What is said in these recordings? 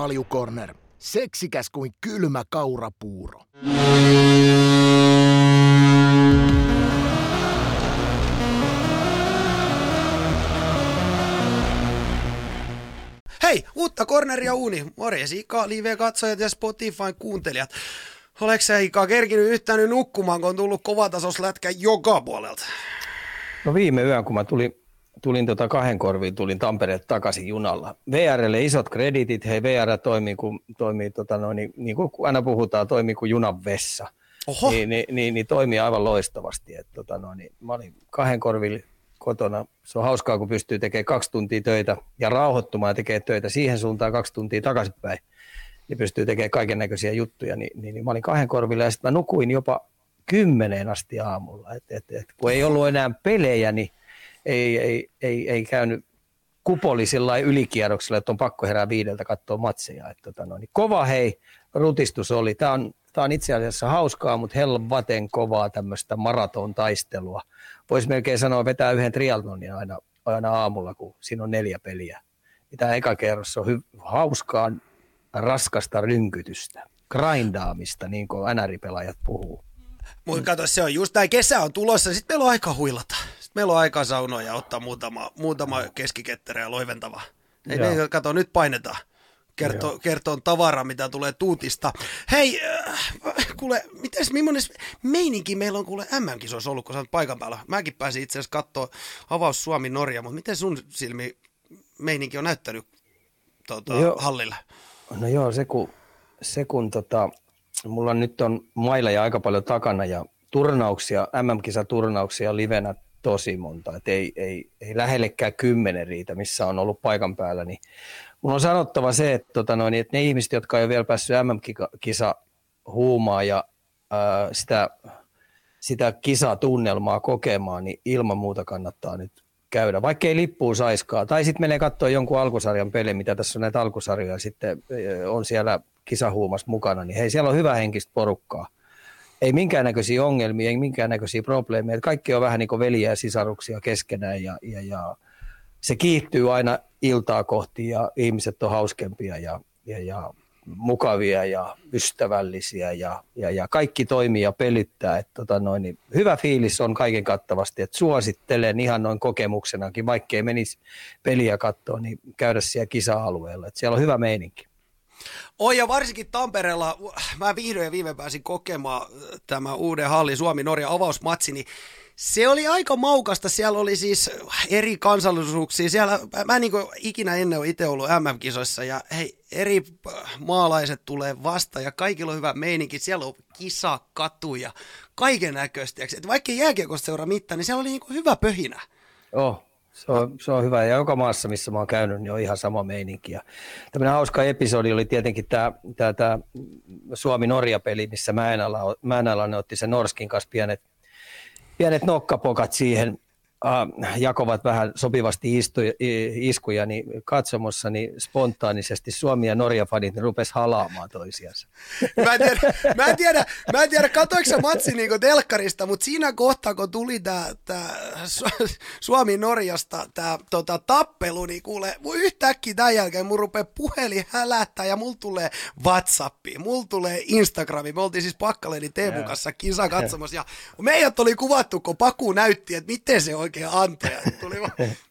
Valjukorner, seksikäs kuin kylmä kaurapuuro. Hei, uutta Korneria uuni. Morjesi Ika, live-katsojat ja Spotify-kuuntelijat. Oleks sä Ika kerkinyt yhtään nyt nukkumaan, kun on tullut kovatasos lätkä joka puolelta? No viime yön, kun mä tulin kahden korviin, tulin Tampereelta takaisin junalla. VRlle isot kreditit. Hei, VR toimii, niin kuin aina puhutaan, toimii kuin junan vessa. Oho. Niin toimii aivan loistavasti. Mä olin kahden korvin kotona. Se on hauskaa, kun pystyy tekemään 2 tuntia töitä ja rauhoittumaan ja tekemään töitä siihen suuntaan 2 tuntia takaisinpäin. Niin pystyy tekemään kaiken näköisiä juttuja. Niin mä olin kahden korvilla ja sitten mä nukuin jopa 10 asti aamulla. Kun ei ollut enää pelejä, niin ei käynyt kupoli ylikierroksella, että on pakko herää 5 katsoa matseja. Kova hei, rutistus oli. Tämä on itse asiassa hauskaa, mutta helvaten kovaa tämmöistä maratontaistelua. Voisi melkein sanoa, vetää yhden triathlonin aina aamulla, kun siinä on 4 peliä. Tämä eka kerros on hauskaa, raskasta rynkytystä, grindaamista, niin kuin NR-pelaajat puhuu. Mutta kato, se on just näin, kesä on tulossa, sitten meillä on aika huilata. Meillä on aikaa saunoa ja ottaa muutama keskiketterä loiventavaa. Ei, kato, nyt painetaan. Kertoon tavara, mitä tulee tuutista. Hei, kuule, millainen meininki meillä on kuule MM-kisoissa ollut, kun sä olet paikan päällä? Mäkin pääsin itse asiassa katsoa avaus Suomi-Norja, mutta miten sun silmi meininki on näyttänyt hallilla? No joo, se kun mulla nyt on maileja aika paljon takana ja turnauksia, MM-kisaturnauksia livenä tosi monta, että ei lähellekään 10 riitä, missä on ollut paikan päällä, niin mun on sanottava se, että ne ihmiset, jotka ei ole vielä päässyt MM-kisahuumaan ja sitä kisatunnelmaa kokemaan, niin ilman muuta kannattaa nyt käydä, vaikka ei lippua saiskaan. Tai sitten menee katsoa jonkun alkusarjan peli, mitä tässä on näitä alkusarjoja, sitten on siellä kisahuumassa mukana, niin hei, siellä on hyvä henkistä porukkaa. Ei minkäännäköisiä ongelmia, ei minkäännäköisiä probleemeja. Kaikki on vähän niin kuin veljiä ja sisaruksia keskenään ja se kiihtyy aina iltaa kohti ja ihmiset on hauskempia ja mukavia ja ystävällisiä ja kaikki toimii ja pelittää. Niin hyvä fiilis on kaiken kattavasti, että suosittelen ihan noin kokemuksenakin, vaikkei menisi peliä katsoa, niin käydä siellä kisa-alueella. Et siellä on hyvä meininki. Oi, ja varsinkin Tampereella, mä vihdoin ja viime pääsin kokemaan tämä uuden hallin Suomi-Norja avausmatsi, niin se oli aika maukasta, siellä oli siis eri kansallisuuksia, siellä, mä en niin kuin ikinä ennen ole itse ollut MM-kisoissa ja hei, eri maalaiset tulee vastaan ja kaikilla on hyvä meininki, siellä on kisakatuja, kaiken näköistä, että vaikka ei jääkiekosta seuraa mitään, niin siellä oli niin kuin hyvä pöhinä. Joo. Se on hyvä, ja joka maassa, missä mä oon käynyt, niin on ihan sama meininki. Ja tämmöinen hauska episodi oli tietenkin tämä Suomi-Norja-peli, missä Mäenalainen otti sen Norskin kanssa pienet nokkapokat siihen, jakovat vähän sopivasti iskuja niin katsomossa, niin spontaanisesti Suomi ja Norja-fanit rupes halaamaan toisiansa. Mä en tiedä katoinko sä matsi niin telkkarista, mutta siinä kohtaa, kun tuli tää Suomi-Norjasta tämä tappelu, niin kuule, yhtäkkiä tämän jälkeen mun rupeaa puhelin hälättää ja mulla tulee WhatsAppi, mulla tulee Instagrami, me oltiin siis Pakkaleni Teemun kanssa kisa katsomassa ja meidät oli kuvattu, kun Paku näytti, että miten se oikein anteja.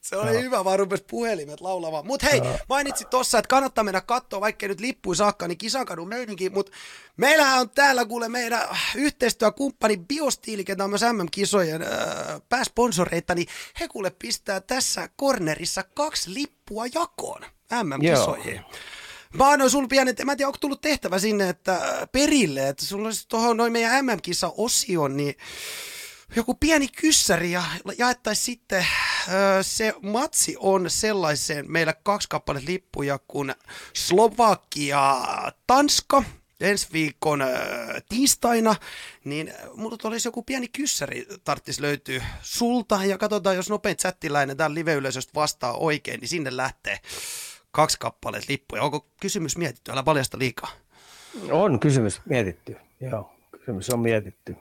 Se oli hyvä, vaan rupesi puhelimet laulamaan. Mutta hei, mainitsit tuossa, että kannattaa mennä katsoa, vaikkei nyt lippui saakka, niin Kisankadun meininki, mutta meillähän on täällä kuule meidän yhteistyökumppani Biostiiliket, on myös MM-kisojen pääsponsoreita, niin he kuule pistää tässä kornerissa 2 lippua jakoon MM-kisoihin. Mä annoin sulle pian, että mä en tiedä, onko tullut tehtävä sinne että perille, että sulla olisi tuohon noin meidän MM-kisa-osion, niin joku pieni kyssäri ja jaettaisiin sitten, se matsi on sellaiseen, meillä 2 kappale lippuja kuin Slovakia, Tanska, ensi viikon tiistaina, niin mulla olisi joku pieni kyssäri tarvitsisi löytyä sulta ja katsotaan, jos nopein chattiläinen tämän live-yleisöstä vastaa oikein, niin sinne lähtee 2 kappale lippuja. Onko kysymys mietitty? Älä paljasta liikaa. On kysymys mietitty, joo, kysymys on mietitty.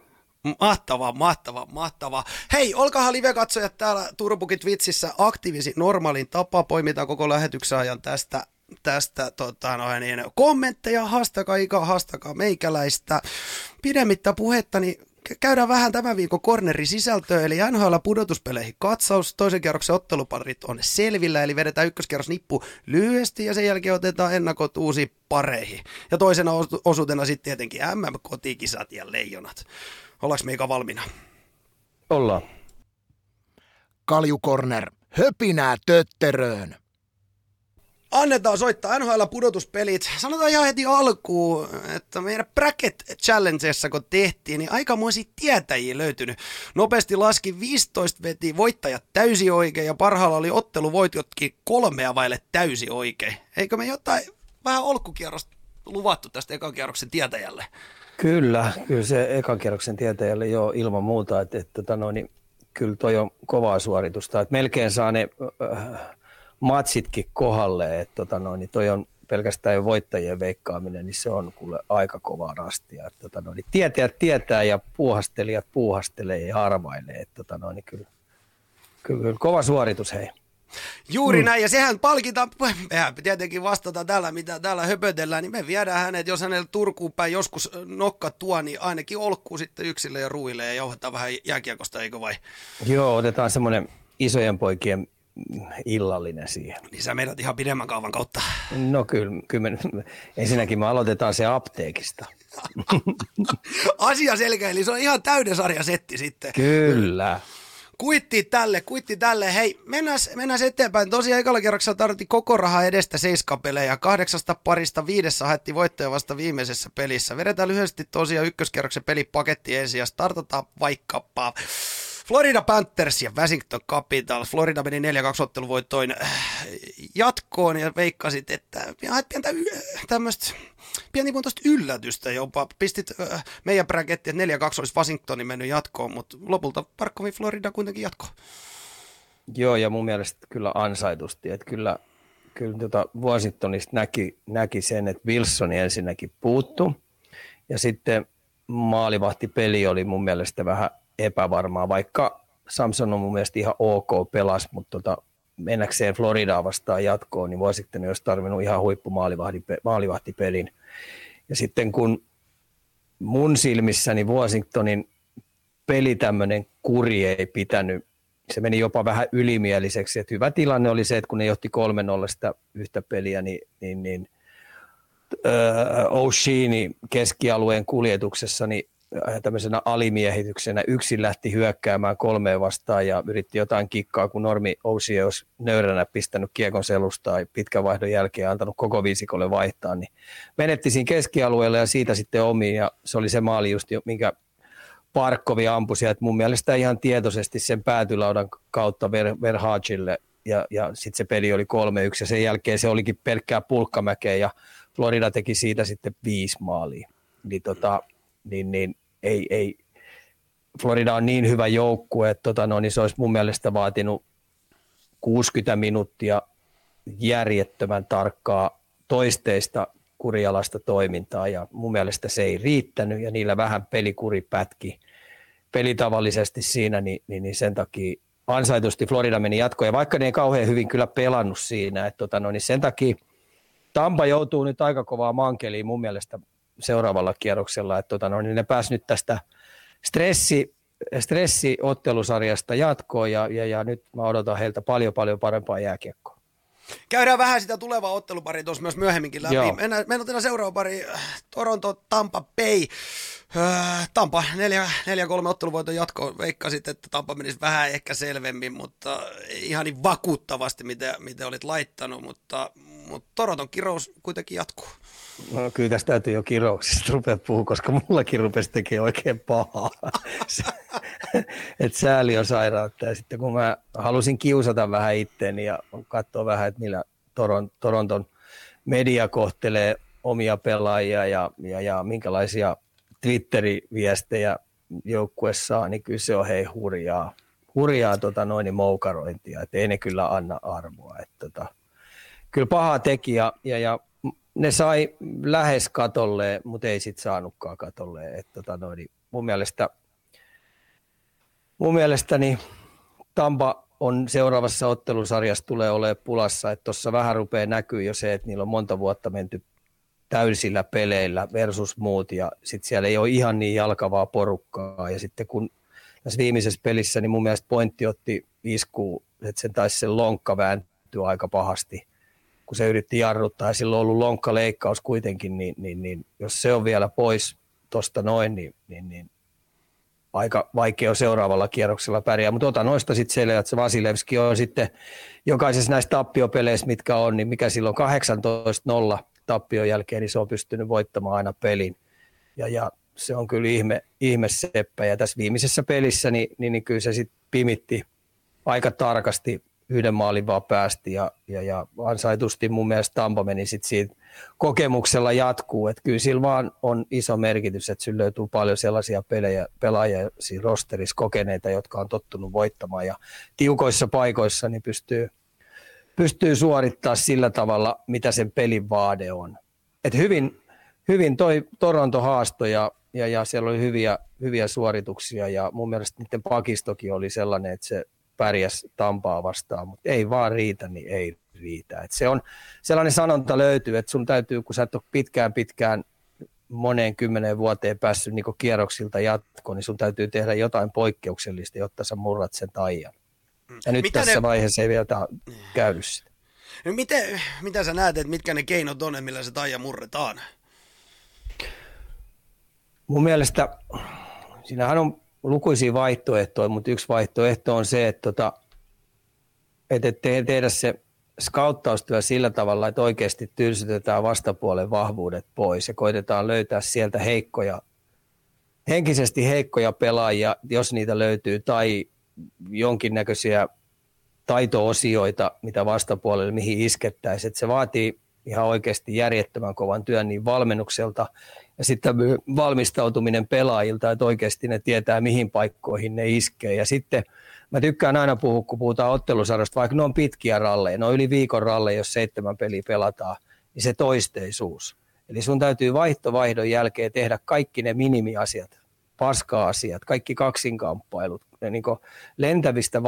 Mahtavaa. Hei, olkaa live-katsojat täällä Turbukin Twitchissä aktiivisi normaalin tapaa. Poimitaan koko lähetyksen ajan tästä tästä kommentteja, haastakaa meikäläistä. Pidemmittä puhetta, niin käydään vähän tämän viikon cornerin sisältöä, eli NHL-pudotuspeleihin katsaus. Toisen kierroksen otteluparit on selvillä, eli vedetään ykköskierros nippu lyhyesti ja sen jälkeen otetaan ennakot uusiin pareihin. Ja toisena osuutena sitten tietenkin MM-kotikisat ja leijonat. Ollaanko Miika valmiina? Ollaan. Kaljukorner, höpinää tötteröön. Annetaan soittaa NHL-pudotuspelit. Sanotaan ihan heti alkuun, että meidän bracket challengeissa kun tehtiin, niin aikamoisia tietäjiä löytynyt. Nopeasti laski 15 veti voittajat täysin oikein ja parhaalla oli otteluvoitjotkin 3 vaille täysin oikein. Eikö me jotain vähän olkkukierrosta luvattu tästä ekan kierroksen tietäjälle? Kyllä se ekan kierroksen tietäjälle jo ilman muuta, että kyllä toi on kovaa suoritusta. Että melkein saa ne... matsitkin kohdalle, että toi on pelkästään jo voittajien veikkaaminen, niin se on kuule aika kovaa rastia. Että tietäjät tietää ja puuhastelijat puuhastelee ja arvailee, että kyllä kova suoritus hei. Juuri näin, ja sehän palkitaan, mehän tietenkin vastataan tällä, mitä täällä höpötellään, niin me viedään hänet, jos hänellä Turkuun päin joskus nokka tuo, niin ainakin olkkuu sitten yksille ja ruuille ja jauhataan vähän jääkiekosta, eikö vai? Joo, otetaan semmoinen isojen poikien illallinen siihen. Niin sä meidät ihan pidemmän kaavan kautta. No kyllä ensinnäkin me aloitetaan se apteekista. Asia selkeä, eli se on ihan täyden sarjasetti sitten. Kyllä. Kuitti tälle. Hei, mennään eteenpäin. Tosiaan ekalla kerroksella tarvittiin koko rahaa edestä 7 pelejä. 8 parista 5 haettiin voittaja vasta viimeisessä pelissä. Vedetään lyhyesti tosiaan ykköskerroksen pelipaketti ensin ja startataan vaikkapa Florida Panthers ja Washington Capitals. Florida meni 4-2 otteluvoittoin jatkoon ja veikkasit, että pienimuotoista yllätystä jopa. Pistit meidän brackettiin, että 4-2 olisi Washingtonin mennyt jatkoon, mutta lopulta Parkkomin Florida kuitenkin jatkoi. Joo, ja mun mielestä kyllä ansaitusti. Että kyllä Washingtonista näki sen, että Wilsoni ensinnäkin puuttu ja sitten maalivahtipeli oli mun mielestä vähän epävarmaa, vaikka Samson on mun mielestä ihan ok pelas, mutta mennäkseen Floridaa vastaan jatkoon, niin Washington olisi tarvinnut ihan huippumaalivahtipelin. Ja sitten kun mun silmissäni Washingtonin peli tämmöinen kuri ei pitänyt, se meni jopa vähän ylimieliseksi. Että hyvä tilanne oli se, että kun ne johti 3-0 sitä yhtä peliä, niin O'Sheeni keskialueen kuljetuksessa, niin tämmöisenä alimiehityksenä yksin lähti hyökkäämään 3 vastaan ja yritti jotain kikkaa, kun Normi Ousi olisi nöyränä pistänyt kiekon selustaan ja pitkän vaihdon jälkeen ja antanut koko viisikolle vaihtaa, niin menetti siinä keskialueella ja siitä sitten omiin ja se oli se maali just, minkä Parkkovi ampui sieltä mun mielestä ihan tietoisesti sen päätylaudan kautta Verhagille ja sitten se peli oli 3-1 ja sen jälkeen se olikin pelkkää pulkkamäkeä ja Florida teki siitä sitten 5 maalia. Eli Ei. Florida on niin hyvä joukkue, että se olisi mun mielestä vaatinut 60 minuuttia järjettömän tarkkaa toisteista kurialaista toimintaa ja mun mielestä se ei riittänyt ja niillä vähän pelikuri pätki pelitavallisesti siinä, niin sen takia ansaitusti Florida meni jatkoon ja vaikka ne ei kauhean hyvin kyllä pelannut siinä, että sen takia Tampa joutuu nyt aika kovaa mankeliin mun mielestä seuraavalla kierroksella, että niin ne pääsi nyt tästä stressiottelusarjasta jatkoon ja nyt mä odotan heiltä paljon parempaa jääkiekkoa. Käydään vähän sitä tulevaa otteluparia tuossa myös myöhemminkin läpi. Joo. Meillä on teillä seuraava pari, Toronto, Tampa Bay. Tampa 4-3 otteluvoiton jatkoon. Veikkasit, että Tampa menisi vähän ehkä selvemmin, mutta ihan niin vakuuttavasti, mitä olit laittanut, mutta Toronton kirous kuitenkin jatkuu. No, kyllä tästä täytyy jo kirouksista rupea puhua, koska mullakin rupesi tekemään oikein pahaa. Että sääli on sairautta. Ja sitten kun mä halusin kiusata vähän itteeni ja katsoa vähän, että millä Toronton media kohtelee omia pelaajia ja minkälaisia Twitter-viestejä joukkue saa, niin kyllä se on hei hurjaa moukarointia, että ei ne kyllä anna arvoa. Että kyllä paha teki ja ne sai lähes katolleen, mutta ei sitten saanutkaan katolleen. Että mun mielestäni Tampa on seuraavassa ottelusarjassa tulee olemaan pulassa, että tuossa vähän rupeaa näkyy jo se, että niillä on monta vuotta menty täysillä peleillä versus muut, ja sitten siellä ei ole ihan niin jalkavaa porukkaa, ja sitten kun tässä viimeisessä pelissä, niin mun mielestä Pointti otti iskuun, että sen taisi sen lonkka vääntyä aika pahasti, kun se yritti jarruttaa, ja silloin on ollut lonkkaleikkaus kuitenkin, niin jos se on vielä pois tuosta noin, niin aika vaikea on seuraavalla kierroksella pärjää, mutta ota noista sitten selvä, että se Vasilevski on sitten jokaisessa näistä tappiopeleissä, mitkä on, niin mikä silloin 18-0 tappion jälkeen, niin se on pystynyt voittamaan aina pelin, ja se on kyllä ihme seppä, ja tässä viimeisessä pelissä, niin kyllä se sitten pimitti aika tarkasti, yhden maalin vaan päästi, ja ansaitusti mun mielestä Tampa meni sitten siitä kokemuksella jatkuu, että kyllä sillä vaan on iso merkitys, että sillä löytyy paljon sellaisia pelaajia siinä rosterissa kokeneita, jotka on tottunut voittamaan, ja tiukoissa paikoissa niin pystyy suorittaa sillä tavalla, mitä sen pelin vaade on. Et hyvin toi Toronto haastoi, ja siellä oli hyviä suorituksia, ja mun mielestä niiden pakistokin oli sellainen, että se pärjäsi Tampaa vastaan, mutta ei vaan riitä, niin ei riitä. Et se on sellainen sanonta löytyy, että sun täytyy, kun sä et ole pitkään moneen 10 vuoteen päässyt niin kierroksilta jatkoon, niin sun täytyy tehdä jotain poikkeuksellista, jotta sä murrat sen taian. Ja nyt mitä tässä vaiheessa ei vielä käynyt sitä. No mitä sä näet, että mitkä ne keinot on, millä se taija murretaan? Mun mielestä siinähän on lukuisia vaihtoehtoja, mutta yksi vaihtoehto on se, että tehdä se skauttaustyö sillä tavalla, että oikeasti tylsytetään vastapuolen vahvuudet pois ja koitetaan löytää sieltä henkisesti heikkoja pelaajia, jos niitä löytyy, tai jonkinnäköisiä taito-osioita, mitä vastapuolelle, mihin iskettäisiin. Se vaatii ihan oikeasti järjettömän kovan työn niin valmennukselta ja sitten valmistautuminen pelaajilta, että oikeasti ne tietää, mihin paikkoihin ne iskee. Ja sitten mä tykkään aina puhua, kun puhutaan ottelusarjasta, vaikka ne on pitkiä ralleja, ne on yli viikon ralleja, jos 7 peliä pelataan, niin se toisteisuus. Eli sun täytyy vaihdon jälkeen tehdä kaikki ne minimiasiat, paska-asiat, kaikki kaksinkamppailut, ne niin kuin lentävistä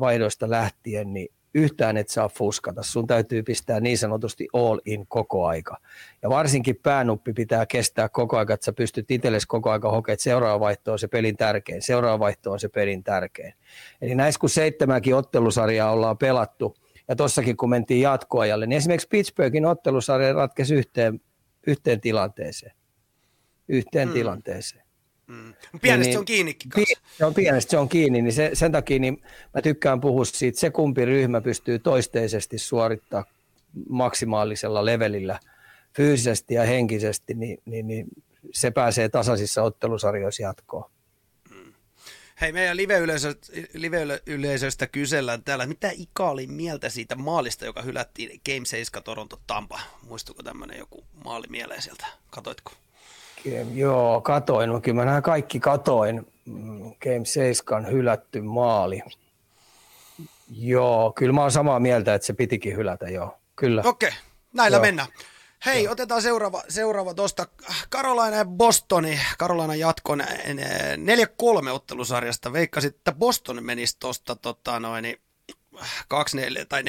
vaihdoista lähtien, niin yhtään et saa fuskata. Sun täytyy pistää niin sanotusti all in koko aika. Ja varsinkin päänuppi pitää kestää koko aika, että sä pystyt itsellesi koko aika hokemaan, että seuraava vaihto on se pelin tärkein. Eli näissä kun 7 ottelusarjaa ollaan pelattu, ja tossakin kun mentiin jatkoajalle, niin esimerkiksi Pittsburghin ottelusarja ratkesi yhteen tilanteeseen. Mm. Pienestä se on kiinnikin kanssa. Pienestä se on kiinni, niin sen takia niin mä tykkään puhua siitä, se kumpi ryhmä pystyy toisteisesti suorittaa maksimaalisella levelillä fyysisesti ja henkisesti, niin se pääsee tasaisissa ottelusarjoissa jatkoon. Mm. Hei, meidän live-yleisöstä kysellään täällä, mitä Ika oli mieltä siitä maalista, joka hylättiin Game 7 Toronto Tampa? Muistuuko tämmöinen joku maali mieleen sieltä? Katoitko? Joo, katoin. No, kyllä mä nämä kaikki katoin. Game 7 hylätty maali. Joo, kyllä mä oon samaa mieltä, että se pitikin hylätä, joo. Kyllä. Okei, näillä mennään. Hei, otetaan seuraava tuosta Carolina ja Bostoni. Carolina jatkon 4-3 ottelusarjasta. Veikkasit, että Boston menisi tuosta 2-4 tai 4-2,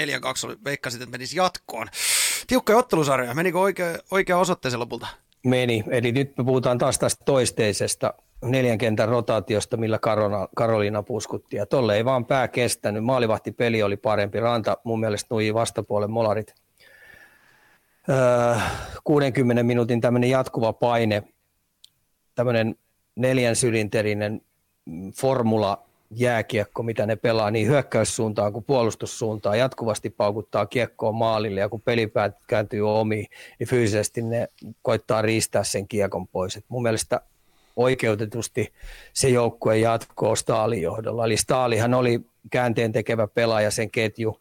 veikkasit, että menisi jatkoon. Tiukka ottelusarja, menikö oikea osoitteeseen lopulta? Meni. Eli nyt me puhutaan taas toisteisesta 4 kentän rotaatiosta, millä Carolina puskutti. Ja tolle ei vaan pää kestänyt. Maalivahtipeli oli parempi. Ranta mun mielestä nuijii vastapuolen molarit. 60 minuutin tämmöinen jatkuva paine. Tämmöinen 4-sylinterinen formula jääkiekko, mitä ne pelaa niin hyökkäyssuuntaan kuin puolustussuuntaan, jatkuvasti paukuttaa kiekkoa maalille, ja kun peli kääntyy omiin, niin fyysisesti ne koittaa riistää sen kiekon pois. Et mun mielestä oikeutetusti se joukkue jatkoo Staalin johdolla. Eli Staalihan oli käänteen tekevä pelaaja, sen ketju,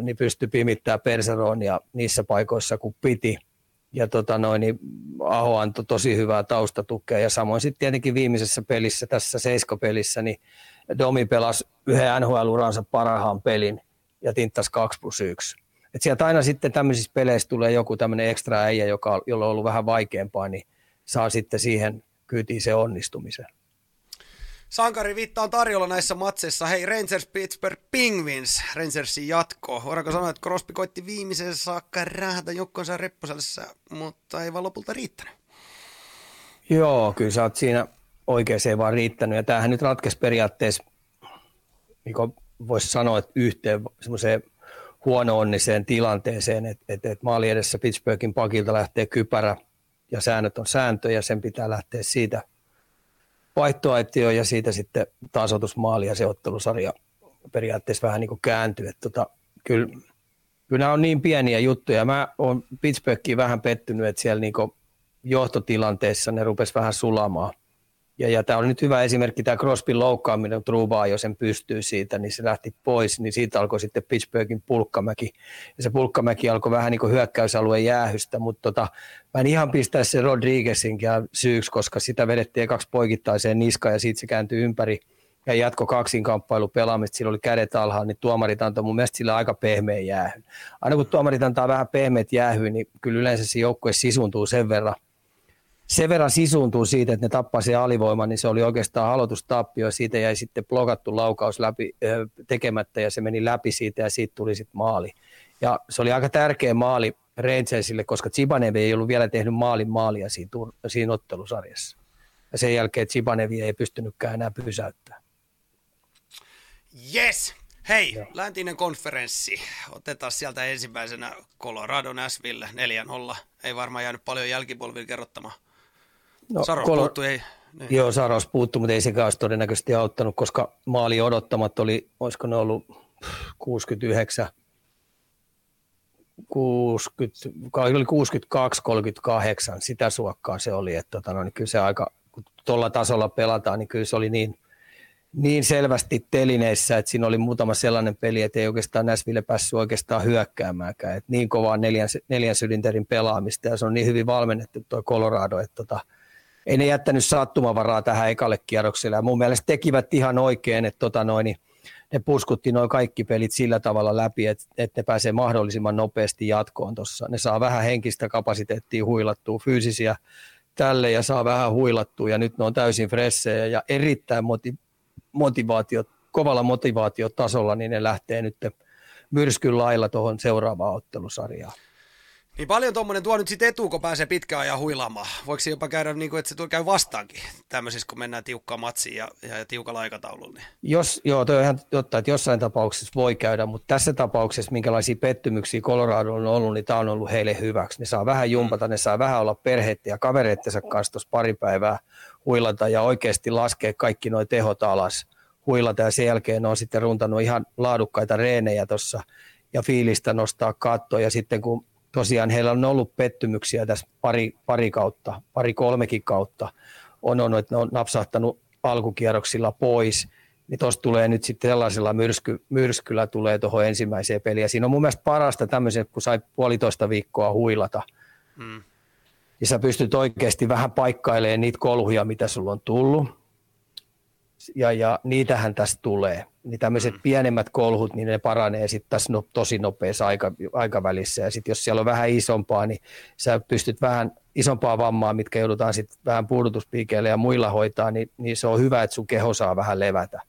niin pystyi pimittämään Perseronia niissä paikoissa, kun piti. Ja niin Aho antoi tosi hyvää taustatukea, ja samoin sitten tietenkin viimeisessä pelissä, tässä seiskopelissä, niin Domi pelasi yhden NHL-uransa parhaan pelin ja tinttasi 2+1. Et sieltä aina sitten tämmöisissä peleissä tulee joku tämmöinen ekstra äijä, jolla on ollut vähän vaikeampaa, niin saa sitten siihen kyytiin se onnistumisen. Sankariviitta on tarjolla näissä matseissa. Hei, Rangers, Pittsburgh, Penguins. Rangersin jatko. Voidaanko sanoa, että Crosby koitti viimeisen saakka rähätä joukkonsa repposellessa, mutta ei vaan lopulta riittänyt. Joo, kyllä sä oot siinä oikeassa, ei vaan riittänyt. Ja tämähän nyt ratkesi periaatteessa, niin kuin voisi sanoa, että yhteen semmoiseen huono-onniseen tilanteeseen, että maali edessä Pittsburghin pakilta lähtee kypärä ja säännöt on sääntö ja sen pitää lähteä siitä vaihtoaitioon ja siitä sitten tasoitusmaali ja se ottelusarja periaatteessa vähän niin kuin kääntyy. Kyllä nämä on niin pieniä juttuja. Mä oon Pittsburghiin vähän pettynyt, että siellä niin kuin johtotilanteissa ne rupesi vähän sulamaan. Ja tämä on nyt hyvä esimerkki, tämä Crosbyn loukkaaminen, Trubaa jo sen pystyy siitä, niin se lähti pois, niin siitä alkoi sitten Pittsburghin pulkkamäki. Ja se pulkkamäki alkoi vähän niin kuin hyökkäysalueen jäähystä, mutta mä en ihan pistäisi sen Rodriguezinkään syyksi, koska sitä vedettiin kaksi poikittaiseen niskaan ja siitä se kääntyi ympäri ja jatko kaksinkamppailu pelaamista, sillä oli kädet alhaalla, niin tuomarit antoi mun mielestä sillä aika pehmeä jäähy. Aina kun tuomarit antaa vähän pehmeät jäähyä, niin kyllä yleensä se joukkue sisuntuu sen verran sisuuntuu siitä, että ne tappaa sen alivoiman, niin se oli oikeastaan aloitustappio ja siitä jäi sitten blokattu laukaus läpi, tekemättä ja se meni läpi siitä ja siitä tuli sitten maali. Ja se oli aika tärkeä maali Rangersille, koska Zibanev ei ollut vielä tehnyt maalia siinä ottelusarjassa. Ja sen jälkeen Zibanev ei pystynytkään enää pysäyttämään. Yes. Hei, joo. Läntinen konferenssi. Otetaan sieltä ensimmäisenä Colorado Nashville 4-0. Ei varmaan jäänyt paljon jälkipolville kerrottamaan. No, Saros puuttui, ei. Niin. Joo, Saros puuttui, mutta ei sekään olisi todennäköisesti auttanut, koska maali odottamat oli, olisiko ne ollut 62-38, sitä suokkaa se oli. Että, niin kyllä se aika, kun tuolla tasolla pelataan, niin kyllä se oli niin selvästi telineissä, että siinä oli muutama sellainen peli, että ei oikeastaan Nashville päässyt oikeastaan hyökkäämäänkään. Et niin kovaa neljän sylinterin pelaamista ja se on niin hyvin valmennettu tuo Colorado, että ei ne jättänyt sattumavaraa tähän ekalle kierrokselle. Ja mun mielestä tekivät ihan oikein, että niin ne puskutti noin kaikki pelit sillä tavalla läpi, että ne pääsee mahdollisimman nopeasti jatkoon tuossa. Ne saa vähän henkistä kapasiteettia huilattua, fyysisiä tälle ja saa vähän huilattua ja nyt ne on täysin fressejä ja erittäin kovalla motivaatiotasolla, niin ne lähtee nyt myrskyn lailla tuohon seuraavaan ottelusarjaan. Niin paljon tuommoinen tuo nyt sitten etu, kun pääsee pitkään ajan huilaamaan. Voiko se jopa käydä niin kuin, että se käy vastaankin tämmöisissä, kun mennään tiukkaan matsiin ja tiukalla aikataululla? Niin. Toi on ihan totta, että jossain tapauksessa voi käydä, mutta tässä tapauksessa, minkälaisia pettymyksiä Colorado on ollut, niin tämä on ollut heille hyväksi. Ne saa vähän jumpata, ne saa vähän olla perheiden ja kavereittensa kanssa tuossa pari päivää huilata ja oikeasti laskea kaikki nuo tehot alas huilata ja sen jälkeen ne on sitten runtannut ihan laadukkaita reenejä tuossa ja fiilistä nostaa kattoa ja sitten kun tosiaan heillä on ollut pettymyksiä tässä pari kolmekin kautta on, että ne on napsahtanut alkukierroksilla pois, niin tuossa tulee nyt sitten sellaisella myrskyllä tulee tuohon ensimmäiseen peliin ja siinä on mun mielestä parasta tämmöisen, kun sai puolitoista viikkoa huilata. Ja sä pystyt oikeasti vähän paikkailemaan niitä kolhuja, mitä sulla on tullut, ja niitähän tässä tulee. Niin tämmöiset pienemmät kolhut, niin ne paranee sitten tässä tosi nopeassa aikavälissä, ja sitten jos siellä on vähän isompaa, niin sä pystyt vähän isompaa vammaa, mitkä joudutaan sitten vähän puudutuspiikeillä ja muilla hoitaa, niin se on hyvä, että sun keho saa vähän levätä.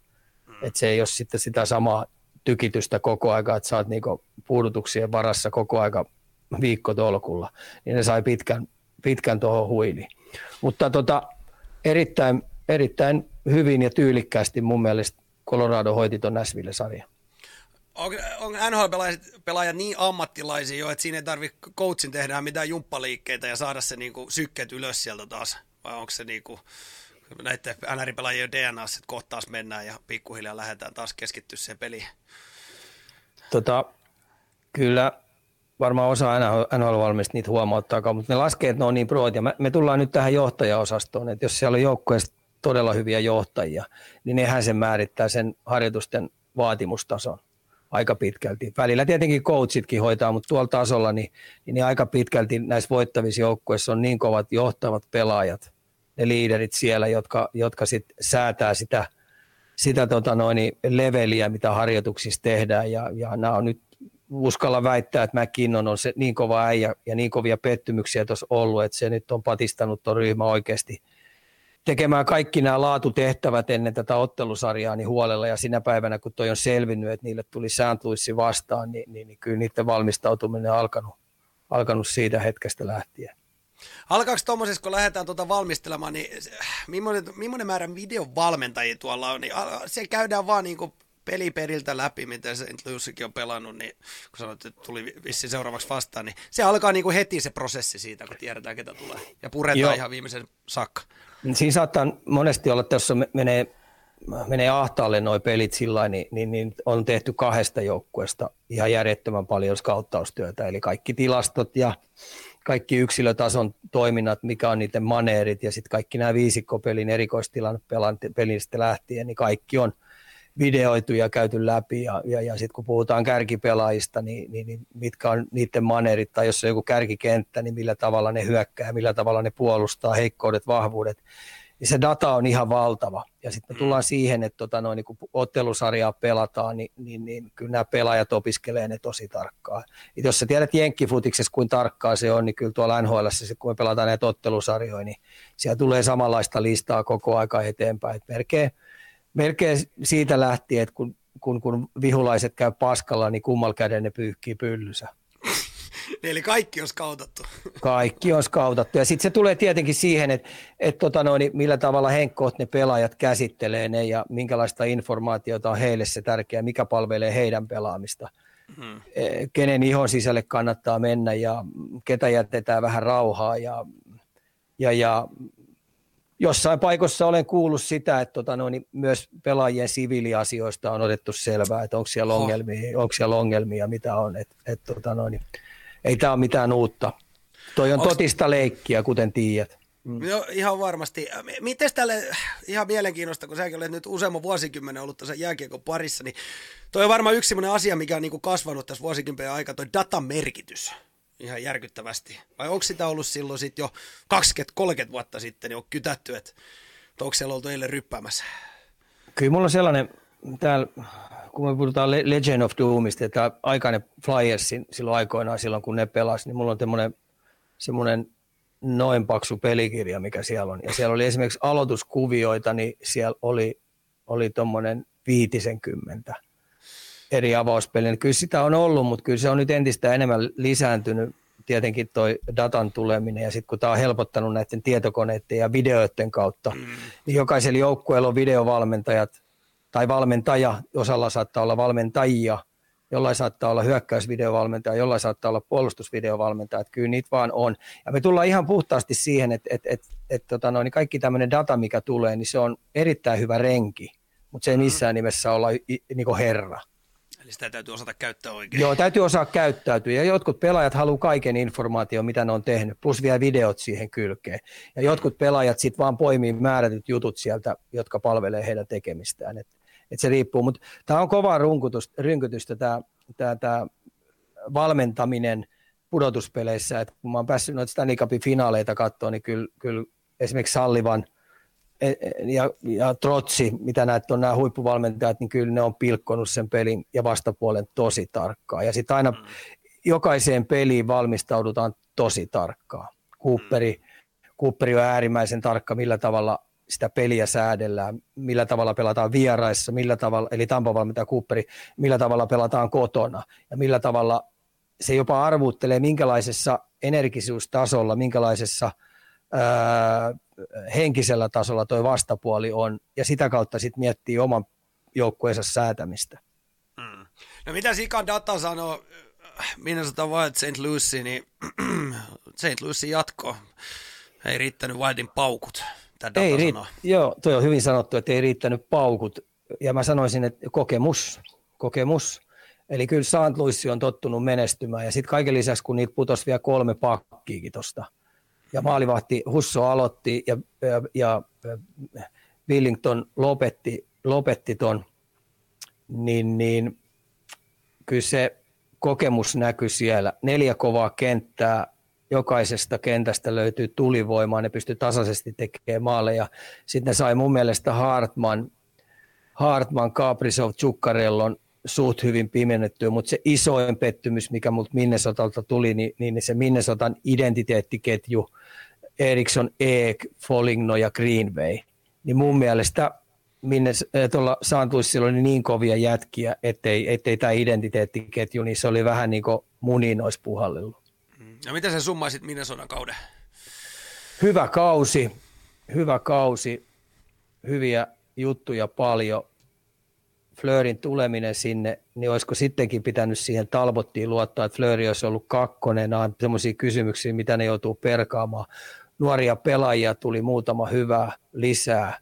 Että se ei ole sitten sitä samaa tykitystä koko aika, että sä oot niinku puudutuksien varassa koko aika viikkotolkulla, niin ne sai pitkän tuohon huili. Mutta erittäin hyvin ja tyylikkäästi mun mielestä Colorado hoiti tuon Nashville-sarjan. On NHL-pelaajat niin ammattilaisia jo, että siinä ei tarvitse coachin tehdä mitään jumppaliikkeitä ja saada se niinku sykkeet ylös sieltä taas? Vai onko se niinku näiden NHL-pelaajien DNAs, että kohta taas mennään ja pikkuhiljaa lähdetään taas keskittyä siihen peliin? Kyllä varmaan osa NHL-valmista niitä huomauttaakaan, mutta ne laskee, että ne on niin proot. Ja me tullaan nyt tähän johtajaosastoon, että jos siellä on joukkueessa todella hyviä johtajia, niin nehän se määrittää sen harjoitusten vaatimustason aika pitkälti. Välillä tietenkin coachitkin hoitaa, mutta tuolla tasolla niin aika pitkälti näissä voittavissa joukkueissa on niin kovat johtavat pelaajat, ne liiderit siellä, jotka sit säätää sitä leveliä, mitä harjoituksissa tehdään. Ja nämä on nyt uskalla väittää, että McKinnon on se niin kova äijä ja niin kovia pettymyksiä tuossa ollut, että se nyt on patistanut tuon ryhmä oikeasti tekemään kaikki nämä laatutehtävät ennen tätä ottelusarjaa niin huolella, ja sinä päivänä, kun toi on selvinnyt, että niille tuli St. Louis vastaan, niin kyllä niiden valmistautuminen on alkanut siitä hetkestä lähtien. Alkaako tuommoisessa, kun lähdetään tuota valmistelemaan, niin millainen määrä videovalmentajia tuolla on, niin se käydään vaan niin kuin peli periltä läpi, miten St. Louiskin on pelannut, niin kun sanoit, että tuli vissiin seuraavaksi vastaan, niin se alkaa niin kuin heti se prosessi siitä, kun tiedetään, ketä tulee, ja puretaan ihan viimeisen saakka. Siinä saattaa monesti olla, että jos menee ahtaalle nuo pelit sillä niin on tehty kahdesta joukkueesta ihan järjettömän paljon skauttaustyötä, eli kaikki tilastot ja kaikki yksilötason toiminnat, mikä on niiden maneerit, ja sitten kaikki nämä viisikkopelin erikoistilan pelistä lähtien, niin kaikki on videoitu ja käyty läpi, ja sitten kun puhutaan kärkipelaajista, niin mitkä on niiden maneerit, tai jos on joku kärkikenttä, niin millä tavalla ne hyökkää, millä tavalla ne puolustaa, heikkoudet, vahvuudet, niin se data on ihan valtava. Ja sitten tullaan siihen, että niin kun ottelusarjaa pelataan, niin kyllä nämä pelaajat opiskelee ne tosi tarkkaan. Et jos sä tiedät jenkkifutiksessa, kuin tarkkaa se on, niin kyllä tuolla NHL:ssä, kun me pelataan näitä ottelusarjoja, niin siellä tulee samanlaista listaa koko aika eteenpäin, että melkein siitä lähtien, että kun vihulaiset käy paskalla, niin kummalla käden ne pyyhkii pyllysä. Eli kaikki on skautattu. Kaikki on skautattu. Ja sitten se tulee tietenkin siihen, että millä tavalla henkkoot ne pelaajat käsittelee ne ja minkälaista informaatiota on heille se tärkeää, mikä palvelee heidän pelaamista. Hmm. Kenen ihon sisälle kannattaa mennä ja ketä jätetään vähän rauhaa ja jossain paikossa olen kuullut sitä, että myös pelaajien siviiliasioista on otettu selvää, että onko siellä ongelmia, mitä on. Ei tämä ole mitään uutta. Toi on totista leikkiä, kuten tiedät. No, ihan varmasti. Mites tälle, ihan mielenkiinnosta, kun säkin olet nyt useamman vuosikymmenen ollut tässä jääkiekon parissa, niin toi on varmaan yksi sellainen asia, mikä on niin kuin kasvanut tässä vuosikymmenen aikaa, toi datamerkitys. Ihan järkyttävästi. Vai onko sitä ollut silloin sit jo 20-30 vuotta sitten, niin on kytätty, että onko siellä oltu eilen ryppäämässä? Kyllä mulla on sellainen, täällä, kun me puhutaan Legend of Doomista, tämä aikainen Flyersin silloin aikoinaan, silloin kun ne pelasi, niin mulla on semmoinen noin paksu pelikirja, mikä siellä on. Ja siellä oli esimerkiksi aloituskuvioita, niin siellä oli tuommoinen 50 eri avauspelejä. Kyllä sitä on ollut, mutta kyllä se on nyt entistä enemmän lisääntynyt tietenkin toi datan tuleminen, ja sitten kun tämä on helpottanut näiden tietokoneiden ja videoiden kautta, niin jokaisella joukkueella on videovalmentajat tai valmentaja, osalla saattaa olla valmentajia, jollain saattaa olla hyökkäysvideovalmentaja, jollain saattaa olla puolustusvideovalmentaja, että kyllä niitä vaan on. Ja me tullaan ihan puhtaasti siihen, että kaikki tämmöinen data, mikä tulee, niin se on erittäin hyvä renki, mutta se ei missään nimessä olla niin herra. Eli sitä täytyy osata käyttää oikein. Joo, täytyy osaa käyttäytyä. Ja jotkut pelaajat haluaa kaiken informaation, mitä ne on tehnyt, plus vielä videot siihen kylkeen. Ja jotkut pelaajat sitten vaan poimii määrätyt jutut sieltä, jotka palvelee heidän tekemistään. Et se riippuu. Mutta tämä on kovaa rynkytystä, tämä valmentaminen pudotuspeleissä. Et kun mä oon päässyt noita Stanley Cupin finaaleita katsoa, niin kyllä esimerkiksi Sallivan ja Trotsi, mitä näet on nämä huippuvalmentajat, niin kyllä ne on pilkkonut sen pelin ja vastapuolen tosi tarkkaan. Ja sitten aina jokaiseen peliin valmistaudutaan tosi tarkkaan. Cooperi on äärimmäisen tarkka, millä tavalla sitä peliä säädellään, millä tavalla pelataan vieraissa, eli Tampa valmentaja Cooperi, millä tavalla pelataan kotona ja millä tavalla se jopa arvuuttelee, minkälaisessa energisuustasolla, minkälaisessa henkisellä tasolla toi vastapuoli on, ja sitä kautta sitten miettii oman joukkueensa säätämistä. No mitä Sika data sanoo, minä sanotaan vaan, että St. Louis, niin St. Louisin jatko ei riittänyt Wildin paukut, tämä data sanoo. Joo, toi on hyvin sanottu, että ei riittänyt paukut, ja mä sanoisin, että kokemus. Eli kyllä St. Louis on tottunut menestymään, ja sitten kaiken lisäksi, kun niitä putosi vielä 3 pakkiikin tuosta, ja maalivahti Husso aloitti ja Billington lopetti ton, niin kyllä se kokemus näkyi siellä. 4 kovaa kenttää, jokaisesta kentästä löytyy tulivoimaa, ne pystyi tasaisesti tekemään maaleja. Sitten ne sai mun mielestä Hartman, Kaprizov, Zuccarellon suht hyvin pimennettyä, mutta se isoin pettymys, mikä multa Minnesotalta tuli, niin se Minnesotan identiteettiketju Eriksson, Eek, Foligno ja Greenway. Niin mun mielestä minne tuolla St. Louisilla oli niin kovia jätkiä, ettei tämä identiteettiketju, niin se oli vähän niin kuin muniin olisi puhallillut. No mitä sä summaisit Minnesotan kauden? Hyvä kausi, hyviä juttuja paljon. Fleurin tuleminen sinne, niin olisiko sittenkin pitänyt siihen Talbottiin luottaa, että Fleury olisi ollut kakkonen, on sellaisia kysymyksiä, mitä ne joutuu perkaamaan. Nuoria pelaajia tuli muutama hyvää lisää.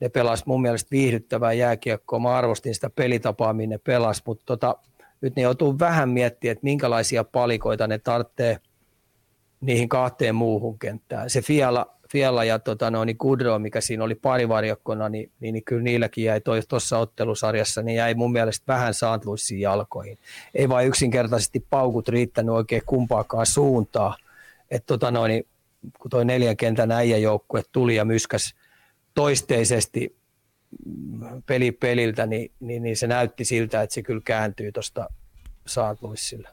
Ne pelasi mun mielestä viihdyttävää jääkiekkoa. Mä arvostin sitä pelitapaa, minne pelasi, mutta nyt ne joutuu vähän miettimään, että minkälaisia palikoita ne tarvitsee niihin kahteen muuhun kenttään. Se Fiala ja Goodreau, mikä siinä oli parivarjokkona, niin kyllä niilläkin jäi tuossa ottelusarjassa, niin jäi mun mielestä vähän saantluisiin jalkoihin. Ei vain yksinkertaisesti paukut riittänyt oikein kumpaakaan suuntaa. Että kun toi neljän kentän äijäjoukkue tuli ja myskäsi toisteisesti peli peliltä, niin se näytti siltä, että se kyllä kääntyy tuosta St. Louisille.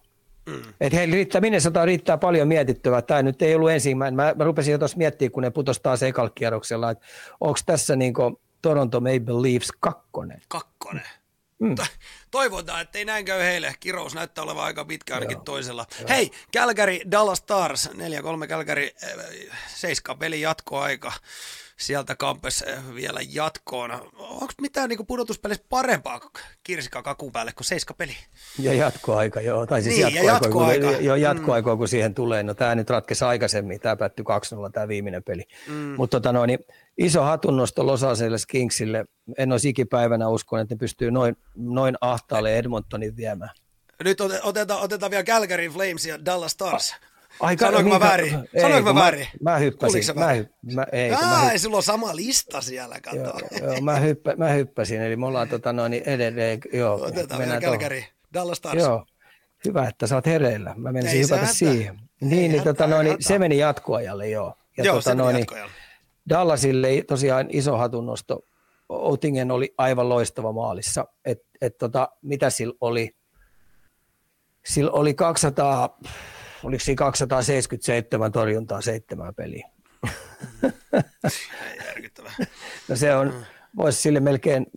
Että heillä riittää, Minnesotaan riittää paljon mietittävää. Tämä nyt ei ollut ensimmäinen. Mä rupesin jo tuossa miettimään, kun ne putosi taas ekalla kierroksella, että onko tässä niin kuin Toronto Maple Leafs kakkonen? Toivotaan, ettei näin käy heille. Kirous näyttää olevan aika pitkä ainakin toisella. Joo. Hei, Calgary, Dallas Stars, 4-3 Calgary, 7 peli jatkoaika. Sieltä Kampes vielä jatkoon. Onko mitään niin pudotuspelissä parempaa kirsikaa kakun päälle kuin 7 peli? Ja jatkoaika, joo. Tai siis niin, jatkoaika, kun siihen tulee. No tämä nyt ratkesi aikaisemmin. Tämä päättyi 2-0 tämä viimeinen peli. Mutta iso hatunnosto Los Angeles Kingsille. En olisi ikipäivänä uskonut, että ne pystyy noin ahtaalle Edmontonin viemään. Nyt otetaan vielä Calgary Flames ja Dallas Stars. Sanoinko mä väärin? Mä hyppäsin. Ei sulla on sama lista siellä, katsotaan. Joo, mä hyppäsin, eli me ollaan edelleen. Joo, otetaan vielä Calgary, Dallas Stars. Joo, hyvä, että sä oot hereillä. Mä menisin hypätä siihen. Se meni jatkoajalle, joo. Ja joo, se meni jatkoajalle. Dallasille tosiaan iso hatunnosto. Outingen oli aivan loistava maalissa. Mitä sillä oli? Sillä oli 277 torjuntaa 7 peliä. Järkyttävää. No se on, voisi sille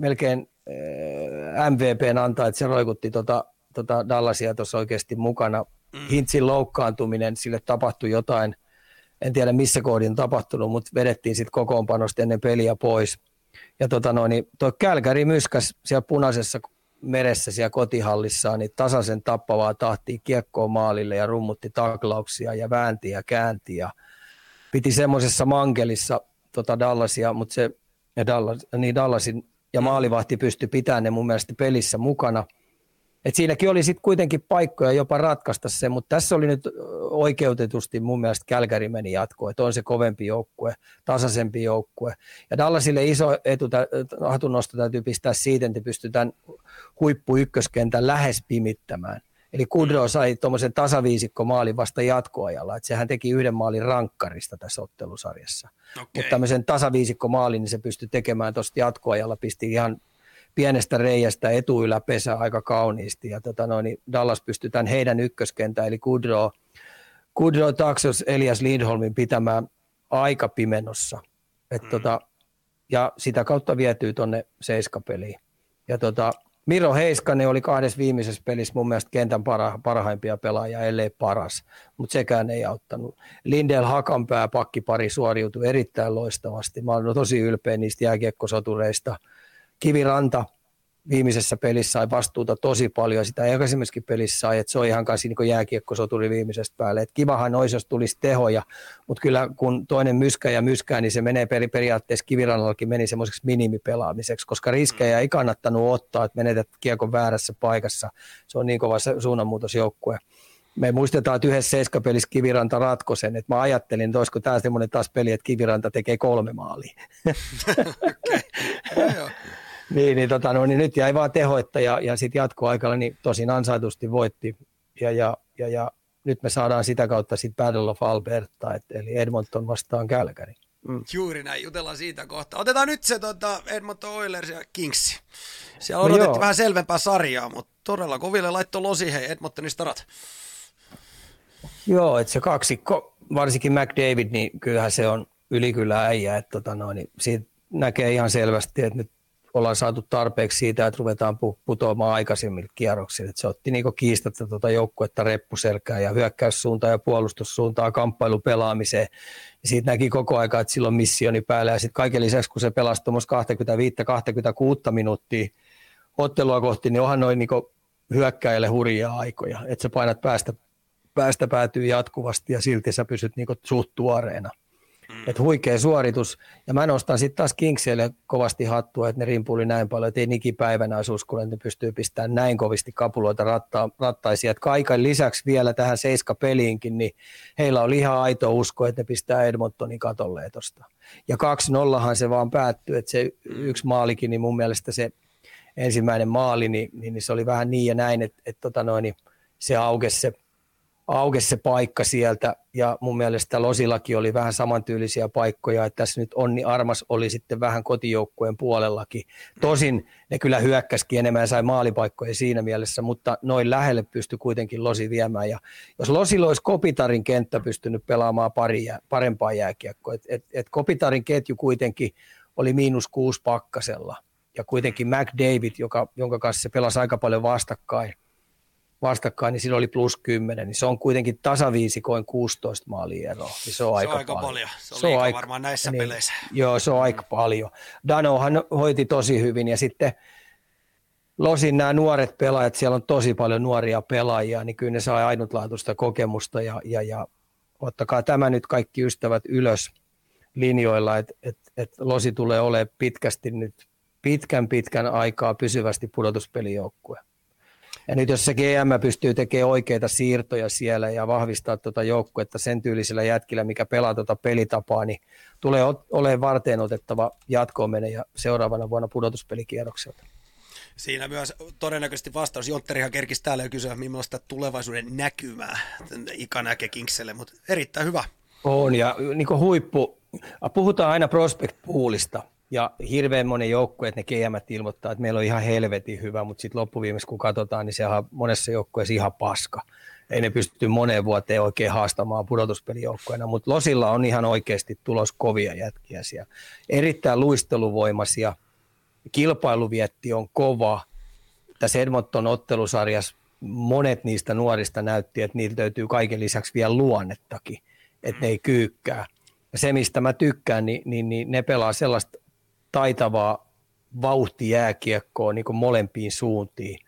melkein MVPn antaa, että se roikutti Dallasia tuossa oikeasti mukana. Hintsin loukkaantuminen, sille tapahtui jotain, en tiedä missä kohdin tapahtunut, mutta vedettiin sitten kokoonpanosta ennen peliä pois. Ja tuo Calgary myskäs siellä punaisessa meressä siellä kotihallissaan, niin tasaisen tappavaa tahtia kiekkoon maalille ja rummutti taklauksia ja väänti ja käänti ja piti semmoisessa mankelissa Dallasia, mutta se Dallasin ja maalivahti pystyi pitämään ne mun mielestä pelissä mukana. Et siinäkin oli sitten kuitenkin paikkoja jopa ratkaista se, mutta tässä oli nyt oikeutetusti mun mielestä Calgary meni jatkoon, että on se kovempi joukkue, tasaisempi joukkue. Ja Dallasille iso hatunnosto täytyy pistää siitä, että pystytään huippu-ykköskentän lähes pimittämään. Eli Goodreau sai tuommoisen tasaviisikko maalin vasta jatkoajalla, että sehän teki yhden maalin rankkarista tässä ottelusarjassa. Okay. Mutta tämmöisen tasaviisikko maalin niin se pystyi tekemään tuosta jatkoajalla, pisti ihan pienestä reiästä etuyläpesä aika kauniisti, ja Dallas pystyi tämän heidän ykköskentään, eli Goodreau Taxos Elias Lindholmin pitämään aika pimenossa, ja sitä kautta vietyy tuonne 7 peliin. Ja Miro Heiskanen oli 2 viimeisessä pelissä mun mielestä kentän parhaimpia pelaajia, ellei paras, mutta sekään ei auttanut. Lindell Hakanpää pakkipari suoriutui erittäin loistavasti. Mä olen tosi ylpeä niistä jääkiekkosotureista. Kiviranta viimeisessä pelissä sai vastuuta tosi paljon, sitä aikaisemminkin pelissä sai, että se on ihan kanssa niin jääkiekkosoturi viimeisestä päälle. Et kivahan olisi, jos tulisi tehoja, mutta kyllä kun toinen myskää, niin se menee periaatteessa Kivirannallakin meni semmoiseksi minimipelaamiseksi, koska riskejä ei kannattanut ottaa, että menetät kiekon väärässä paikassa. Se on niin kova suunnanmuutosjoukkue. Me muistetaan, että yhdessä 7 pelissä Kiviranta ratkoi sen, että mä ajattelin, että olisiko tämä semmoinen taas peli, että Kiviranta tekee 3 maalia. Niin nyt jäi vaan tehoitta ja sitten jatkoaikalla niin tosin ansaitusti voitti ja nyt me saadaan sitä kautta sitten Battle of Alberta, eli Edmonton vastaan Calgary. Juuri näin, jutellaan siitä kohta. Otetaan nyt se Edmonton Oilers ja Kings. Siellä odotettiin vähän selvempää sarjaa, mutta todella koville laittoi losi, hei Edmontonista rat. Joo, että se kaksikko varsinkin McDavid, niin kyllähän se on ylikylä äijä. Että siitä näkee ihan selvästi, että nyt ollaan saatu tarpeeksi siitä, että ruvetaan putoamaan aikaisemmille kierroksille. Se otti niin kiistatta joukkuetta reppuselkään ja hyökkäyssuuntaan ja puolustussuuntaan kamppailupelaamiseen. Ja siitä näki koko aika, että sillä on missioni päällä. Ja sitten kaiken lisäksi, kun se pelasi tuommoista 25-26 minuuttia ottelua kohti, niin onhan noin niin hyökkäjille hurjia aikoja. Että sä painat päästä päätyy jatkuvasti ja silti sä pysyt niin suht tuoreena. Että huikea suoritus. Ja mä nostan sitten taas Kingsille kovasti hattua, että ne rimpuili näin paljon, että ei nikipäivänä olisi uskonut, että ne pystyy pistämään näin kovisti kapuloita rattaisiin. Että kaiken lisäksi vielä tähän 7-peliinkin, niin heillä oli ihan aito usko, että ne pistää Edmontonin katolle tuosta. Ja 2-0han se vaan päättyi, että se yksi maalikin, niin mun mielestä se ensimmäinen maali, niin se oli vähän niin ja näin, että se aukesi se paikka sieltä, ja mun mielestä Losillakin oli vähän samantyylisiä paikkoja, että tässä nyt Onni Armas oli sitten vähän kotijoukkueen puolellakin. Tosin ne kyllä hyökkäskin enemmän ja sai maalipaikkoja siinä mielessä, mutta noin lähelle pystyi kuitenkin Losi viemään. Ja jos Losilla olisi Kopitarin kenttä pystynyt pelaamaan parempaa jääkiekkoa, että Kopitarin ketju kuitenkin oli -6 pakkasella, ja kuitenkin McDavid, jonka kanssa se pelasi aika paljon vastakkain, niin sillä oli +10, niin se on kuitenkin tasaviisikoin 16 maalia eroa. Niin se on aika paljon. Se on varmaan näissä peleissä. Joo, se on aika paljon. Danohan hoiti tosi hyvin, ja sitten Losin nämä nuoret pelaajat, siellä on tosi paljon nuoria pelaajia, niin kyllä ne saa ainutlaatuista kokemusta, ja ottakaa tämä nyt kaikki ystävät ylös linjoilla, että Losi tulee olemaan pitkästi nyt pitkän aikaa pysyvästi pudotuspelijoukkue. Ja nyt jos se GM pystyy tekemään oikeita siirtoja siellä ja vahvistaa joukkuetta sen tyylisellä jätkillä, mikä pelaa pelitapaa, niin tulee olemaan varten otettava jatko-menejä seuraavana vuonna pudotuspelikierrokselta. Siinä myös todennäköisesti vastaus. Jontterihan kerkisi täällä jo kysyä, millaista tulevaisuuden näkymää Ika näkee Kingselle, mutta erittäin hyvä. On, ja niin kuin huippu. Puhutaan aina prospect poolista. Ja hirveän monen joukkue, että ne GM:t ilmoittaa, että meillä on ihan helvetin hyvä, mutta sitten loppuviimeksi kun katsotaan, niin se on monessa joukkueessa ihan paska. Ei ne pysty moneen vuoteen oikein haastamaan pudotuspelijoukkueena, mutta Losilla on ihan oikeasti tulos kovia jätkiä siellä. Erittäin luisteluvoimaisia, kilpailuvietti on kova. Tässä Edmonton ottelusarjassa monet niistä nuorista näytti, että niiltä löytyy kaiken lisäksi vielä luonnettakin, että ne ei kyykkää. Ja se, mistä mä tykkään, niin ne pelaa sellaista taitavaa vauhtijääkiekkoa niin kuin molempiin suuntiin,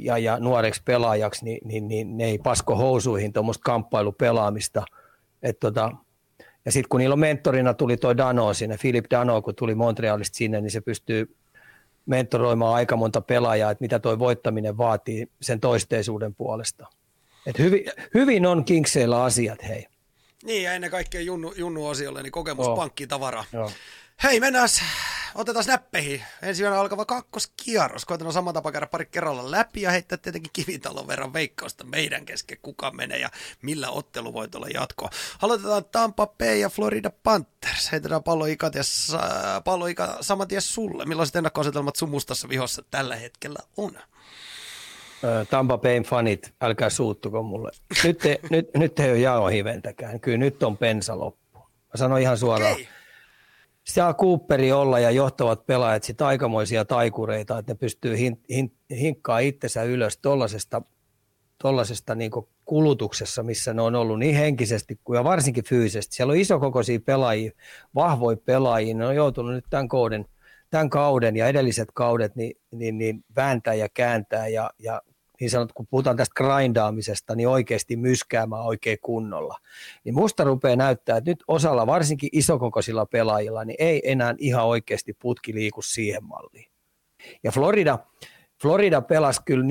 ja nuoreksi pelaajaksi niin ne ei pasko housuihin tuommoista kamppailupelaamista. Ja sitten kun niillä on mentorina tuli toi Dano sinne, Philip Dano, kun tuli Montrealista sinne, niin se pystyy mentoroimaan aika monta pelaajaa, että mitä toi voittaminen vaatii sen toisteisuuden puolesta. Et hyvin on Kingseillä asiat, hei. Niin, ja ennen kaikkea Junnu-osiolle niin kokemuspankkitavara. Joo. Hei, mennään, otetaan näppeihin. Ensi yönä alkava kakkoskierros. Koetan on saman tapaan käydä pari kerralla läpi ja heittää tietenkin kivitalon verran veikkausta meidän kesken, kuka menee ja millä ottelu voi tulla jatkoa. Aloitetaan Tampa Bay ja Florida Panthers. Heitetään pallo Ika saman tien sulle. Millaiset ennakkoasetelmat sun mustassa vihossa tällä hetkellä on? Tampa Bayn fanit, älkää suuttuko mulle. Nyt ei ole jaohiventäkään. Kyllä nyt on pensa loppu. Mä sanon ihan suoraan. Okay. Saa Cooperi olla ja johtavat pelaajat sit aikamoisia taikureita, että ne pystyy hinkkaa itsensä ylös tollasesta niin kulutuksessa, missä ne on ollut niin henkisesti kuin ja varsinkin fyysisesti. Siellä on isokokoisia pelaajia, vahvoja pelaajia. Ne on joutunut nyt tämän kauden ja edelliset kaudet niin vääntää ja kääntää ja niin sanot, kun puhutaan tästä grindaamisesta, niin oikeasti myskäämään oikein kunnolla. Niin musta rupeaa näyttää, että nyt osalla, varsinkin isokokoisilla pelaajilla, niin ei enää ihan oikeasti putki liiku siihen malliin. Ja Florida pelasi kyllä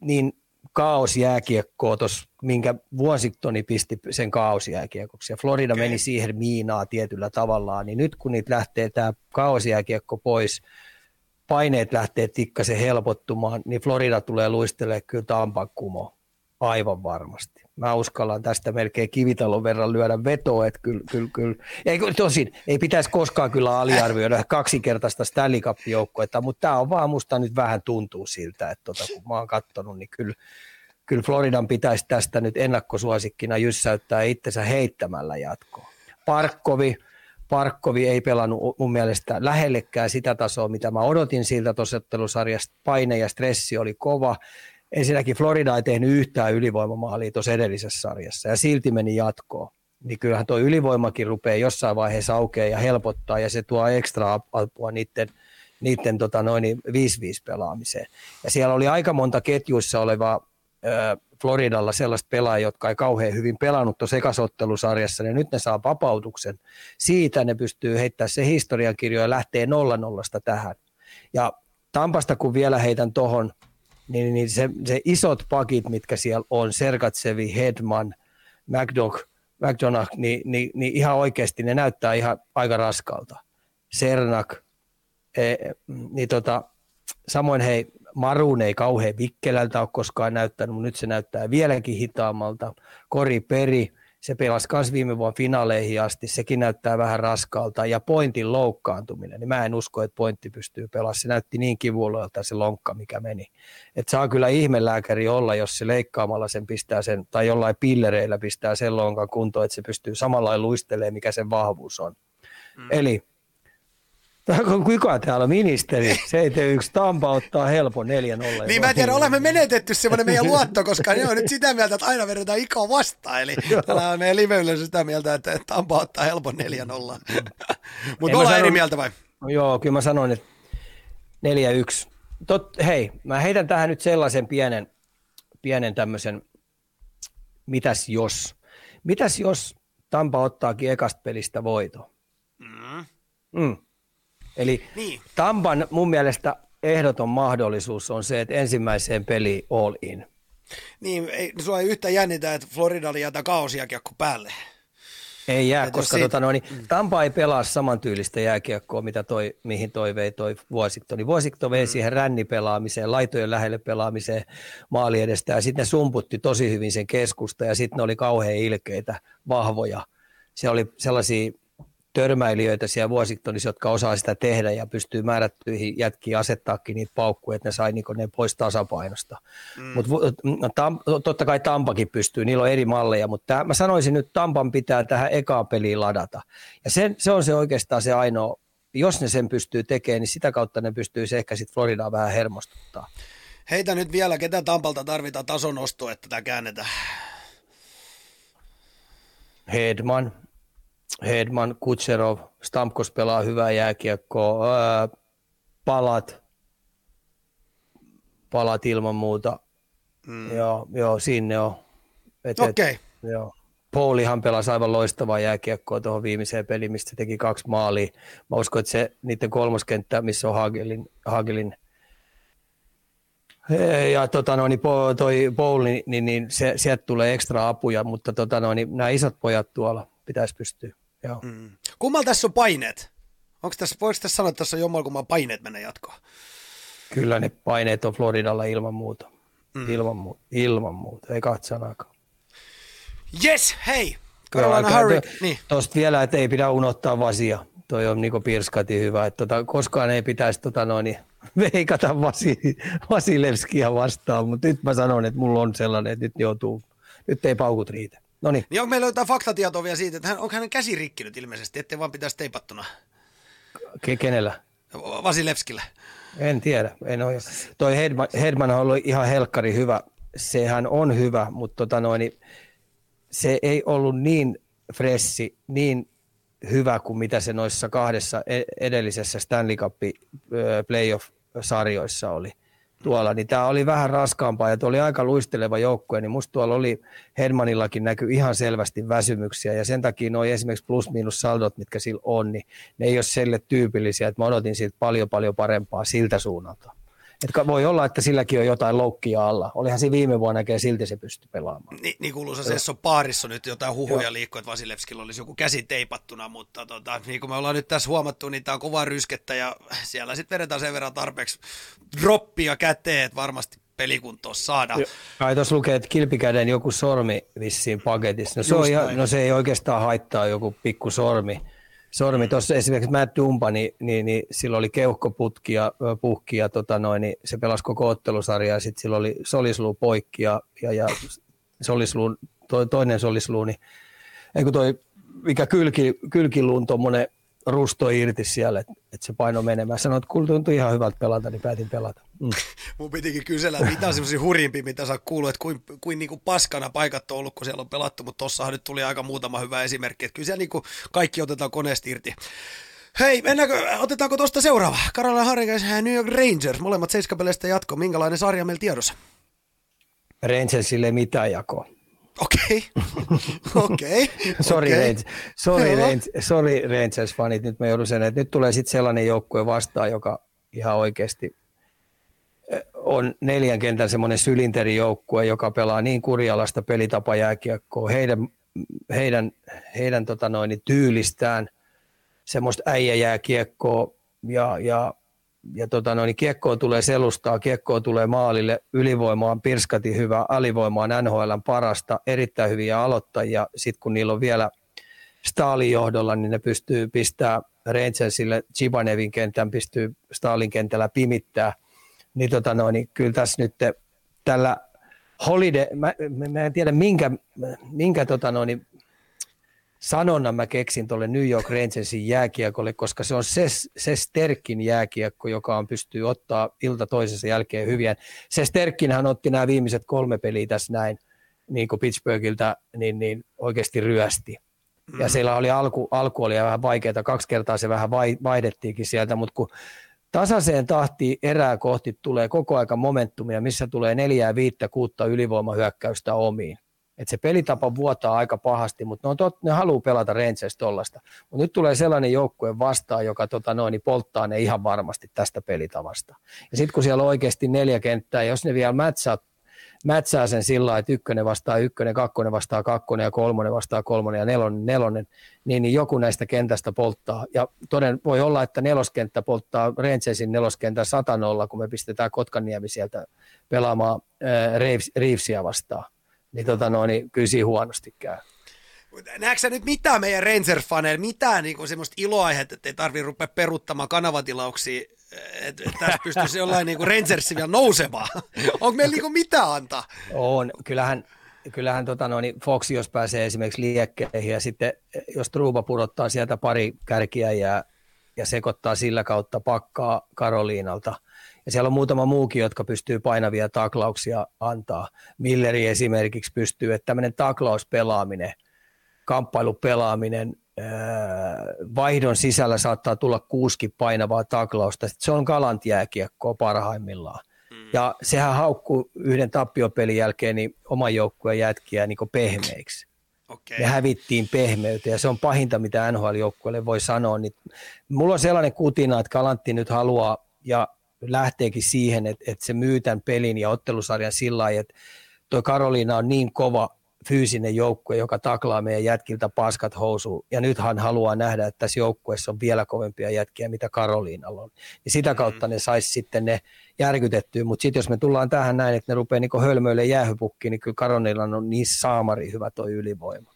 niin kaosjääkiekkoa tuossa, minkä Washingtoni pisti sen kaosjääkiekoksi. Ja Florida meni siihen miinaa tietyllä tavallaan, niin nyt kun niitä lähtee tämä kaosjääkiekko pois, paineet lähtee tikkasen helpottumaan, niin Florida tulee luistelemaan kyllä Tampan kumo aivan varmasti. Mä uskallan tästä melkein kivitalon verran lyödä vetoa, että kyllä. Tosin ei pitäisi koskaan kyllä aliarvioida kaksinkertaista Stanley Cup-joukkuetta, mutta tämä on vaan musta nyt vähän tuntuu siltä, että kun mä oon katsonut, niin kyllä, kyllä Floridan pitäisi tästä nyt ennakkosuosikkina jyssäyttää itsensä heittämällä jatkoon. Parkkovi ei pelannut mun mielestä lähellekään sitä tasoa, mitä mä odotin siltä tuossa ottelusarjasta. Paine ja stressi oli kova. Ensinnäkin Florida ei tehnyt yhtään ylivoimamaalia tuossa edellisessä sarjassa ja silti meni jatkoon. Niin kyllähän tuo ylivoimakin rupeaa jossain vaiheessa aukeaa ja helpottaa ja se tuo ekstra apua niiden 5-5 pelaamiseen. Ja siellä oli aika monta ketjuissa olevaa Floridalla sellaista pelaajia, jotka ei kauhean hyvin pelannut tuossa ekasottelusarjassa, ja nyt ne saa vapautuksen. Siitä ne pystyy heittämään se historiankirjo ja lähtee 0-0 tähän. Ja Tampasta kun vielä heitän tuohon, niin se isot pakit, mitkä siellä on, Sergatsevi, Hedman, McDonough, niin ihan oikeasti ne näyttää ihan aika raskalta. Cernak, samoin hei, Maruun ei kauhean vikkelältä ole koskaan näyttänyt, mutta nyt se näyttää vieläkin hitaammalta. Kori Peri, se pelasi myös viime vuonna finaaleihin asti, sekin näyttää vähän raskalta. Ja Pointin loukkaantuminen, niin mä en usko, että Pointti pystyy pelaamaan. Se näytti niin kivuliaalta se lonkka, mikä meni. Että saa kyllä ihmelääkäri olla, jos se leikkaamalla sen pistää sen, tai jollain pillereillä pistää sen lonkan kuntoon, että se pystyy samalla luistelemaan, mikä sen vahvuus on. Mm. Eli kuka täällä ministeri? 7-1 Tampa ottaa helpo 4-0. Niin mä en tiedä, olemme menetetty semmoinen meidän luotto, koska ne on nyt sitä mieltä, että aina vedetään Ikoa vastaan. Eli täällä on meidän live-yleisö sitä mieltä, että Tampa ottaa helpo 4-0. Mutta me ollaan eri mieltä vai? No joo, kyllä mä sanoin, että 4-1. Hei, mä heitän tähän nyt sellaisen pienen tämmöisen, mitäs jos Tampa ottaakin ekasta pelistä voito? Eli niin. Tampan mun mielestä ehdoton mahdollisuus on se, että ensimmäiseen peliin all in. Niin, sua ei yhtään jännitä, että Florida oli jätä kaosiakiekko päälle. Ei jää, koska Tampa ei pelaa samantyylistä jääkiekkoa, mihin toi vei toi Vuosikko. Niin Vuosikko vei siihen rännipelaamiseen, laitojen lähelle pelaamiseen maali edestä, ja sitten ne sumputti tosi hyvin sen keskusta, ja sitten ne oli kauhean ilkeitä, vahvoja. Se oli sellaisia törmäilijöitä siellä Washingtonissa, jotka osaa sitä tehdä ja pystyy määrättyihin jätkiin asettaakin niitä paukkuja, että ne sai niin ne pois tasapainosta. Mutta totta kai Tampakin pystyy, niillä on eri malleja, mutta mä sanoisin nyt, Tampan pitää tähän ekaan peliin ladata. Ja se on se oikeastaan se ainoa, jos ne sen pystyy tekemään, niin sitä kautta ne pystyy ehkä sitten Floridaa vähän hermostuttaa. Heitä nyt vielä, ketä Tampalta tarvitaan tasonostoa, että tämä käännetään? Hedman, Kutserov, Stamkos pelaa hyvää jääkiekkoa, palat ilman muuta, joo, sinne on. Okay. Paulihan pelasi aivan loistavaa jääkiekkoa tuohon viimeiseen peliin, mistä teki 2 maalia. Mä uskon, että se niiden kolmoskenttä, missä on Hagelin ja toi Paul, niin sieltä tulee ekstra apuja, mutta nämä isot pojat tuolla pitäisi pystyä. Joo. Kummal tässä on paineet? Voiko tässä sanoa, että tässä on jommalkumman paineet mennä jatkoon? Kyllä ne paineet on Floridalla ilman muuta. Ilman muuta. Ei kahta sanaakaan. Yes, hei! Carolina Hurricane. Niin. Tuosta vielä, että ei pidä unohtaa Vasia. Toi on Niko Pirskati hyvä. Että koskaan ei pitäisi veikata Vasilevskia vastaan, mutta nyt mä sanon, että mulla on sellainen, että nyt ei paukut riitä. Noniin. Niin onko meillä jotain faktatietoa vielä siitä, että onko hänen käsi rikki nyt ilmeisesti, ettei vaan pitäisi teipattuna? Kenellä? Vasilevskillä. En tiedä. En ole. Toi Hedman on ollut ihan helkkari hyvä. Sehän on hyvä, mutta se ei ollut niin fressi, niin hyvä kuin mitä se noissa 2 edellisessä Stanley Cup playoff-sarjoissa oli. Tuolla, niin tämä oli vähän raskaampaa ja tuo oli aika luisteleva joukkue, niin musta tuolla oli Hedmanillakin näkyi ihan selvästi väsymyksiä ja sen takia noi esimerkiksi plus-miinus saldot, mitkä sillä on, niin ne ei ole sille tyypillisiä, että mä odotin siitä paljon parempaa siltä suunnalta. Et voi olla, että silläkin on jotain loukkia alla. Olihan se viime vuonna ja silti se pystyi pelaamaan. Niin kuuluisa Sesso Paarissa nyt jotain huhuja liikkuu, että Vasilevskilla olisi joku käsi teipattuna, mutta niin kuin me ollaan nyt tässä huomattu, niin tämä on kovaa ryskettä ja siellä sitten vedetään sen verran tarpeeksi droppia käteen, että varmasti pelikuntoon saada. Kai tuossa lukee, että kilpikäden joku sormi vissiin paketissa. No se ei oikeastaan haittaa joku pikku sormi. sormi. Tuossa esimerkiksi Matt Dumba, niin sillä oli keuhkoputki ja puhki ja niin se pelasi koko ottelusarjaa ja sitten sillä oli solisluu poikki ja solisluun, toinen solisluu, niin eikö toi mikä kylkiluun tuommoinen rusto irti siellä, että se paino menemään. Sanoin, että tuntui ihan hyvältä pelata, niin päätin pelata. Mm. Mun pitikin kysellä, mitä on semmoisia hurjimpia, mitä sä oot kuullut, että kuin niinku paskana paikat on ollut, kun siellä on pelattu, mutta tossahan nyt tuli aika muutama hyvä esimerkki, että kyllä siellä niinku kaikki otetaan koneesta irti. Hei, otetaanko tuosta seuraava? Carolina Hurricanes ja New York Rangers, molemmat 7 peleistä jatko. Minkälainen sarja meillä tiedossa? Rangersille ei mitään jakoa. Okei. Sorry Rangers-fanit, nyt mä joudun sen, että nyt tulee sitten sellainen joukkue vastaan, joka ihan oikeasti on 4 kentän semmoinen sylinterijoukkue, joka pelaa niin kurjalaista pelitapajääkiekkoa, heidän tyylistään, semmoista äijäjääkiekkoa ja kiekkoa tulee selustaa, kiekkoa tulee maalille, ylivoima on pirskati hyvä, alivoima on NHL:n parasta, erittäin hyviä aloittajia. Sitten kun niillä on vielä Staalin johdolla, niin ne pystyy pistämään Rangersille Zibanejin kentän, pystyy Staalin kentällä pimittää. Niin, niin kyllä tässä nyt tällä Holiday, mä en tiedä minkä sanonnan mä keksin tuolle New York Rangersin jääkiekolle, koska se on se Sterkin jääkiekko, joka on pystyy ottaa ilta toisensa jälkeen hyviä. Se Sterkinhän otti nämä viimeiset 3 peliä tässä näin, niin kuin Pittsburghiltä, niin oikeasti ryösti. Ja siellä oli alku oli vähän vaikeaa, 2 kertaa se vähän vaihdettiinkin sieltä, mutta kun tasaiseen tahtiin erää kohti tulee koko aika momentumia, missä tulee 4, 5, 6 ylivoimahyökkäystä omiin. Että se pelitapa vuotaa aika pahasti, mutta ne haluaa pelata Rangers tollaista. Mutta nyt tulee sellainen joukkue vastaan, joka polttaa ne ihan varmasti tästä pelitavasta. Ja sitten kun siellä on oikeasti 4 kenttää, jos ne vielä mätsää sen sillä lailla, että 1 vastaa 1, 2 vastaa 2 ja 3 vastaa 3 ja 4, niin joku näistä kentästä polttaa. Ja voi olla, että 4. kenttä polttaa Rangersin 4. kenttä 100-0, kun me pistetään Kotkaniemi sieltä pelaamaan Reevesia vastaan. Niin, niin kyllä siinä huonosti käy. Näetkö sä nyt mitään meidän Rangers-faneilla, mitään niin kuin semmoista iloaihetta, ettei tarvitse rupea peruuttamaan kanavatilauksia, että tässä pystyisi jollain niin kuin Rangersi vielä nousemaan? Onko meillä niin kuin mitään antaa? On, kyllähän Fox, jos pääsee esimerkiksi liekkeihin ja sitten jos Truba pudottaa sieltä pari kärkiä ja sekoittaa sillä kautta pakkaa Karoliinalta. Ja siellä on muutama muukin, jotka pystyy painavia taklauksia antaa. Milleri esimerkiksi pystyy, että tämmöinen taklauspelaaminen, kamppailupelaaminen, vaihdon sisällä saattaa tulla 6 painavaa taklausta. Sitten se on galantjääkiekkoa parhaimmillaan. Ja sehän haukkuu yhden tappiopelin jälkeen niin oman joukkueen jätkiä niin kuin pehmeiksi. Okay. Me hävittiin pehmeyteen ja se on pahinta, mitä NHL-joukkueelle voi sanoa. Niin, mulla on sellainen kutina, että Galantti nyt haluaa ja lähteekin siihen, että se myy tämän pelin ja ottelusarjan sillä lailla, että toi Karoliina on niin kova fyysinen joukkue, joka taklaa meidän jätkiltä paskat housuun. Ja nythän haluaa nähdä, että tässä joukkueessa on vielä kovempia jätkiä, mitä Karoliinalla on. Ja sitä kautta ne saisi sitten ne järkytettyä. Mutta sitten jos me tullaan tähän näin, että ne rupeaa niinku hölmöille jäähypukkiin, niin kyllä Karoliinalla on niin saamari hyvä toi ylivoima.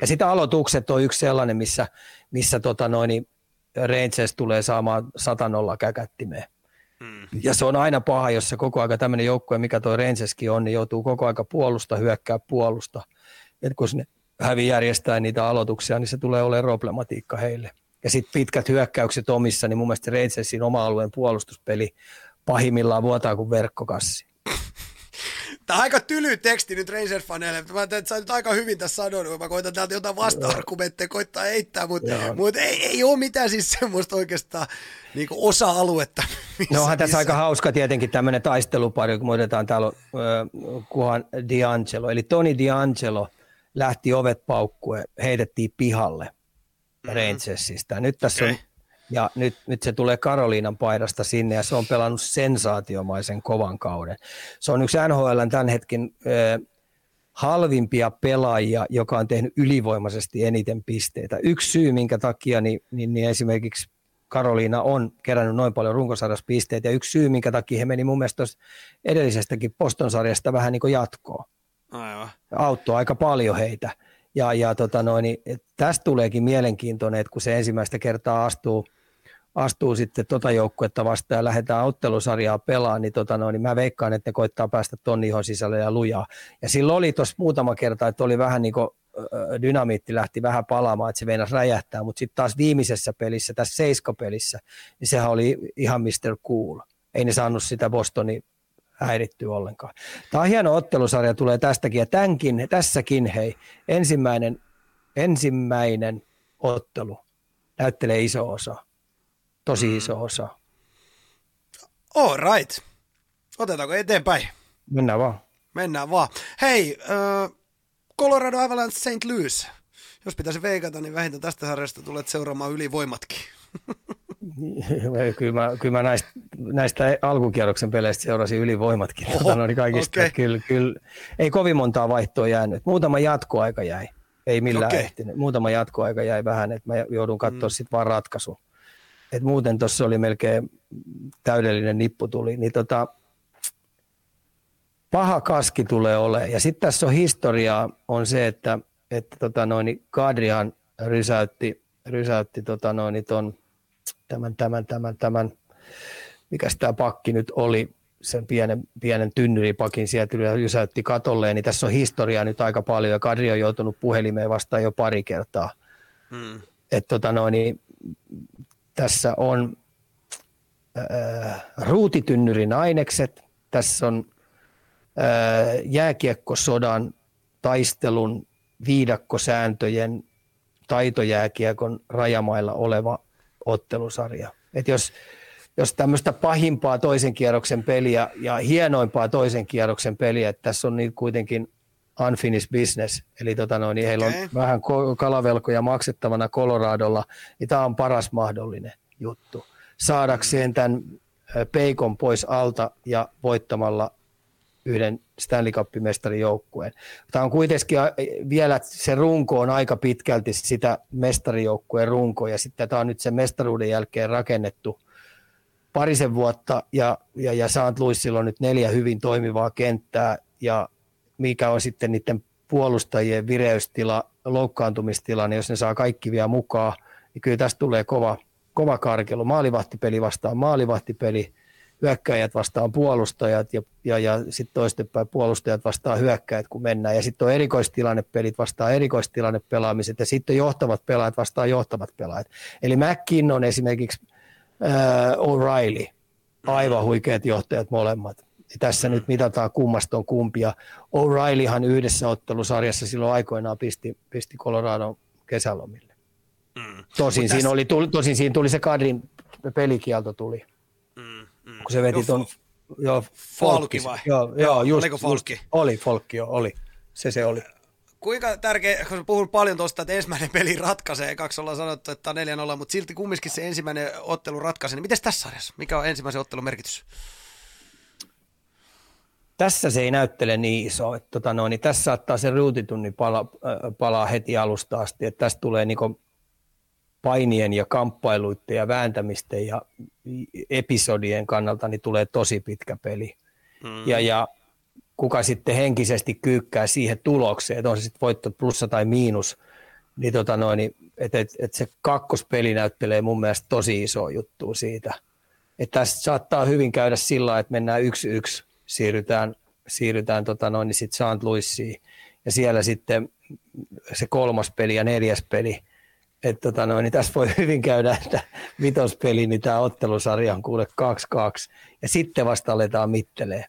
Ja sitten aloitukset on yksi sellainen, missä Rangers tulee saamaan 100-0 käkättimeen. Ja se on aina paha, jos se koko aika tämmöinen joukkue, mikä toi Rangerskin on, niin joutuu koko aika hyökkää puolusta. Et kun ne hävi järjestää niitä aloituksia, niin se tulee olemaan problematiikka heille. Ja sitten pitkät hyökkäykset omissa, niin mun mielestä Rangersin oma-alueen puolustuspeli pahimmillaan vuotaa kuin verkkokassi. Tämä on aika tyly teksti nyt Rangers-faneille. Mä tein, että sä nyt aika hyvin tässä sanonut. Mä koitan täältä jotain vasta-argumentteja, koittaa heittää, mutta ei ole mitään siis semmoista oikeastaan niin kuin osa-aluetta. No onhan tässä aika hauska tietenkin tämmöinen taistelupari, kun me otetaan täällä kuhan D'Angelo. Eli Tony D'Angelo lähti ovet paukkuen, heitettiin pihalle Rangersista. Nyt tässä on, ja nyt se tulee Karoliinan paidasta sinne, ja se on pelannut sensaatiomaisen kovan kauden. Se on yksi NHL:n tämän hetken halvimpia pelaajia, joka on tehnyt ylivoimaisesti eniten pisteitä. Yksi syy, minkä takia niin esimerkiksi Karoliina on kerännyt noin paljon runkosarjaspisteitä, ja yksi syy, minkä takia he meni mun mielestä edellisestäkin Boston-sarjasta vähän niin kuin jatkoon. Aivan. Auttoi aika paljon heitä. Tästä tuleekin mielenkiintoinen, että kun se ensimmäistä kertaa astuu sitten joukkuetta vastaan ja lähdetään ottelusarjaa pelaamaan, niin mä veikkaan, että ne koittaa päästä ton ihon sisälle ja lujaa. Ja silloin oli tuossa muutama kerta, että oli vähän niin kuin dynamiitti lähti vähän palaamaan, että se veinas räjähtää, mutta sitten taas viimeisessä pelissä, tässä seiskapelissä, niin sehän oli ihan Mr. Cool. Ei ne saanut sitä Bostonia häirittyä ollenkaan. Tämä on hieno ottelusarja, tulee tästäkin ja tässäkin hei, ensimmäinen ottelu näyttelee iso osa. Tosi iso osa. All right. Otetaanko eteenpäin? Mennään vaan. Hei, Colorado Avalanche St. Louis. Jos pitäisi veikata, niin vähintään tästä sarjasta tulet seuraamaan ylivoimatkin. Kyllä mä näistä alkukierroksen peleistä seurasin ylivoimatkin. Kaikista. Kyllä. Ei kovin montaa vaihtoa jäänyt. Muutama jatkoaika jäi. Ei millään ehtinyt. Muutama jatkoaika jäi vähän, että mä joudun katsoa sitten vaan ratkaisun. Et muuten tuossa oli melkein täydellinen nippu tuli, niin paha kaski tulee olemaan. Ja sitten tässä on historiaa, on se, että Kadrihan rysäytti tämän, mikäs tämä pakki nyt oli, sen pienen tynnyripakin sieltä rysäytti katolleen, niin tässä on historiaa nyt aika paljon, ja Kadri on joutunut puhelimeen vastaan jo pari kertaa. Että tässä on ruutitynnyrin ainekset, tässä on jääkiekkosodan, taistelun, viidakkosääntöjen, taitojääkiekon rajamailla oleva ottelusarja. Et jos tämmöistä pahimpaa toisen kierroksen peliä ja hienoimpaa toisen kierroksen peliä, että tässä on niitä kuitenkin unfinished business, eli heillä on vähän kalavelkoja maksettavana Coloradolla, niin tämä on paras mahdollinen juttu. Saadakseen tämän peikon pois alta ja voittamalla yhden Stanley Cup-mestarin joukkueen. Tämä on kuitenkin vielä, se runko on aika pitkälti sitä mestarijoukkueen runkoa, ja sitten tämä on nyt sen mestaruuden jälkeen rakennettu parisen vuotta, ja St. Louisilla on nyt 4 hyvin toimivaa kenttää, ja mikä on sitten niiden puolustajien vireystila, loukkaantumistila, niin jos ne saa kaikki vielä mukaan, niin kyllä tästä tulee kova karkelu. Maalivahtipeli vastaan maalivahtipeli, hyökkäjät vastaan puolustajat ja sitten toistepäin puolustajat vastaan hyökkäjät, kun mennään. Ja sitten on erikoistilannepelit vastaan erikoistilannepelaamiset ja sitten on johtavat pelaajat vastaan johtavat pelaajat. Eli McKinnon esimerkiksi, O'Reilly, aivan huikeat johtajat molemmat. Ja tässä nyt mitataan kummasta on kumpia. O'Reillyhan yhdessä ottelusarjassa silloin aikoinaan pisti Coloradon kesälomille. Tosin siinä tuli se Kadrin pelikielto tuli. Kun se veti tuon... Folkki vai? Oliko Folkki? Oli Folkki, oli. Se oli. Kuinka tärkeä, kun puhun paljon tuosta, että ensimmäinen peli ratkaisee, ekaksi ollaan sanottu, että on 4-0, mutta silti kumminkin se ensimmäinen ottelu ratkaisee. Niin mites tässä sarjassa? Mikä on ensimmäisen ottelun merkitys? Tässä se ei näyttele niin iso, että niin tässä saattaa se ruutitunni palaa heti alusta asti, että tässä tulee niinku painien ja kamppailuiden ja vääntämisten ja episodien kannalta niin tulee tosi pitkä peli. Ja kuka sitten henkisesti kyykkää siihen tulokseen, että on se sitten voitto plussa tai miinus, niin että se kakkospeli näyttelee mun mielestä tosi iso juttu siitä. Että tässä saattaa hyvin käydä sillä lailla, että mennään 1-1. Siirrytään sit St. Louisiin ja siellä sitten se kolmas peli ja neljäs peli. Et niin tässä voi hyvin käydä, että vitospeli, niin tämä ottelusarja on kuule 2-2 ja sitten vasta aletaan mittelee.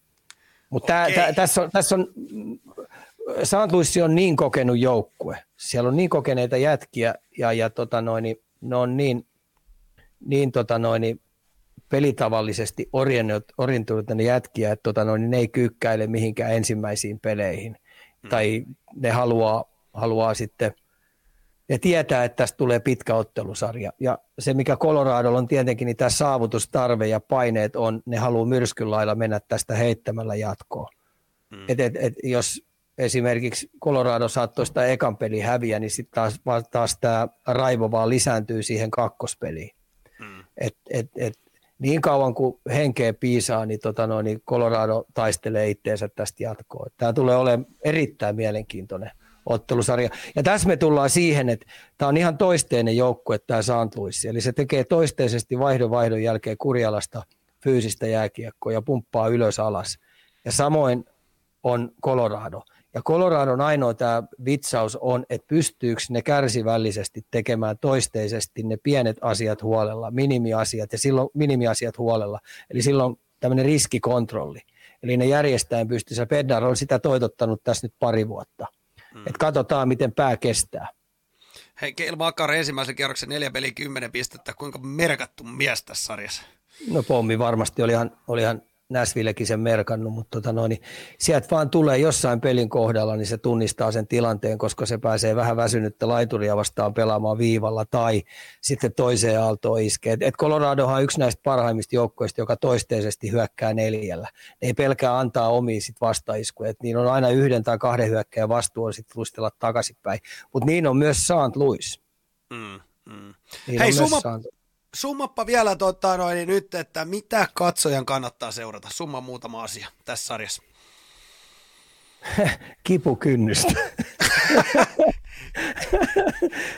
Mutta tässä on St. Louis on niin kokenut joukkue, siellä on niin kokeneita jätkiä ja ne on niin pelitavallisesti orientoituneita jätkiä, että ne ei kyykkäile mihinkään ensimmäisiin peleihin. Tai ne haluaa sitten, ne tietää, että tästä tulee pitkä ottelusarja. Ja se, mikä Coloradolla on tietenkin, niin tämä saavutustarve ja paineet on, ne haluaa myrskyn lailla mennä tästä heittämällä jatkoon. Jos esimerkiksi Colorado saattoi sitä ekan peli häviä, niin sitten taas tämä raivo vaan lisääntyy siihen kakkospeliin. Niin kauan kuin henkeä piisaa, niin Colorado taistelee itteensä tästä jatkoa. Tämä tulee olemaan erittäin mielenkiintoinen ottelusarja. Ja tässä me tullaan siihen, että tämä on ihan toisteinen joukkue tämä St. Louis. Eli se tekee toisteisesti vaihdon jälkeen kurjalasta fyysistä jääkiekkoa ja pumppaa ylös alas. Ja samoin on Colorado. Ja Coloradon ainoa tämä vitsaus on, että pystyykö ne kärsivällisesti tekemään toisteisesti ne pienet asiat huolella, minimiasiat ja silloin minimiasiat huolella. Eli silloin tämmöinen riskikontrolli. Eli ne järjestäen pystyy. Se Bednar on sitä toitottanut tässä nyt pari vuotta. Että katsotaan, miten pää kestää. Hei, Cale Makar ensimmäisen kierroksen 4 peliä 10 pistettä. Kuinka merkattu mies tässä sarjassa? No pommi varmasti. Olihan Nashvillekin sen merkannut, mutta niin sieltä vaan tulee jossain pelin kohdalla, niin se tunnistaa sen tilanteen, koska se pääsee vähän väsynyttä laituria vastaan pelaamaan viivalla tai sitten toiseen aaltoon iskee. Et Coloradohan on yksi näistä parhaimmista joukkoista, joka toisteisesti hyökkää 4. Ne ei pelkää antaa omia sit vastaiskuja, että niin on aina 1 tai 2 hyökkää vastuu on sitten luistella takaisinpäin, mutta niin on myös St. Louis. Niin hei Summappa vielä nyt, että mitä katsojan kannattaa seurata? Summa muutama asia tässä sarjassa. Kipukynnystä.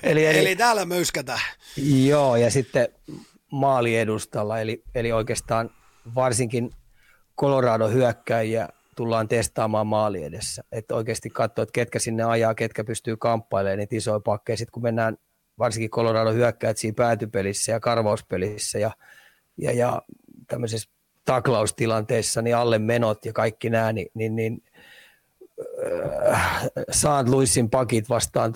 eli täällä möyskätään. Joo, ja sitten maaliedustalla, eli oikeastaan varsinkin Colorado hyökkäjiä tullaan testaamaan maali edessä. Että oikeasti katsoa, että ketkä sinne ajaa, ketkä pystyy kamppailemaan niitä isoja pakkeja. Sitten kun mennään varsinkin Colorado hyökkäät siinä päätypelissä ja karvauspelissä ja tämmöisessä taklaustilanteessa, niin alle menot ja kaikki nämä, St. Louisin pakit vastaan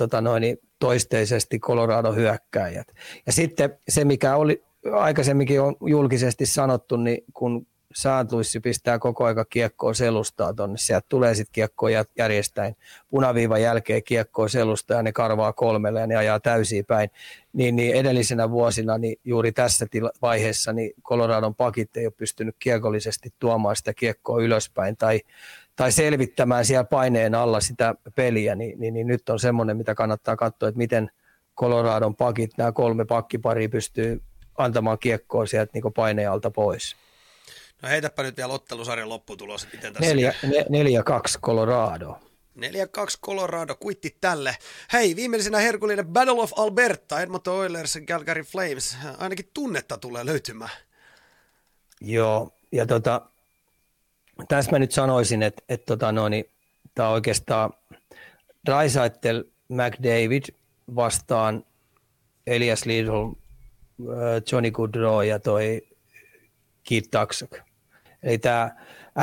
toisteisesti Colorado hyökkääjät. Ja sitten se, mikä oli aikaisemminkin on julkisesti sanottu, niin kun St. Louis pistää koko aika kiekkoa selustaa tuonne, sieltä tulee sitten kiekkoa järjestäen punaviivan jälkeen kiekkoa selustaa ja ne karvaa 3 ja ne ajaa täysiin päin, niin edellisenä vuosina niin juuri tässä vaiheessa niin Coloradon pakit ei ole pystynyt kiekollisesti tuomaan sitä kiekkoa ylöspäin tai selvittämään siellä paineen alla sitä peliä, niin nyt on semmoinen, mitä kannattaa katsoa, että miten Coloradon pakit, nämä 3 pakkipari pystyy antamaan kiekkoa sieltä niin paineen alta pois. No heitäpä nyt vielä ottelusarjan lopputulos. 4-2 Colorado. 4-2 Colorado, kuitti tälle. Hei, viimeisenä herkullinen Battle of Alberta, Edmonton Oilers, Calgary Flames. Ainakin tunnetta tulee löytymään. Joo, ja tässä mä nyt sanoisin, että tämä oikeastaan Draisaitl McDavid vastaan Elias Lindholm, Johnny Goodreau ja Kiitaksak. Eli tämä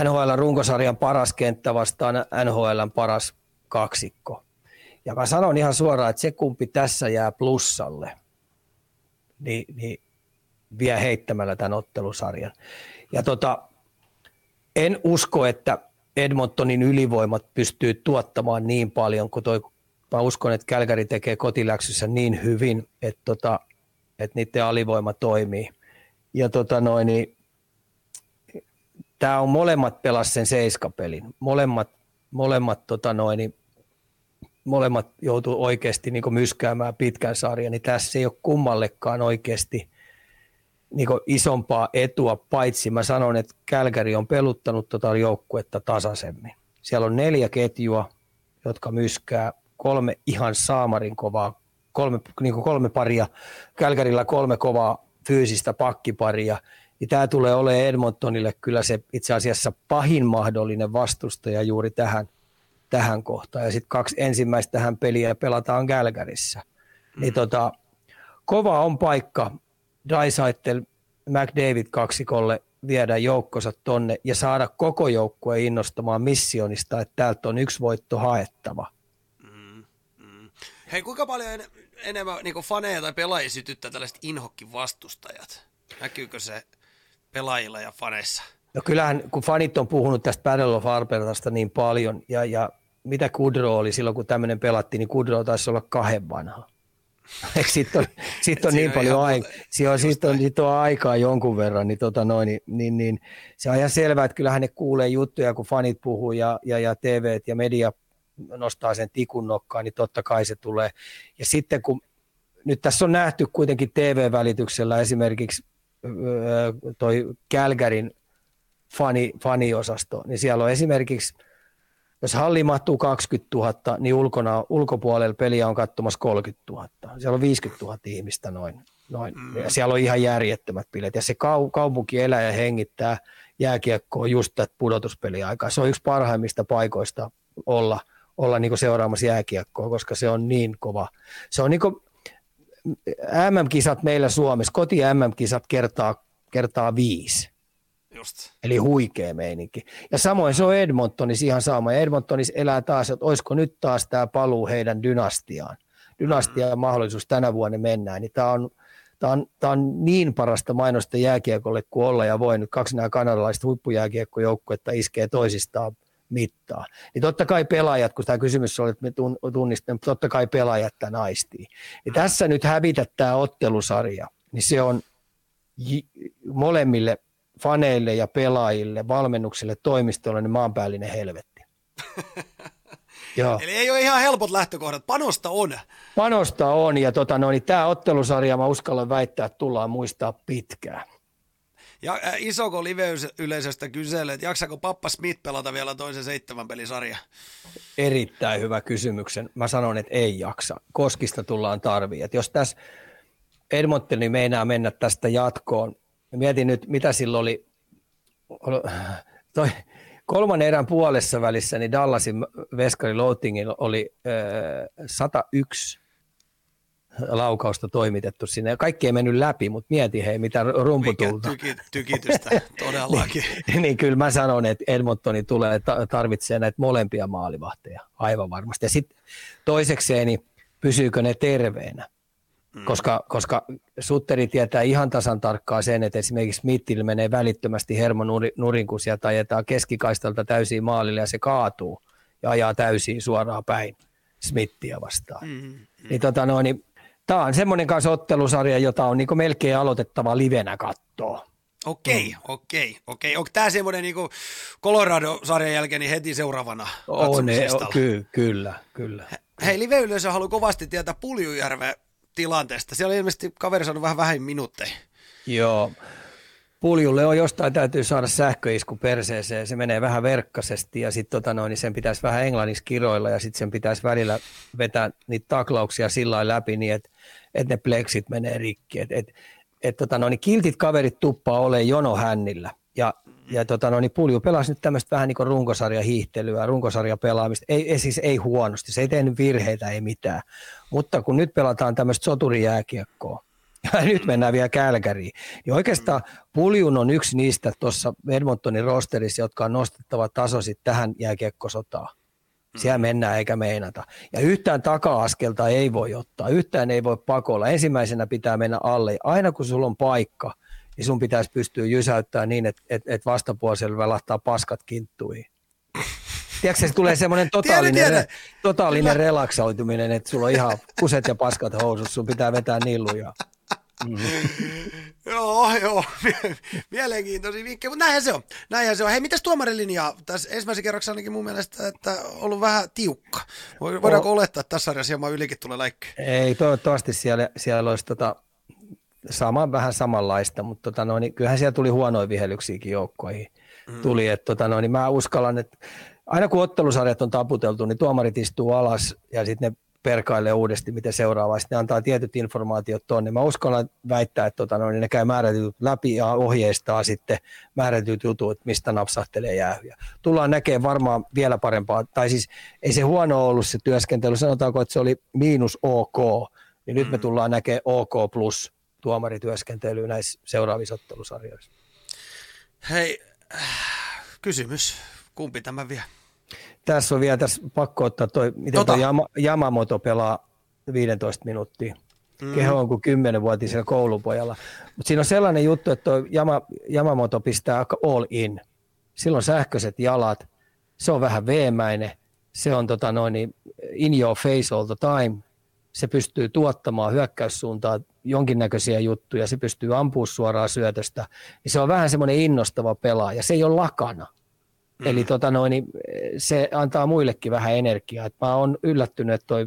NHL:n runkosarjan paras kenttä vastaan NHL:n paras kaksikko. Ja mä sanon ihan suoraan, että se kumpi tässä jää plussalle, niin vie heittämällä tämän ottelusarjan. Ja en usko, että Edmontonin ylivoimat pystyy tuottamaan niin paljon kuin mä uskon, että Calgary tekee kotiläksyssä niin hyvin, että niiden alivoima toimii. Ja tämä on molemmat pelas sen 7-pelin. Molemmat joutuu oikeasti niin myskäämään pitkän sarjan, niin tässä ei ole kummallekaan oikeasti niin isompaa etua, paitsi mä sanon, että Calgary on peluttanut joukkuetta tasaisemmin. Siellä on 4 ketjua, jotka myskää, 3 ihan saamarin kovaa, 3 paria, Calgarylla 3 kovaa fyysistä pakkiparia. Ja tämä tulee olemaan Edmontonille kyllä se itse asiassa pahin mahdollinen vastustaja juuri tähän kohtaan. Ja sitten 2 ensimmäistä tähän peliä pelataan Calgaryssä. Niin kova on paikka Draisaitl McDavid kaksikolle viedä joukkonsa tonne ja saada koko joukkue innostumaan missionista, että täältä on 1 voitto haettava. Hei, kuinka paljon enemmän niin faneja tai pelaajia sytyttää tällaiset inhokki vastustajat? Näkyykö se pelaajilla ja faneissa? No kyllähän, kun fanit on puhunut tästä Battle of Albertasta niin paljon, ja mitä Goodrow oli silloin, kun tämmöinen pelattiin, niin Goodrow taisi olla 2 vanha. Eikö siitä on niin paljon aikaa? Siitä on aikaa jonkun verran, niin se on ihan selvää, että kyllähän ne kuulee juttuja, kun fanit puhuu, ja TV ja media nostaa sen tikun nokkaan, niin totta kai se tulee. Ja sitten kun nyt tässä on nähty kuitenkin TV-välityksellä esimerkiksi toi Calgaryn faniosasto, niin siellä on esimerkiksi Jos halli mahtuu 20 000, niin ulkopuolella peliä on katsomassa 30 000. Siellä on 50 000 ihmistä noin. Ja siellä on ihan järjettömät bileet. Ja se kaupunki elää ja hengittää jääkiekkoa just tätä pudotuspeliaikaa. Se on yksi parhaimmista paikoista olla niin kuin seuraamassa jääkiekkoa, koska se on niin kova. Se on niin kuin MM-kisat meillä Suomessa, koti MM-kisat kertaa 5. Just. Eli huikea meininki. Ja samoin se on Edmontonissa ihan sama. Edmontonissa elää taas, että olisiko nyt taas tämä paluu heidän dynastiaan. Dynastian mahdollisuus tänä vuonna mennään. Niin tämä on niin parasta mainosta jääkiekolle kuin olla ja voi. Nyt kaksi nämä kanadalaiset huippujääkiekkojoukkuetta iskee toisistaan mittaa. Niin totta kai pelaajat, kun tämä kysymys oli, että me tunnistamme, totta kai pelaajat tämän aistii. Ja tässä nyt hävitä tämä ottelusarja, niin se on molemmille faneille ja pelaajille, valmennukselle, toimistolle, niin maanpäällinen helvetti. Joo. Eli ei ole ihan helpot lähtökohdat, panosta on. Panosta on, ja niin tämä ottelusarja, mä uskallan väittää, että tullaan muistaa pitkään. Ja isoko live-yleisöstä kyselee, että jaksako Pappa Smith pelata vielä toisen 7 pelisarja? Erittäin hyvä kysymyksen. Mä sanon, että ei jaksa. Koskista tullaan tarviin. Et jos tässä Edmontoni meinaa mennä tästä jatkoon, mietin nyt, mitä silloin oli kolmannen erän puolessa välissä, niin Dallasin veskari Loutingilla oli 101 laukausta toimitettu sinne. Kaikki ei mennyt läpi, mutta mieti hei, mitä rumputulta. Tykitystä, todellakin. niin kyllä mä sanon, että Edmontoni tarvitsee näitä molempia maalivahteja, aivan varmasti. Ja sitten toisekseen, niin pysyykö ne terveenä? Koska Sutteri tietää ihan tasan tarkkaan sen, että esimerkiksi Smithillä menee välittömästi hermonurin, kun sieltä ajetaan keskikaistalta täysiin maalille ja se kaatuu ja ajaa täysiin suoraan päin Smithia vastaan. Niin, niin, tämä on semmoinen kanssa ottelusarja, jota on niin melkein aloitettava livenä katsoa. Okei. Onko tämä semmoinen niin Colorado-sarjan jälkeen niin heti seuraavana? Kyllä. Hei, live-yleisö haluaa kovasti tietää Puljujärven tilanteesta. Siellä on ilmeisesti kaveri saanut vähän vähin minuutteja. Joo. Puljulle on jostain täytyy saada sähköisku perseeseen. Se menee vähän verkkaisesti ja sitten niin sen pitäisi vähän englanniksi kiroilla ja sitten sen pitäisi välillä vetää niitä taklauksia sillä läpi niin, että ne pleksit menee rikki. Niin kiltit kaverit tuppaa olemaan jonohännillä. Ja Pulju pelasi nyt tämmöistä vähän niin kuin runkosarjahiihtelyä, runkosarjapelaamista. Ei huonosti, se ei tehnyt virheitä, ei mitään. Mutta kun nyt pelataan tämmöistä soturijääkiekkoa, ja nyt mennään vielä Calgaryyn, niin oikeastaan Puljun on yksi niistä tuossa Edmontonin rosterissa, jotka on nostettava taso sitten tähän jääkiekkosotaan. Siellä mennään eikä meinata. Ja yhtään taka-askelta ei voi ottaa, yhtään ei voi pakolla. Ensimmäisenä pitää mennä alle. Aina kun sulla on paikka, niin sun pitäisi pystyä jysäyttämään niin, että vastapuolisella lahtaa paskat kinttuihin. Tiedätkö, se tulee semmoinen totaalinen relaksoituminen, että sulla on ihan kuset ja paskat housut, sun pitää vetää niin lujaa. Joo, mielenkiintoisia vinkkejä, mutta näinhän se on. Hei, mitäs tuomarilinjaa? Tässä ensimmäisen kerroksen ainakin mun mielestä, että on ollut vähän tiukka. Voidaanko olettaa, että tässä sarjassa hieman ylikin tulee läikkyä? Ei, toivottavasti siellä olisi vähän samanlaista, mutta niin kyllähän siellä tuli huonoja vihelyksiäkin joukkoihin. Tuli, että niin mä uskallan, että aina kun ottelusarjat on taputeltu, niin tuomarit istuu alas ja sitten ne perkailee uudesti, miten seuraavaa. Sitten ne antaa tietyt informaatiot tuonne. Mä uskallan väittää, että niin ne käy määrätyt läpi ja ohjeistaa sitten määrätyt jutut, mistä napsahtelee jäähyjä. Tullaan näkemään varmaan vielä parempaa. Tai siis ei se huono ollut se työskentely. Sanotaanko, että se oli miinus OK. Niin nyt me tullaan näkemään OK plus tuomarityöskentelyä näissä seuraavissa ottelusarjoissa. Hei, kysymys. Kumpi tämä vie? Tässä on vielä pakko ottaa toi, miten tuo Yamamoto pelaa 15 minuuttia. Keho on kuin 10-vuotisella koulupojalla. Mutta siinä on sellainen juttu, että tuo Yamamoto pistää all in. Silloin sähköiset jalat, se on vähän veemäinen, se on in your face all the time. Se pystyy tuottamaan hyökkäyssuuntaan jonkinnäköisiä juttuja, se pystyy ampumaan suoraan syötöstä. Ja se on vähän semmoinen innostava pelaaja, se ei ole lakana. Eli se antaa muillekin vähän energiaa. Et mä oon yllättynyt, että toi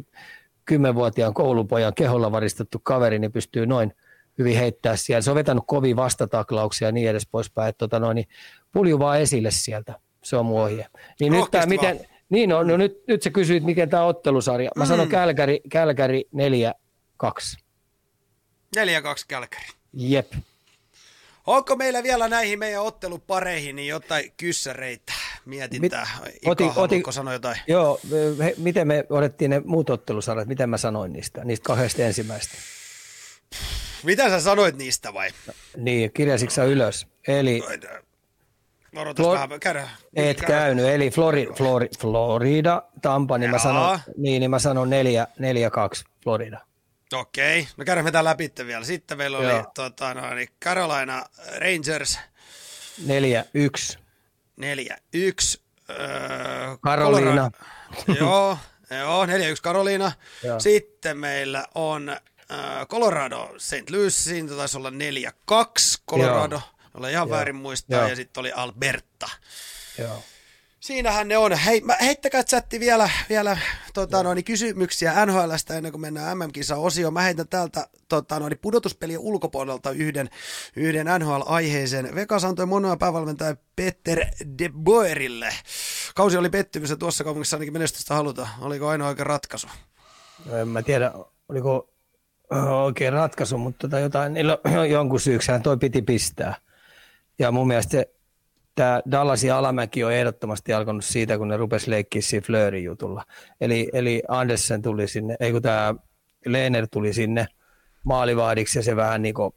10-vuotiaan koulupojan keholla varistettu kaveri niin pystyy noin hyvin heittämään siellä. Se on vetänyt kovia vastataklauksia ja niin edes poispäin. Pulju vaan esille sieltä, se on mun ohje. Niin nyt tämä, miten... Niin, no nyt sä kysyit, mikä tämä ottelusarja. Mä sanon Calgary 4-2. 4-2 Calgary. Jep. Onko meillä vielä näihin meidän ottelupareihin niin jotain kyssäreitä? Mietitään. Haluatko sanoa jotain? Joo, miten me odettiin ne muut ottelusarjat? Miten mä sanoin niistä kahdesta ensimmäistä? Mitä sä sanoit niistä vai? Niin, kirjasitko sä ylös? Eli... Käynyt, eli Florida, Tampa, niin mä sanon 4-2 Florida. Okei, no käydään me tämän läpi vielä. Sitten meillä oli Carolina Rangers. 4-1. 4-1. Carolina. Joo, 4-1 Carolina. Joo. Sitten meillä on Colorado St. Louis, siinä taisi olla 4-2 Colorado. Joo. Olen ihan väärin muistaa, ja sitten oli Alberta. Joo. Siinähän ne on. Hei, heittäkää chatti vielä kysymyksiä NHL:stä ennen kuin mennään MM-kisa-osioon. Mä heitän täältä pudotuspelien ulkopuolelta yhden NHL-aiheeseen. Vegas antoi monoa päävalmentaja Peter De Boerille. Kausi oli pettymys ja tuossa kaupungissa ainakin menestystä haluta. Oliko ainoa oikea ratkaisu? No, en mä tiedä, oliko oikein ratkaisu, mutta jonkun syyksään toi piti pistää. Ja mun mielestä tämä Dallasin alamäki on ehdottomasti alkanut siitä, kun ne rupesi leikkiä siinä Fleurin jutulla. Eli Andersen tuli sinne, ei kun tämä Lehner tuli sinne maalivahdiksi ja se vähän niin kuin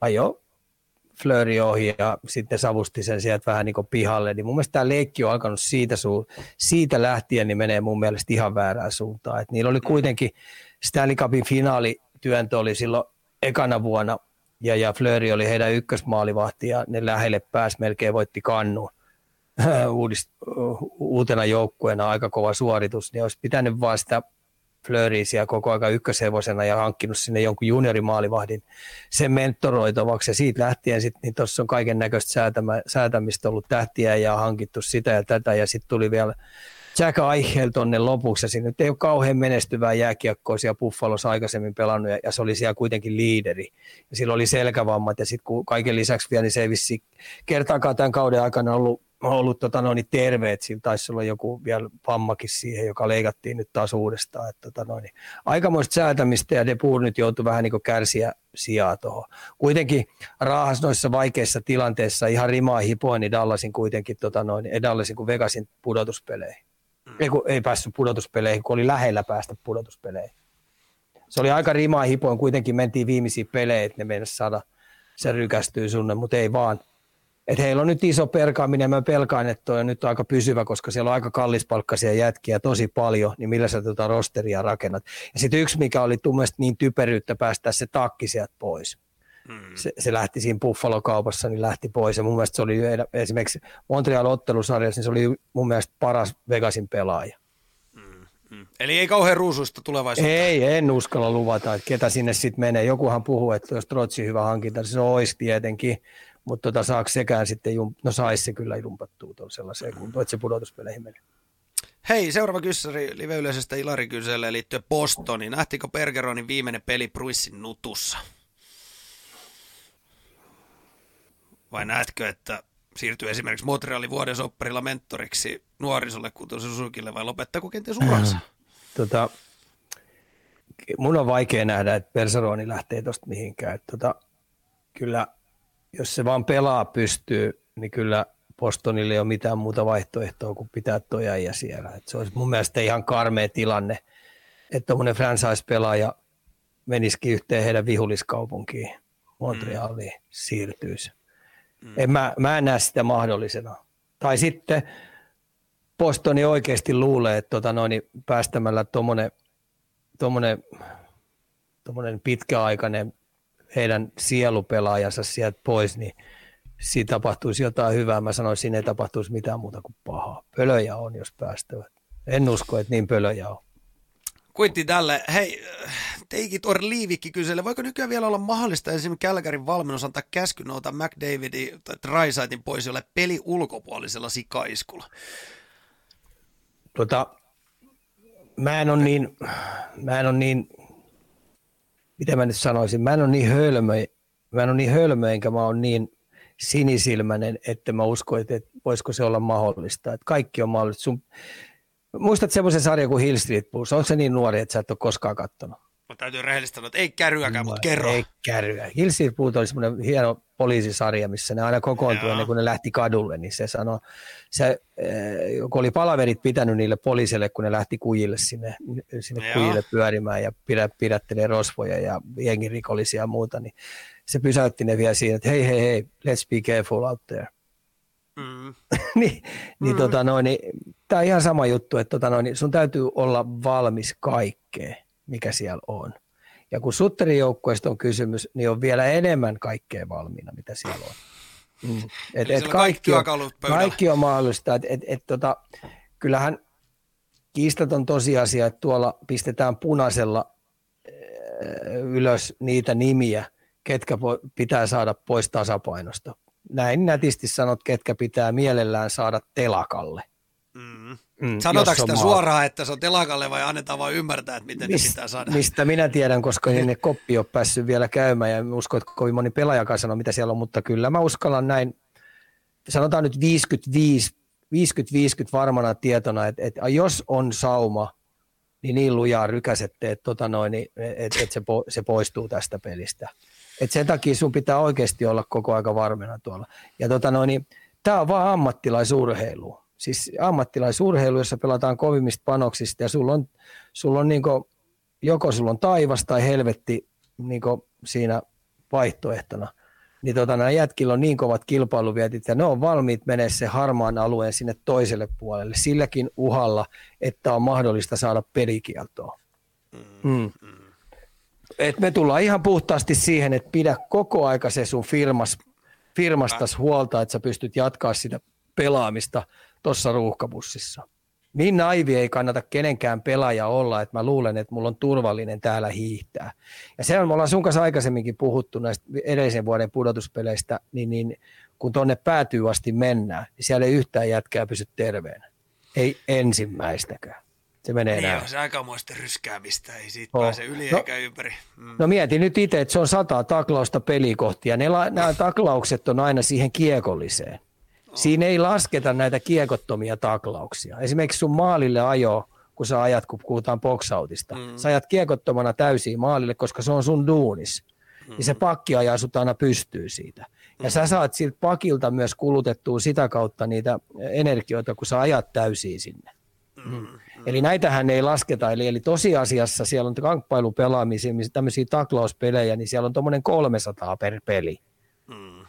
ajoi Fleurin ohi ja sitten savusti sen sieltä vähän niin kuin pihalle. Niin mun mielestä tämä leikki on alkanut siitä lähtien, niin menee mun mielestä ihan väärään suuntaan. Et niillä oli kuitenkin Stanley Cupin finaalityöntö oli silloin ekana vuonna. Ja Fleury oli heidän ykkösmaalivahti ja ne lähelle pääsi, melkein voitti kannuun uutena joukkueena, aika kova suoritus. Ne olisi pitänyt vaan sitä Fleuryä siellä koko ajan ykköshevosena ja hankkinut sinne jonkun juniorimaalivahdin sen mentoroitavaksi. Ja siitä lähtien sitten niin tuossa on kaiken näköistä säätämistä ollut, tähtiä ja hankittu sitä ja tätä. Ja sitten tuli vielä Jack Eichel tonne lopuksi. Siinä nyt ei ole kauhean menestyvää jääkiekkoa siellä Buffalossa aikaisemmin pelannut, ja se oli siellä kuitenkin liideri. Ja sillä oli selkävammat, ja sitten kaiken lisäksi vielä, niin se ei vissi kertaakaan tämän kauden aikana ollut terveet. Siinä taisi olla joku vielä vammakin siihen, joka leikattiin nyt taas uudestaan. Aikamoista säätämistä, ja De Boer nyt joutui vähän niin kuin kärsiä sijaa tuohon. Kuitenkin raahas noissa vaikeissa tilanteissa ihan rimaa hipoin, niin Dallasin kuitenkin Dallasin kuin Vegasin pudotuspeleihin. Ei päässyt pudotuspeleihin, kun oli lähellä päästä pudotuspeleihin. Se oli aika rimaa hipoin, kuitenkin mentiin viimeisiin peleihin, että ne mennessä saada, se rykästyy sunne, mutta ei vaan. Että heillä on nyt iso perkaaminen, mä pelkaan, että toi on nyt aika pysyvä, koska siellä on aika kallispalkkaisia jätkiä tosi paljon, niin millä sä rosteria rakennat. Ja sitten yksi, mikä oli mielestäni niin typeryyttä, päästää se takki sieltä pois. Se lähti siinä Buffalo-kaupassa, niin lähti pois. Ja mun mielestä se oli esimerkiksi Montreal-ottelusarjassa, niin se oli mun mielestä paras Vegasin pelaaja. Eli ei kauhean ruusuista tulevaisuutta. Ei, en uskalla luvata, että ketä sinne sitten menee. Jokuhan puhuu, että jos Trotsi hyvä hankinta, niin se olisi tietenkin. Mutta saako sekään sitten, saisi se kyllä jumpattua tuolla sellaiseen kuntoon, että se pudotuspeleihin menee. Hei, seuraava kyssäri live-yleisöstä Ilari kyselee liittyen Bostoniin. Nähtikö Bergeronin viimeinen peli Bruissin nutussa? Vai näetkö, että siirtyy esimerkiksi Montrealin vuoden sopparilla mentoriksi nuorisolle, kuten Suzukille, vai lopettaako kenties uransa? Mun on vaikea nähdä, että Bergeroni lähtee tuosta mihinkään. Kyllä, jos se vaan pelaa pystyy, niin kyllä Bostonille ei ole mitään muuta vaihtoehtoa kuin pitää toi äijä siellä. Se olisi mun mielestä ihan karmea tilanne, että tuommoinen franchise-pelaaja menisikin yhteen heidän viholliskaupunkiin, Montrealiin, siirtyisi. Mä en näe sitä mahdollisena. Tai sitten Bostoni oikeasti luulee, että päästämällä tuommoinen pitkäaikainen heidän sielupelaajansa sieltä pois, niin siitä tapahtuisi jotain hyvää. Mä sanoisin, että siinä ei tapahtuisi mitään muuta kuin pahaa. Pölöjä on, jos päästävät. En usko, että niin pölöjä on. Kuitti tälle. Hei, teikit or liivikki kyselle. Voiko nykyään vielä olla mahdollista esimerkiksi Calgaryn valmennus antaa käskyn ottaa McDavidin tai Draisaitin pois jolle peli ulkopuolisella sikaiskulla? Mä en ole niin hölmö, enkä mä oon niin sinisilmäinen, että mä uskon, että voisiko se olla mahdollista. Että kaikki on mahdollista. Sun Muistat semmoisen sarjan kuin Hill Street Blues? Onko se niin nuori, että sä et ole koskaan katsonut? Mä täytyy rehellisesti sanoa, että ei kärryäkään, mutta kerro. Ei kärryä. Hill Street Blues oli semmoinen hieno poliisisarja, missä ne aina kokoontui ennen kuin ne lähti kadulle. Niin se sanoi, kun oli palaverit pitänyt niille poliisille, kun ne lähti kujille sinne kujille pyörimään ja pidättelee rosvoja ja jengirikollisia ja muuta, niin se pysäytti ne vielä siinä, että hei, let's be careful out there. Mm. Tämä on ihan sama juttu, että sun täytyy olla valmis kaikkeen, mikä siellä on. Ja kun sutterijoukkueesta on kysymys, niin on vielä enemmän kaikkea valmiina, mitä siellä on. Mm. Kaikki on mahdollista. Kyllähän kiistaton tosiasia, että tuolla pistetään punaisella ylös niitä nimiä, ketkä pitää saada pois tasapainosta. Näin nätisti sanot, ketkä pitää mielellään saada telakalle. Mm. Mm, sanotaanko sitä suoraan, että se on telakalle vai annetaan vaan ymmärtää, että miten ne pitää saada? Mistä minä tiedän, koska ne koppi on päässyt vielä käymään ja uskon, että kovin moni pelaajakaan sanoo, mitä siellä on, mutta kyllä mä uskallan näin, sanotaan nyt 50-50 varmana tietona, että jos on sauma, niin lujaa rykäsette, että se poistuu tästä pelistä. Et sen takia sun pitää oikeasti olla koko aika varmena tuolla. Ja tämä on vaan ammattilaisurheilu. Siis ammattilaisurheilu, jossa pelataan kovimmista panoksista ja sulla on joko sulla on taivas tai helvetti siinä vaihtoehtona. Niin nämä jätkillä on niin kovat kilpailuvietit ja ne on valmiit menee se harmaan alueen sinne toiselle puolelle silläkin uhalla, että on mahdollista saada pelikieltoa. Mm. Et me tullaan ihan puhtaasti siihen, että pidä koko aika se sun firmastas huolta, että sä pystyt jatkaa sitä pelaamista tuossa ruuhkabussissa. Niin naivi ei kannata kenenkään pelaaja olla, että mä luulen, että mulla on turvallinen täällä hiihtää. Ja se on, me ollaan sun kanssa aikaisemminkin puhuttu näistä edellisen vuoden pudotuspeleistä, niin kun tonne päätyy asti mennään, niin siellä ei yhtään jätkää pysy terveenä. Ei ensimmäistäkään. Se menee näin. Joo, se aikamoista ryskäämistä, ei siitä pääse yli eikä ympäri. Mm. No mieti nyt itse, että se on 100 taklausta pelikohti, ja nämä taklaukset on aina siihen kiekolliseen. Siinä ei lasketa näitä kiekottomia taklauksia. Esimerkiksi sun maalille ajo, kun sä ajat, kun puhutaan boxoutista. Mm. Sä ajat kiekottomana täysiin maalille, koska se on sun duunis. Mm. Ja se pakki ajaa sut aina pystyy siitä. Ja sä saat siltä pakilta myös kulutettua sitä kautta niitä energioita, kun sä ajat täysiin sinne. Mm. Eli näitähän ei lasketa. Eli tosiasiassa siellä on kamppailupelaamisia, tämmöisiä taklauspelejä, niin siellä on tuommoinen 300 per peli. Mm.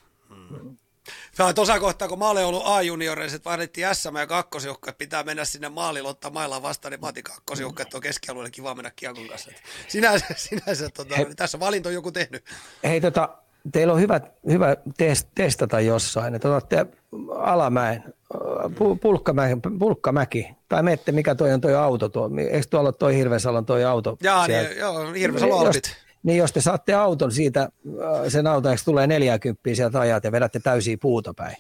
Tuossa kohtaa, kun mä olen ollut A-junioreissa, että vaihdettiin SM ja kakkosjoukkoja, pitää mennä sinne maalilla ottaa maillaan vastaan, niin mä otin kakkosjoukkoja, että on keskialueella kiva mennä kiekon kanssa. Sinänsä, tässä valinto on joku tehnyt. Hei, teillä on hyvä testata jossain, että otatte Alamäen, Pulkkamäki, tai menette, mikä toi on toi auto tuo, eikö tuolla ole toi Hirvensalon toi auto? Joo, Hirvensalon alpit. Niin jos te saatte auton siitä, sen auton, eikö tulee 40 sieltä ajat ja vedätte täysiä puuta päin.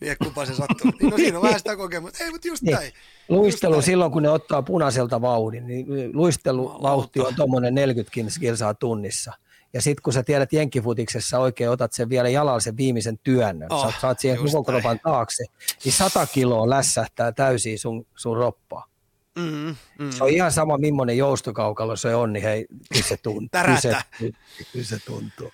Niin, kumpaan se sattuu. No siinä on vähän sitä kokemusta. Ei, mutta just näin. Niin. Luistelu just silloin, kun ne ottaa punaiselta vauhdin, niin luistelulauhti on tuommoinen 40 kilsaa tunnissa. Ja sitten kun sä tiedät jenkkifutiksessa oikein, otat sen vielä jalalla sen viimeisen työnnön, saat siihen mukokropan taakse, niin 100 kiloa lässähtää täysiä sun roppaa. Se on ihan sama, millainen joustokaukalo se on, niin hei, kyllä se tuntuu.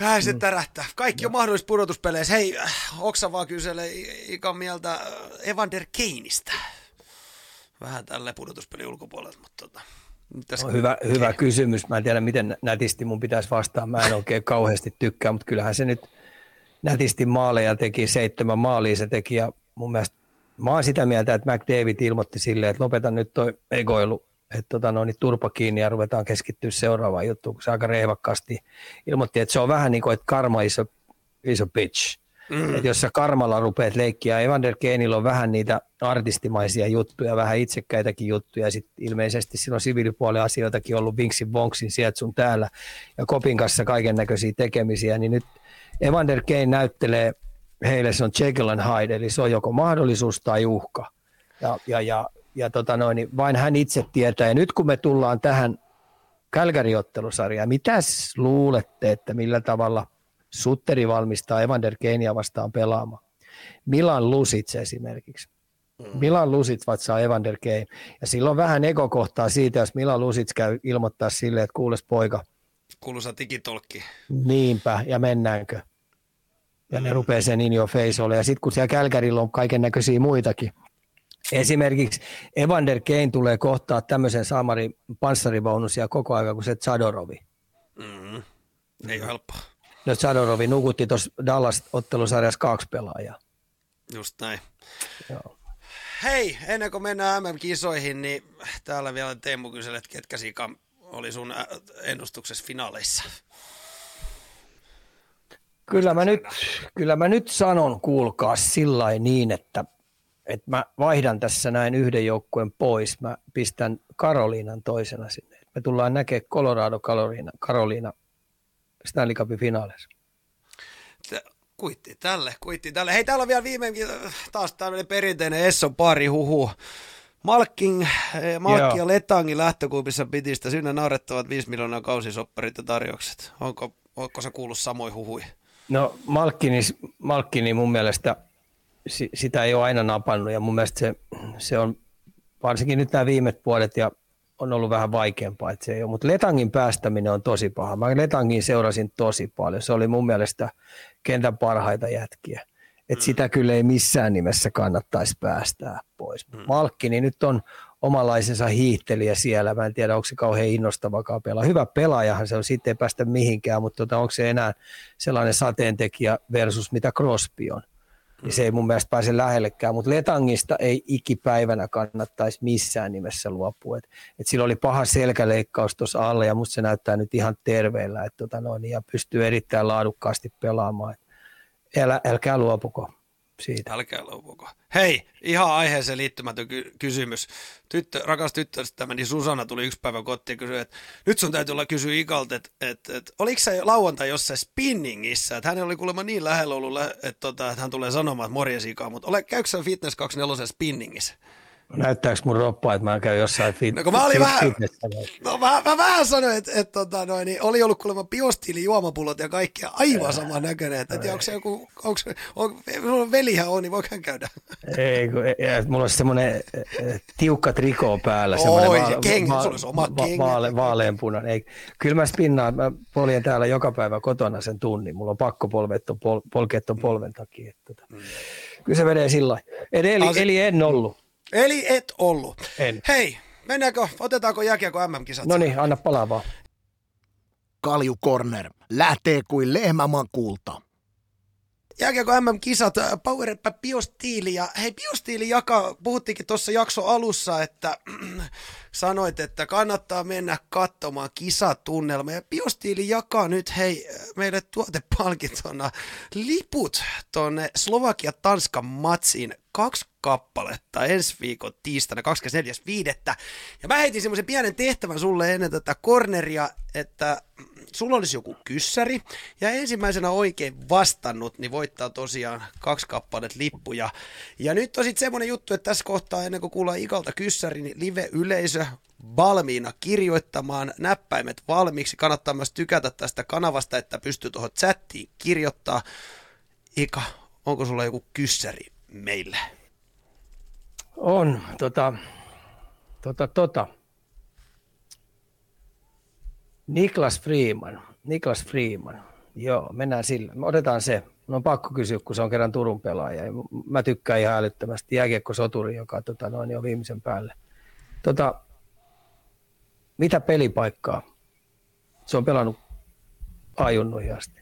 Hei, se tärähtää. Kaikki on mahdollista pudotuspeleissä. Hei, Oksa vaan kyselee Ikan mieltä Evander Kaneista. Vähän tälle pudotuspelin ulkopuolelta, mutta No, hyvä kysymys. Mä en tiedä, miten nätisti mun pitäisi vastaa. Mä en oikein kauheasti tykkää, mutta kyllähän se nyt nätisti maaleja teki, 7 maalia se teki, ja mun mielestä mä oon sitä mieltä, että McDavid ilmoitti silleen, että lopeta nyt toi egoilu, että turpa kiinni ja ruvetaan keskittyä seuraavaan juttuun, kun se aika reivakkaasti ilmoitti, että se on vähän niin kuin, että karma is a bitch. Mm. Että jos sä karmalla rupeat leikkiä, Evander Kanella on vähän niitä artistimaisia juttuja, vähän itsekkäitäkin juttuja, ja sitten ilmeisesti siinä on siviilipuolen asioitakin ollut vinksin vonksin sieltä sun täällä, ja Kopin kanssa kaiken näköisiä tekemisiä, niin nyt Evander Kane näyttelee heille, se on Jekyll and Hyde, eli se on joko mahdollisuus tai uhka. Ja vain hän itse tietää. Ja nyt kun me tullaan tähän Calgary-ottelusarjaan, mitäs luulette, että millä tavalla sutteri valmistaa Evander Kanea vastaan pelaamaan? Milan Lucic esimerkiksi. Milan Lucic vatsaa Evander Kane. Ja silloin vähän ekokohtaa siitä, jos Milan Lucic käy ilmoittaa silleen, että kuules poika. Kuuluisa digitolkki. Niinpä, ja mennäänkö? Ja ne rupeaa sen in your face ole. Ja sitten kun siellä Calgarylla on kaiken näköisiä muitakin. Esimerkiksi Evander Kane tulee kohtaa tämmöisen saamarin panssarivaunun siellä koko ajan, kun se Zadorovi. Mm-hmm. Ei ole helppoa. No Zadorovi nukutti tuossa Dallas-ottelusarjassa 2 pelaajaa. Just näin. Joo. Hei, ennen kuin mennään MM-kisoihin, niin täällä vielä Teemu kyselee, että ketkä siinä oli sun ennustuksessa finaaleissa? Kyllä mä nyt sanon, kuulkaa sillain niin, että mä vaihdan tässä näin yhden joukkueen pois. Mä pistän Carolinan toisena sinne. Me tullaan näkemään Colorado-Carolina Stanley Cupin finaaleissa. Kuitti tälle. Hei, täällä on vielä viimeinkin taas tämmöinen perinteinen Esson pari huhu. Malkki ja Letangin lähtökuupissa pitistä synnä naurettavat 5 miljoonaa kausisopparit ja tarjoukset. Onko sä kuullut samoin huhui? No Malkkini mun mielestä sitä ei ole aina napannut ja mun mielestä se on varsinkin nyt nämä viimeiset vuodet ja on ollut vähän vaikeampaa, että se ei ole. Mutta Letangin päästäminen on tosi paha. Mä Letangin seurasin tosi paljon. Se oli mun mielestä kentän parhaita jätkiä. Et sitä kyllä ei missään nimessä kannattaisi päästää pois. Malkkini nyt on omanlaisensa hiihtelijä siellä. Mä en tiedä, onko se kauhean innostavakaan pelaaja. Hyvä pelaajahan se on, siitä ei päästä mihinkään, mutta onko se enää sellainen sateentekijä versus mitä Crosby on. Niin se ei mun mielestä pääse lähellekään, mutta Letangista ei ikipäivänä kannattaisi missään nimessä luopua. Et sillä oli paha selkäleikkaus tuossa alle ja musta se näyttää nyt ihan terveellä ja pystyy erittäin laadukkaasti pelaamaan. Älkää luopuko siitä. Älkää luopuko. Hei, ihan aiheeseen liittymätön kysymys. Rakas tyttärstäni Susanna tuli yksi päivä kotiin ja kysyi, että nyt sun täytyy olla kysyä Ikalta, että oliko se lauantai jossain spinningissä? Että hän oli kuulemma niin lähellä ollut, että hän tulee sanomaan, että morjes Ika, mutta käykö sä Fitness 24 spinningissä? Näyttääkö mun roppaa, että mä käyn jossain fitnessissä? Mä vähän sanoin, että oli ollut kuulemma biostiili juomapullot ja kaikkea aivan saman näköinen. Että onko se joku, mulla velihän on, niin voiko hän käydä? Ei, kun, mulla on semmoinen tiukka triko päällä. Oi, vaaleanpunainen. Kyllä mä spinnaan, mä poljen täällä joka päivä kotona sen tunnin. Mulla on pakko polkea ton polven takia. Kyllä se menee sillä lailla. Eli en ollut. Eli et ollut. En. Hei, otetaanko jääkiekko MM-kisat? No niin, anna palaa vaan. Valjukorner lähtee kuin lehmä makuulta. Jääkiekko MM-kisat, poweredpä Biostiili. Ja hei, Biostiili jakaa, puhuttiinkin tuossa jakso alussa, että sanoit, että kannattaa mennä katsomaan kisatunnelma. Ja Biostiili jakaa nyt, hei, meille tuotepalkintona liput tuonne Slovakia Tanskan matsiin. 2 kappaletta ensi viikon tiistaina 24.5. Ja mä heitin semmoisen pienen tehtävän sulle ennen tätä corneria, että sulla olisi joku kyssäri ja ensimmäisenä oikein vastannut, niin voittaa tosiaan 2 kappalet lippuja. Ja nyt on sitten semmoinen juttu, että tässä kohtaa ennen kuin kuullaan Ikalta kyssäri, niin live-yleisö valmiina kirjoittamaan, näppäimet valmiiksi. Kannattaa myös tykätä tästä kanavasta, että pystyy tuohon chattiin kirjoittaa. Ika, onko sulla joku kyssäri meille? On, Niklas Freeman, joo, mennään sillä, me otetaan se, on pakko kysyä, kun se on kerran Turun pelaaja, mä tykkään ihan älyttömästi, jääkiekkosoturi, joka on viimeisen päälle, mitä pelipaikkaa, se on pelannut ajunnuihin asti.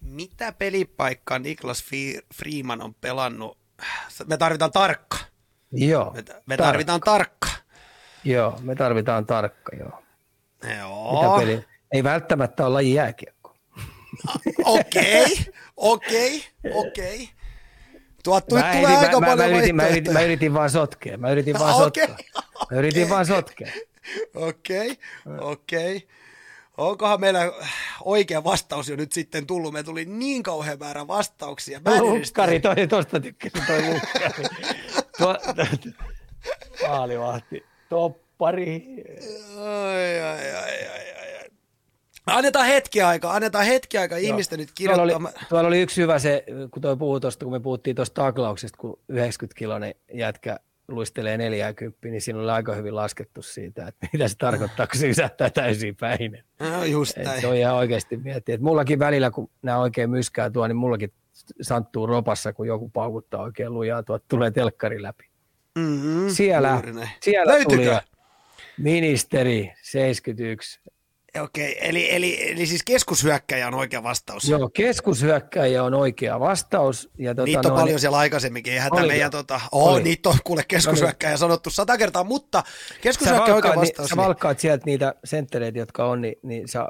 Mitä pelipaikkaa Niklas Freeman on pelannut? Me tarvitaan tarkka. Joo. Me tarvitaan tarkka. Joo. Ei välttämättä ole laji jääkiekko. Okei. Mä yritin vaan sotkea. Okei. Onkohan meillä oikea vastaus jo nyt sitten tullut? Me tuli niin kauhean määrä vastauksia. Lukkari, tuosta tykkäsin toi lukkari. Maalivahti, toppari. Annetaan hetki aikaa ihmisten nyt kirjoittaa. Tuolla oli yksi hyvä se, kun me puhuttiin tuosta taklauksesta, kun 90-kiloinen jätkä luistelee 40, niin siinä oli aika hyvin laskettu siitä, että mitä se tarkoittaa, kun se ysähtää täysin päinen. No, just näin. Se on ihan oikeasti miettiä. Et mullakin välillä, kun nämä oikein myskää tuo, niin mullakin santtuu ropassa, kun joku paukuttaa oikein lujaa, tulee telkkari läpi. Mm-hmm, siellä tuli ministeri 71. Okei, eli siis keskushyökkäjä on oikea vastaus. Joo, keskushyökkäjä on oikea vastaus. Ja niitä on paljon siellä aikaisemminkin. Eihän meidän, niitä on kuule keskushyökkäjä sanottu 100 kertaa, mutta keskushyökkäjä on oikea vastaus. Sä valkkaat sieltä niitä senttereitä, jotka on, niin sä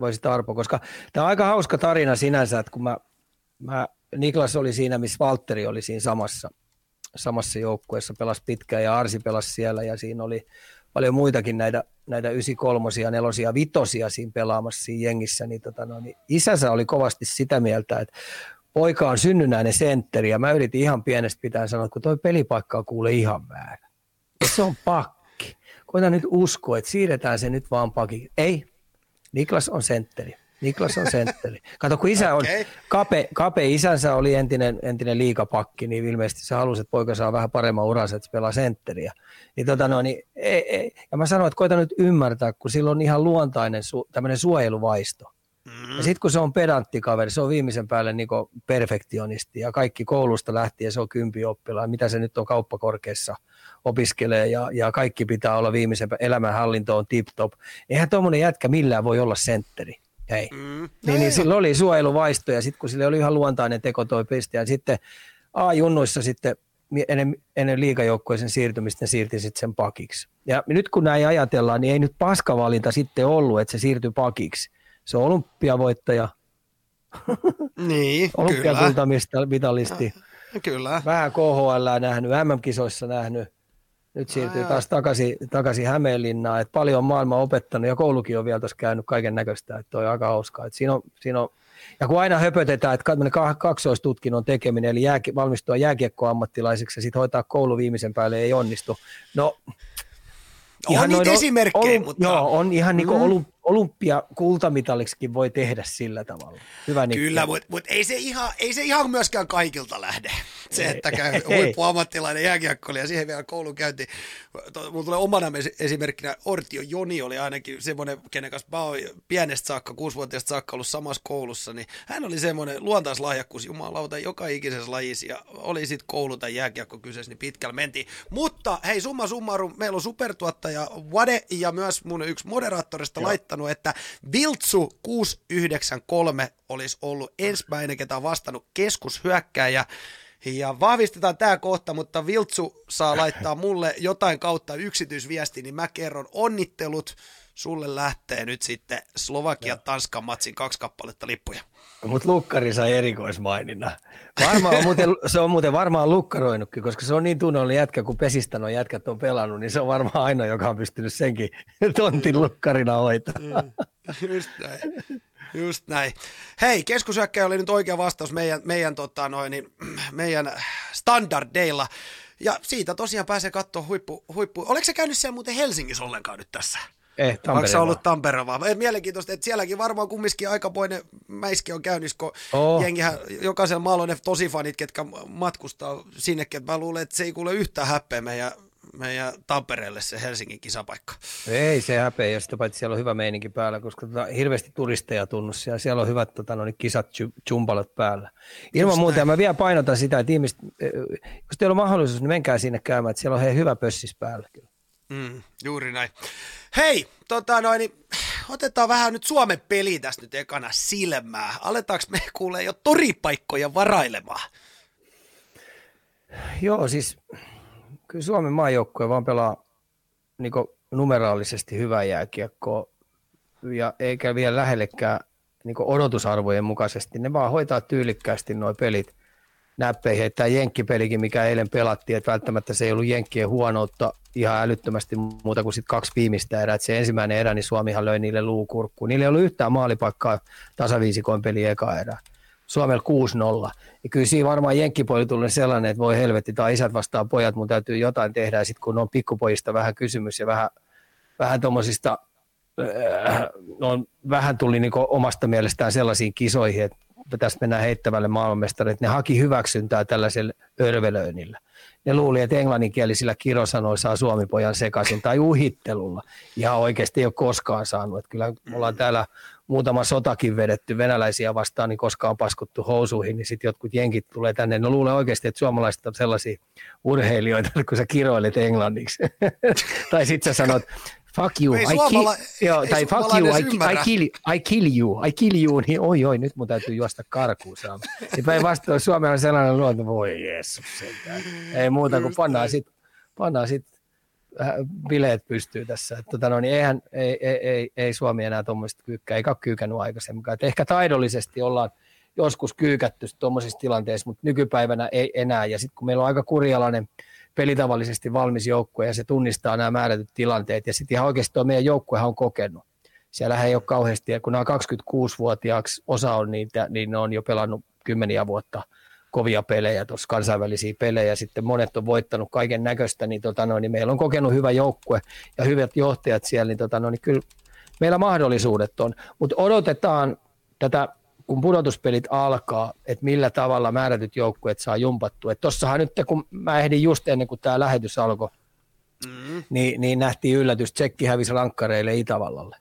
voisit arpoa, koska tämä on aika hauska tarina sinänsä, että kun Niklas oli siinä, missä Valtteri oli siinä samassa joukkueessa, pelasi pitkään ja Arsi pelasi siellä ja siinä oli paljon muitakin näitä 9-3-sia, 4-sia, 5-sia siinä pelaamassa siinä jengissä, niin, niin isänsä oli kovasti sitä mieltä, että poika on synnynnäinen sentteri, ja mä yritin ihan pienestä pitää sanoa, kun toi pelipaikka on kuule ihan väärä. Ja se on pakki. Koita nyt uskoa, että siirretään se nyt vaan pakki. Ei, Niklas on sentteri. Kato, kun isä on, Kape isänsä oli entinen liigapakki, niin ilmeisesti se halusi, että poika saa vähän paremman uransa, että se pelaa sentteriä. Niin, ei. Ja mä sanoin, että koita nyt ymmärtää, kun sillä on ihan luontainen tämmöinen suojeluvaisto. Mm-hmm. Ja sitten kun se on pedanttikaveri, se on viimeisen päälle niin kuin perfektionisti ja kaikki koulusta lähtien se on 10 oppilaa, mitä se nyt on kauppakorkeassa opiskelee ja kaikki pitää olla viimeisen päälle, elämänhallinto on tip-top. Eihän tuommoinen jätkä millään voi olla sentteri. Hei. Niin sillä oli suojeluvaisto ja sitten kun sillä oli ihan luontainen teko toi piste ja sitten A-junnuissa sitten ennen liigajoukkueeseen siirtymistä ne siirti sitten sen pakiksi. Ja nyt kun näin ajatellaan, niin ei nyt paskavalinta sitten ollut, että se siirtyi pakiksi. Se on olympiavoittaja. Niin, olympiakultamitalisti. Kyllä. Vähän KHL nähnyt, MM-kisoissa nähnyt. Nyt siirtyy taas takaisin Hämeenlinnaan, että paljon on maailmaa opettanut ja koulukin on vielä tuossa käynyt kaiken näköistä, että on aika hauskaa. Siinä on, ja kun aina höpötetään, että kaksoistutkinnon tekeminen, eli valmistua jääkiekkoammattilaiseksi ja sitten hoitaa koulu viimeisen päälle ei onnistu. No, ihan niitä esimerkkejä, mutta... Joo, on ihan niin kuin olympiakultamitaliksikin voi tehdä sillä tavalla. Hyvä. Kyllä, mutta ei se ihan myöskään kaikilta lähde. Se, että käy huippuammattilainen jääkiekkoilija ja siihen vielä koulun käyntiin. Mulla tulee omana esimerkkinä Ortio Joni oli ainakin semmoinen, kenen kanssa mä oon pienestä saakka, 6-vuotiaasta saakka ollut samassa koulussa, niin hän oli semmoinen luontaislahjakkuus, jumalauta, joka ikisessä lajissa ja oli sitten koulu tai jääkiekko kyseessä, niin pitkällä mentiin. Mutta hei, summa summarum, meillä on supertuottaja Wade ja myös mun yksi moderaattorista laittaa, että Viltsu 693 olisi ollut ensimmäinen, ketä on vastannut keskushyökkääjä. Ja vahvistetaan tämä kohta, mutta Viltsu saa laittaa mulle jotain kautta yksityisviesti, niin mä kerron onnittelut. Sulle lähtee nyt sitten Slovakia-Tanskan matsin 2 kappaletta lippuja. Mutta lukkari sai erikoismaininnan. Se on muuten varmaan lukkaroinutkin, koska se on niin tunnollinen jätkä, kun pesistä nuo jätkät on pelannut, niin se on varmaan aina, joka on pystynyt senkin tontin lukkarina hoitamaan. Just näin. Hei, keskushyökkäjä oli nyt oikea vastaus meidän standardeilla. Ja siitä tosiaan pääsee katsomaan huippu. Oletko sä käynyt siellä muuten Helsingissä ollenkaan nyt tässä? Onko se ollut Tampere vaan? Mielenkiintoista, että sielläkin varmaan kumminkin aikamoinen mäiski on käynnissä, kun jengihän, jokaisella maalla on ne tosifanit, ketkä matkustaa sinnekin. Mä luulen, että se ei kuule yhtään häpeä meidän Tampereelle se Helsingin kisapaikka. Ei se häpeä, ja sitä paitsi siellä on hyvä meininki päällä, koska hirveästi turisteja tunnus, ja siellä on hyvät kisat jumpalat päällä. Ilman muuta, mä vielä painotan sitä, että ihmiset, jos teillä on mahdollisuus, niin menkää sinne käymään, että siellä on hyvä pössis päällä kyllä. Juuri näin. Hei, otetaan vähän nyt Suomen peli tässä nyt ekana silmää. Aletaanko me kuulee jo toripaikkoja varailemaan? Joo, siis kyllä Suomen maajoukkue vaan pelaa niin kuin numeraalisesti hyvää jääkiekkoa ja eikä vielä lähellekään niin kuin odotusarvojen mukaisesti. Ne vaan hoitaa tyylikkäästi nuo pelit. Näppeihin, että tämä jenkkipelikin, mikä eilen pelattiin, että välttämättä se ei ollut jenkkien huonoutta ihan älyttömästi muuta kuin sitten 2 viimeistä erää. Että se ensimmäinen erä, niin Suomihan löi niille luukurkkuun. Niillä ei ollut yhtään maalipaikkaa tasaviisikoin peli eka erää. Suomella 6-0. Ja kyllä siinä varmaan jenkkipuoli tulee sellainen, että voi helvetti, tai isät vastaan pojat, mun täytyy jotain tehdä. Ja sitten kun on pikkupojista vähän kysymys ja vähän tuommoisista on vähän tuli niin omasta mielestään sellaisiin kisoihin, että tässä mennään heittämälle maailmanmestarille, että ne haki hyväksyntää tällaisella örvelöinnillä. Ne luuli, että englanninkielisillä kirosanoilla saa suomipojan sekaisin tai uhittelulla. Ihan oikeasti ei ole koskaan saanut. Että kyllä me ollaan täällä muutama sotakin vedetty venäläisiä vastaan, niin koskaan on paskuttu housuihin, niin sitten jotkut jenkit tulee tänne. No luulen oikeasti, että suomalaiset on sellaisia urheilijoita, kun sä kiroilet englanniksi. Tai sitten sä sanot, fuck you, I kill you, niin oi, nyt mun täytyy juosta karkuun saamaan. Ja päinvastoin Suomella on sellainen luonto, voi Jeesus sentään. Ei muuta kuin pannaan sitten bileet pystyy tässä. Eihän Suomi enää tuommoista kyykkää, eikä ole kyykännyt aikaisemminkaan. Et ehkä taidollisesti ollaan joskus kyykätty tuommoisissa tilanteissa, mutta nykypäivänä ei enää. Ja sitten kun meillä on aika kurjalainen pelitavallisesti valmis joukkue ja se tunnistaa nämä määrätyt tilanteet. Ja sitten ihan oikeasti tuo meidän joukkuehan on kokenut. Siellähän ei ole kauheasti, kun nämä on 26-vuotiaaksi, osa on niitä, niin ne on jo pelannut 10 vuotta kovia pelejä, tuossa kansainvälisiä pelejä. Sitten monet on voittanut kaiken näköistä, niin meillä on kokenut hyvä joukkue ja hyvät johtajat siellä, niin kyllä meillä mahdollisuudet on. Mutta odotetaan tätä, kun pudotuspelit alkaa, että millä tavalla määrätyt joukkueet saa jumpattua. Tuossahan nyt, kun mä ehdin just ennen kuin tämä lähetys alkoi, niin nähtiin yllätys, Tsekki hävisi rankkareille Itävallalle.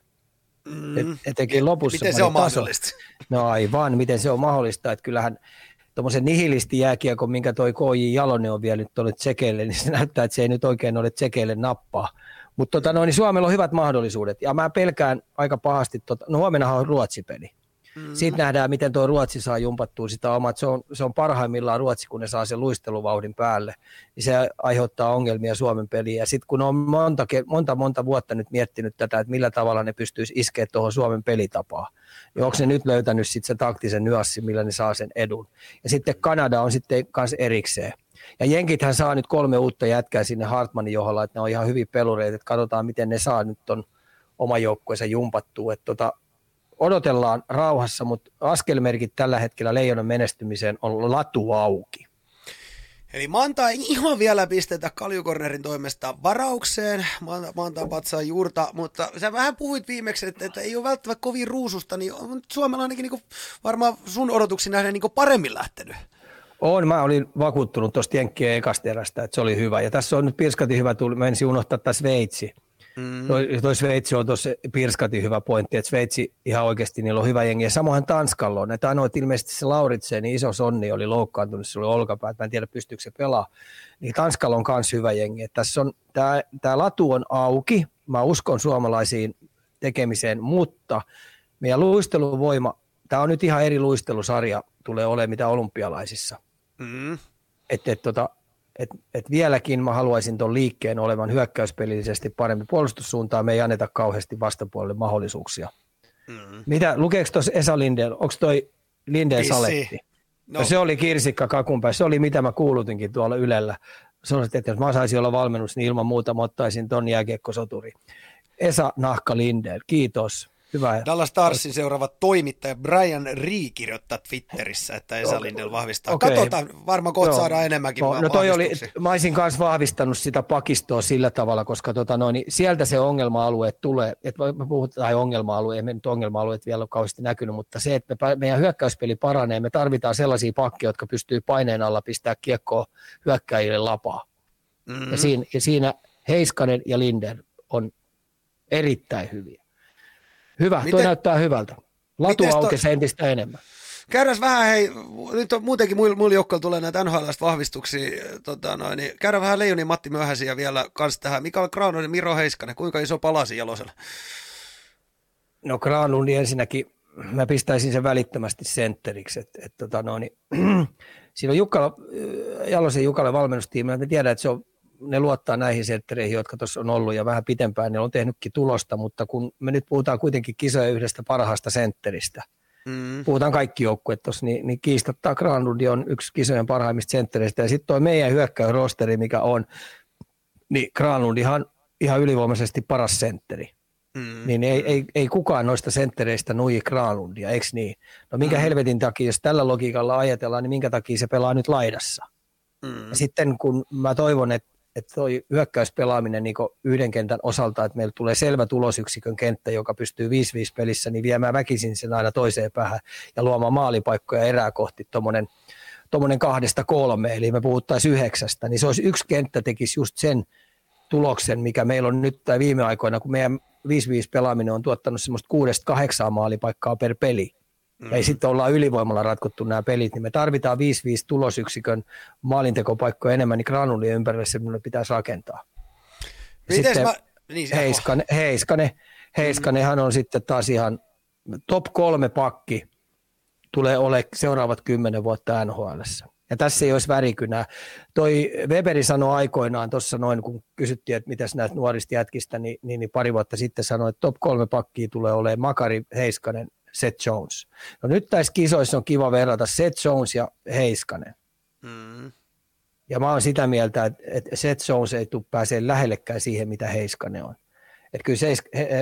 Etenkin lopussa. Miten se on mahdollista? No aivan, miten se on mahdollista, että kyllähän tuommoisen nihilisti jääkiekon, minkä toi KJ Jalonen on vielä nyt tuonne Tsekeille, niin se näyttää, että se ei nyt oikein ole Tsekeille nappaa. Mutta niin Suomella on hyvät mahdollisuudet, ja mä pelkään aika pahasti, no huomennahan on Ruotsi-peli. Siitä nähdään, miten tuo Ruotsi saa jumpattua sitä omaa. Se on parhaimmillaan Ruotsi, kun ne saa sen luisteluvauhdin päälle. Niin se aiheuttaa ongelmia Suomen peliin. Ja sitten kun on monta vuotta nyt miettinyt tätä, että millä tavalla ne pystyisi iskeä tuohon Suomen pelitapaan. Ja onko ne nyt löytänyt sitten se taktisen nyanssin, millä ne saa sen edun. Ja sitten Kanada on sitten kanssa erikseen. Ja jenkithän saa nyt 3 uutta jätkää sinne Hartmanin johdolla, että ne on ihan hyviä pelureita. Että katsotaan, miten ne saa nyt ton oma joukkueensa jumpattua. Että odotellaan rauhassa, mutta askelmerkit tällä hetkellä Leijonan menestymiseen on latu auki. Eli Manta ei ihan vielä pistetä Kaljukornerin toimesta varaukseen, Manta patsaa juurta, mutta sä vähän puhuit viimeksi, että ei ole välttämättä kovin ruususta, niin on Suomella ainakin niin kuin varmaan sun odotuksiin nähden niin kuin paremmin lähtenyt. Mä olin vakuuttunut tuosta Jenkkien ekasta erästä, että se oli hyvä, ja tässä on nyt pirskatin hyvä tuli, mä ensin unohtaa tämä Sveitsi. Toi Sveitsi on tuossa pirskatin hyvä pointti, että Sveitsi ihan oikeasti niillä on hyvä jengi. Ja samoinhan Tanskalla on, että ainoa, että ilmeisesti se Lauritsen, niin iso sonni oli loukkaantunut, se oli olkapää, että mä en tiedä pystyykö se pelaa. Niin Tanskalla on myös hyvä jengi. Että tässä on, tää latu on auki, mä uskon suomalaisiin tekemiseen, mutta meidän luisteluvoima, tää on nyt ihan eri luistelusarja, tulee olemaan mitä olympialaisissa. Et vieläkin mä haluaisin tuon liikkeen olevan hyökkäyspelillisesti parempi puolustussuuntaan, me ei anneta kauheasti vastapuolelle mahdollisuuksia. Lukeeko tuossa Esa Lindell, onko toi Lindell saletti? No. Se oli kirsikka kakun päässä, se oli mitä mä kuulutinkin tuolla Ylellä. Sanoisin, että jos mä saisin olla valmennus, niin ilman muuta mä ottaisin ton jääkiekkosoturi. Esa Nahka Lindell, kiitos. Hyvä. Dallas Starsin seuraava toimittaja Brian Ree kirjoittaa Twitterissä, että Esa Lindell vahvistaa. Okay. Katsotaan, varmaan kohta saadaan enemmänkin mä olisin myös vahvistanut sitä pakistoa sillä tavalla, koska sieltä se ongelma-alue tulee. Me puhutaan ongelma-alue, emme nyt ongelma-alueet vielä ole kauheasti näkynyt, mutta se, että meidän hyökkäyspeli paranee, me tarvitaan sellaisia pakkeja, jotka pystyy paineen alla pistää kiekkoa hyökkäjille lapaa. Ja siinä Heiskanen ja Linder on erittäin hyviä. Hyvä, tuo näyttää hyvältä. Latu aukesi entistä enemmän. Käydään vähän, nyt on muutenkin muilla joukkoilla tulee näitä NHL-laista vahvistuksia, niin käydään vähän Leijonin Matti Myöhäisiä vielä kanssa tähän. Mikael Granlund ja Miro Heiskanen, kuinka iso palasi Jalosella? No Granlund ensinnäkin, mä pistäisin sen välittömästi sentteriksi, siinä on Jalosen Jukalle valmennustiimillä, me tiedän, että se on ne luottaa näihin senttereihin, jotka tuossa on ollut ja vähän pitempään, ne on tehnytkin tulosta, mutta kun me nyt puhutaan kuitenkin kisoja yhdestä parhaasta sentteristä, puhutaan kaikki joukkueet tuossa, niin kiistattaa Granlund on yksi kisojen parhaimmista senttereistä ja sitten tuo meidän hyökkäysrosteri, mikä on, niin Granlund ihan ylivoimaisesti paras sentteri. Niin ei kukaan noista senttereistä nuji Granlundia, eikö niin? No minkä helvetin takia, jos tällä logiikalla ajatellaan, niin minkä takia se pelaa nyt laidassa? Ja sitten kun mä toivon, että että toi hyökkäyspelaaminen niin yhden kentän osalta, että meillä tulee selvä tulosyksikön kenttä, joka pystyy 5-5 pelissä, niin viemään väkisin sen aina toiseen päähän ja luomaan maalipaikkoja erää kohti tuommoinen 2-3, eli me puhuttaisiin 9, niin se olisi yksi kenttä tekisi just sen tuloksen, mikä meillä on nyt tai viime aikoina, kun meidän 5-5 pelaaminen on tuottanut semmoista 6-8 maalipaikkaa per peli. Ja sitten ollaan ylivoimalla ratkottu nämä pelit, niin me tarvitaan 5-5 tulosyksikön maalintekopaikkoja enemmän, niin granulien ympärille se pitäisi rakentaa. Sitten mä... Heiskanenhan on sitten taas ihan top 3 pakki, tulee olemaan seuraavat 10 vuotta NHL:ssä. Ja tässä ei olisi värikynää. Toi Weberi sanoi aikoinaan tuossa noin, kun kysyttiin, että mitäs näistä nuorista jätkistä, niin pari vuotta sitten sanoi, että top 3 pakkia tulee olemaan Makari, Heiskanen, Seth Jones. No nyt tässä kisoissa on kiva verrata Seth Jones ja Heiskanen. Mm. Ja mä oon sitä mieltä, että Seth Jones ei tule pääsee lähellekään siihen, mitä Heiskanen on. Että kyllä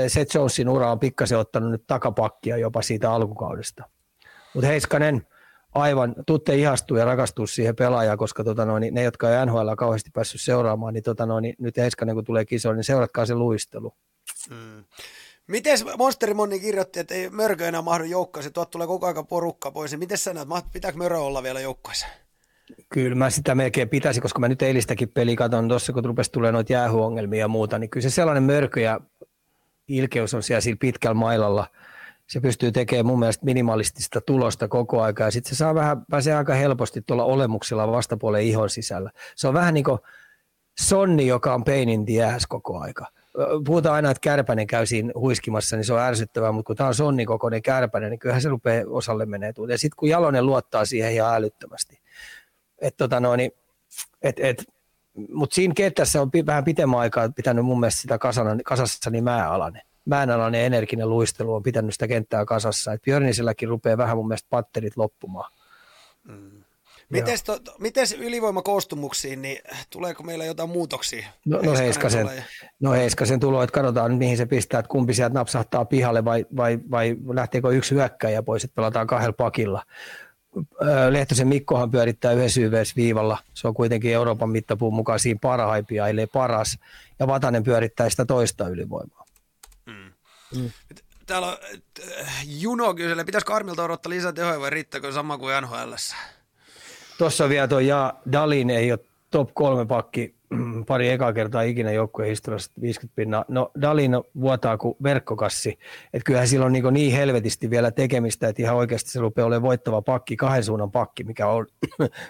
Seth Jonesin ura on pikkasen ottanut nyt takapakkia jopa siitä alkukaudesta. Mutta Heiskanen aivan, tuutte ihastua ja rakastua siihen pelaajaan, koska ne, jotka ei NHL kauheasti päässyt seuraamaan, niin nyt Heiskanen kun tulee kisoon, niin seuratkaa se luistelu. Mm. Mites Monsteri Monni kirjoitti, että ei Mörkö enää mahdu joukkueeseen, tuolta tulee koko ajan porukka pois, niin mites sä näet, pitääkö Mörö olla vielä joukkueessa? Kyllä mä sitä melkein pitäisi, koska mä nyt eilistäkin peliä katon tuossa, kun rupesi tulemaan noita jäähyongelmia ja muuta, niin kyllä se sellainen Mörkö ja ilkeys on siellä pitkällä mailalla, se pystyy tekemään mun mielestä minimalistista tulosta koko aikaa, ja sitten se saa vähän, pääsee aika helposti tuolla olemuksella vastapuolen ihon sisällä. Se on vähän niin kuin sonni, joka on pain in the ass koko aika. Puhutaan aina, että Kärpänen käy siinä huiskimassa, niin se on ärsyttävää, mutta kun tämä on sonnin kokoinen Kärpänen, niin kyllähän se rupeaa osalle menee tuolle. Ja sitten kun Jalonen luottaa siihen ihan älyttömästi. Mutta siinä kentässä on vähän pitemmän aikaa pitänyt mun mielestä sitä kasassa niin Määalainen. Määalainen energinen luistelu on pitänyt sitä kenttää kasassa. Et Björniselläkin rupeaa vähän mun mielestä patterit loppumaan. Mm. Mites ylivoimakoostumuksiin, niin tuleeko meillä jotain muutoksia? Heiskasen tulo, että katsotaan nyt mihin se pistää, että kumpi sieltä napsahtaa pihalle vai lähteekö yksi hyökkäjä pois, että pelataan kahdella pakilla. Lehtosen Mikkohan pyörittää yhdessä YV-viivalla, se on kuitenkin Euroopan mittapuun mukaan siinä parhaimpia, eli paras, ja Vatanen pyörittää sitä toista ylivoimaa. Mm. Mm. Täällä on Juno kyselee, pitäisikö Armilta odottaa lisätehoja vai riittääkö sama kuin NHL:ssä? Tuossa vielä tuo Dalin ei ole top 3 pakki pari ekaa kertaa ikinä joukkueen historiasta 50%. No Dalin vuotaa kuin verkkokassi. Et kyllähän sillä on niin helvetisti vielä tekemistä, että ihan oikeasti se rupeaa olemaan voittava pakki, kahden suunnan pakki, mikä on,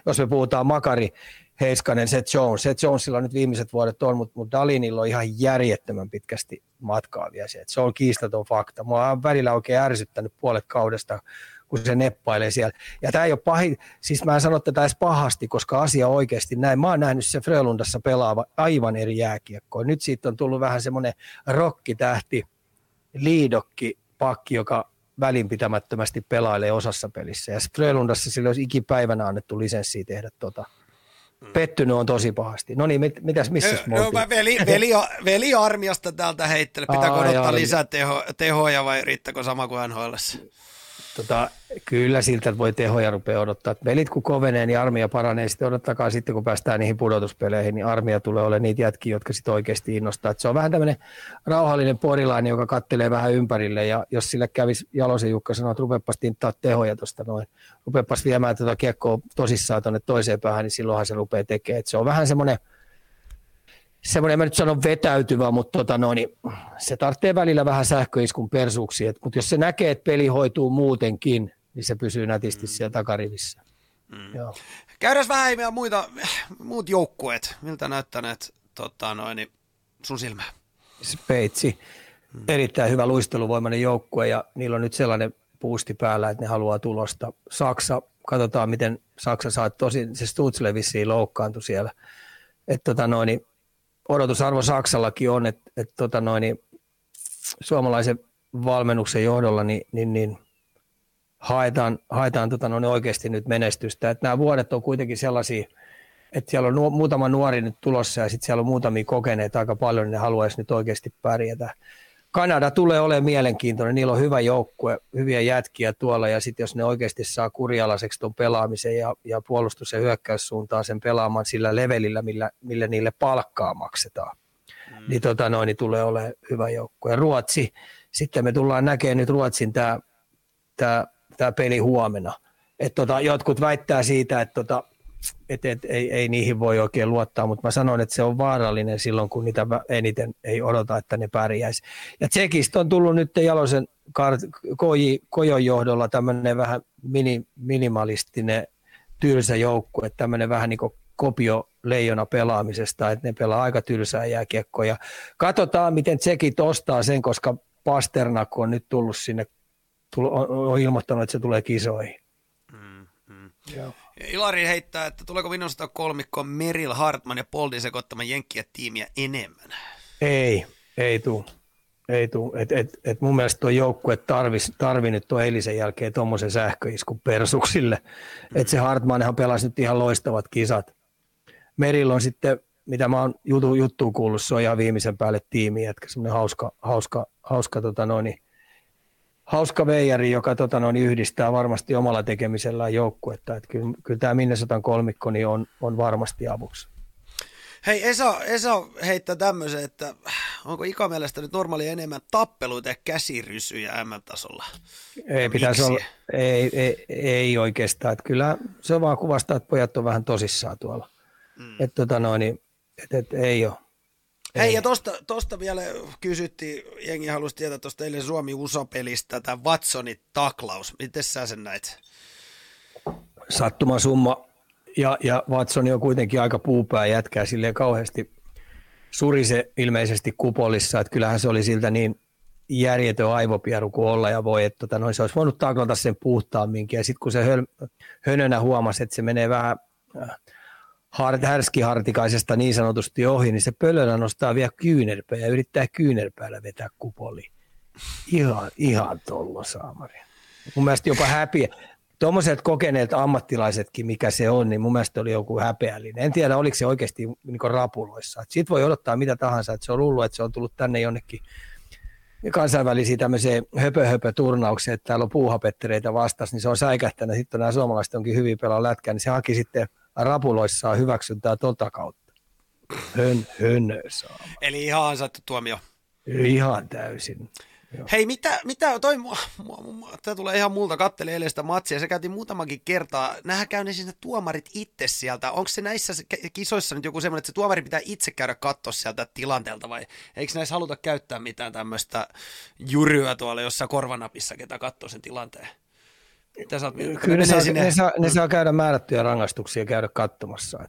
jos me puhutaan Makari, Heiskanen, Seth Jones. Seth Jonesilla nyt viimeiset vuodet on, mutta Dalinilla on ihan järjettömän pitkästi matkaa vielä se. Se on kiistaton fakta. Mua on välillä oikein ärsyttänyt puolet kaudesta, kun se neppailee siellä. Ja tämä ei ole pahin, siis mä en sano tätä edes pahasti, koska asia oikeasti näin. Mä oon nähnyt se Frölundassa pelaava aivan eri jääkiekkoa. Nyt siitä on tullut vähän semmoinen rokkitähti, liidokki, pakki, joka välinpitämättömästi pelailee osassa pelissä. Ja Frölundassa sille olisi ikipäivänä annettu lisenssiä tehdä tota. Pettynyt on tosi pahasti. No niin, missäs me oltiin? Veli Armiasta täältä heittele. Pitääkö odottaa lisää tehoja vai riittääkö sama kuin NHL:ssä? Kyllä siltä voi tehoja rupeaa odottaa. Pelit kun kovenee, niin armia paranee. Sitten odottakaa sitten, kun päästään niihin pudotuspeleihin, niin armia tulee olemaan niitä jätkiä, jotka sitten oikeasti innostaa. Et se on vähän tämmöinen rauhallinen porilainen, joka kattelee vähän ympärille. Ja jos sille kävisi Jalosen Jukka sanoo, että rupeapas tinttaa tehoja tuosta noin. Rupeapas viemään tuota kiekkoa tosissaan tuonne toiseen päähän, niin silloinhan se rupeaa tekemään. Et se on vähän semmoinen, mä nyt sanon vetäytyvä, mutta se tarvitsee välillä vähän sähköiskun persuuksia. Mutta jos se näkee, että peli hoituu muutenkin, niin se pysyy nätisti siellä takarivissä. Mm. Joo. Käydään vähän meidän muut joukkueet. Miltä näyttäneet sun silmää? Speitsi. Erittäin hyvä luisteluvoimainen joukkue ja niillä on nyt sellainen puusti päällä, että ne haluaa tulosta. Saksa, katsotaan miten Saksa saa tosin, se Stutzlevissiin loukkaantui siellä. Että odotusarvo Saksallakin on, että suomalaisen valmennuksen johdolla niin haetaan oikeasti nyt menestystä. Että nämä vuodet on kuitenkin sellaisia, että siellä on muutama nuori nyt tulossa ja sitten siellä on muutamia kokeneita aika paljon, niin ne haluaisi nyt oikeasti pärjätä. Kanada tulee olemaan mielenkiintoinen, niillä on hyvä joukkue, hyviä jätkiä tuolla, ja sitten jos ne oikeasti saa kurialaseksi tuon pelaamisen ja puolustus- ja hyökkäyssuuntaan sen pelaamaan sillä levelillä, millä niille palkkaa maksetaan, niin, niin tulee olemaan hyvä joukkue. Ja Ruotsi, sitten me tullaan näkemään nyt Ruotsin tämä peli huomenna. Jotkut väittää siitä, että ei niihin voi oikein luottaa, mutta mä sanon, että se on vaarallinen silloin, kun niitä eniten ei odota, että ne pärjäisi. Ja Tsekistä on tullut nyt Jalosen Kojon johdolla tämmöinen vähän minimalistinen tylsä joukkue, tämmöinen vähän niin kuin kopio leijona pelaamisesta, että ne pelaa aika tylsää jääkiekkoa. Ja katsotaan, miten Tsekit ostaa sen, koska Pasternak on nyt tullut sinne, on ilmoittanut, että se tulee kisoihin. Joo. Ilari heittää, että tuleeko Vinosta kolmikkoon Merrill, Hartman ja Poldin sekoittaman jenkkiä tiimiä enemmän? Ei tule. Et mun mielestä tuo joukkue tarvii nyt tuon eilisen jälkeen tuommoisen sähköiskun persuksille. Että se Hartmanhan pelasi nyt ihan loistavat kisat. Merrill on sitten, mitä mä oon juttuun kuullut, se on ihan viimeisen päälle tiimi, että semmoinen hauska veijari, joka yhdistää varmasti omalla tekemisellään joukkuetta. Kyllä tämä Minnesotan kolmikko niin on varmasti avuksi. Hei, Esa heittää tämmöisen, että onko Ika mielestä nyt normaalia enemmän tappeluita ja käsirysyjä MM-tasolla? Ei oikeastaan. Että kyllä se vaan kuvastaa, että pojat on vähän tosissaan tuolla. Että ei ole. Hei, ja tosta vielä kysyttiin, jengi halusi tietää tuosta eilen Suomi-USA-pelistä, tämä Watsonin taklaus. Miten sä sen näit? Sattumasumma, ja Watson on kuitenkin aika puupää jätkää, silleen kauheasti surise ilmeisesti kupolissa, että kyllähän se oli siltä niin järjetön aivopieru kuin olla ja voi, että se olisi voinut taklata sen puhtaamminkin, ja sitten kun se hönönä huomasi, että se menee vähän härskihartikaisesta niin sanotusti ohi, niin se pölönä nostaa vielä kyynärpää ja yrittää kyynärpäällä vetää kupoli. Ihan tolla saamari. Mun mielestä jopa häpiä. Tuommoiset kokeneet ammattilaisetkin, mikä se on, niin mun mielestä oli joku häpeällinen. En tiedä, oliko se oikeasti niin rapuloissa. Sitten voi odottaa mitä tahansa, että se on luullut, että se on tullut tänne jonnekin kansainvälisiin tämmöiseen höpö-höpö-turnaukseen, että täällä on puuhapettereitä vastas, niin se on säikähtänyt. Sitten nämä suomalaiset onkin hyvin pelaa lätkää, niin se haki sitten rapuloissaan hyväksyntää tuolta kautta. Hönösaamaan. Eli ihan ansaittu tuomio. Ihan täysin. Joo. Hei, mitä toi, tämä tulee ihan multa, katselin eilen sitä matsia, se käytiin muutamankin kertaa, nämähän käy ne siis tuomarit itse sieltä, onko se näissä kisoissa nyt joku semmoinen, että se tuomari pitää itse käydä katsoa sieltä tilanteelta, vai eikö näissä haluta käyttää mitään tämmöistä jyryä tuolla jossain korvanapissa, ketä katsoo sen tilanteen? Kyllä ne saa käydä määrättyjä rangaistuksia käydä katsomassa.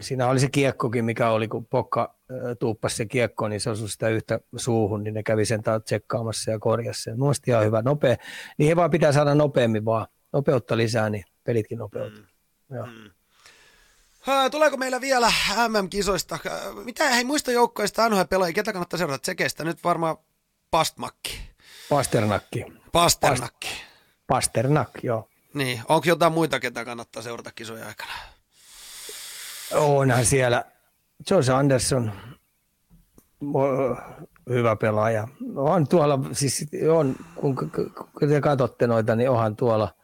Siinä oli se kiekkokin, mikä oli, kun Pokka tuuppasi se kiekko, niin se osui sitä yhtä suuhun, niin ne kävi sen tsekkaamassa ja korjasi sen. Mielestäni ihan hyvä, nopea. Niin he vaan pitää saada nopeammin vaan. Nopeutta lisää, niin pelitkin nopeutuu. Tuleeko meillä vielä MM-kisoista? Mitä hei muista joukkoista ainoa pelaajia? Ketä kannattaa seurata Tsekeistä? Nyt varmaan Pasternakki. Pasternak, joo. Niin, onko jotain muita, ketä kannattaa seurata kisojen aikana? Onhan siellä. Josh Anderson, hyvä pelaaja. On tuolla, siis on, kun te katsotte noita, niin onhan tuolla.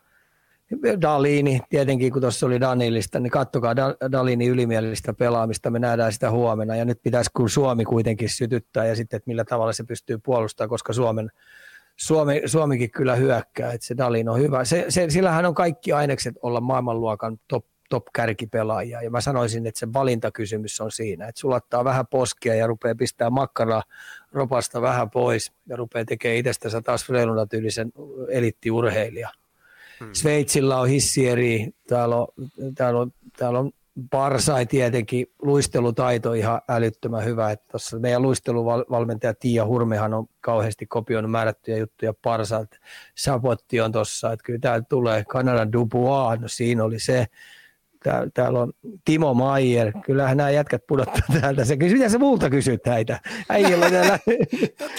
Dalini, tietenkin kun tuossa oli Danilista, niin katsokaa Dalini ylimielistä pelaamista, me nähdään sitä huomenna. Ja nyt pitäisi kun Suomi kuitenkin sytyttää ja sitten, että millä tavalla se pystyy puolustamaan, koska Suomikin kyllä hyökkää, että se Dalin on hyvä. Sillähän on kaikki ainekset olla maailmanluokan top-kärkipelaajia. Ja mä sanoisin, että se valintakysymys on siinä, että sulattaa vähän poskia ja rupeaa pistää makkaraa ropasta vähän pois ja rupeaa tekemään itsestänsä taas reiluna tyylisen elittiurheilija. Sveitsillä on hissieri, täällä on Barsai tietenkin, luistelutaito ihan älyttömän hyvä. Että tossa meidän luisteluvalmentaja Tiia Hurmehan on kauheasti kopioinut määrättyjä juttuja Barsailta. Sabotti on tossa, että kyllä täällä tulee Kanadan Dubois, no siinä oli se. Täällä on Timo Maier, kyllähän nämä jätkät pudottaa täältä. Mitä sä multa kysyt näitä? Äijillä täällä.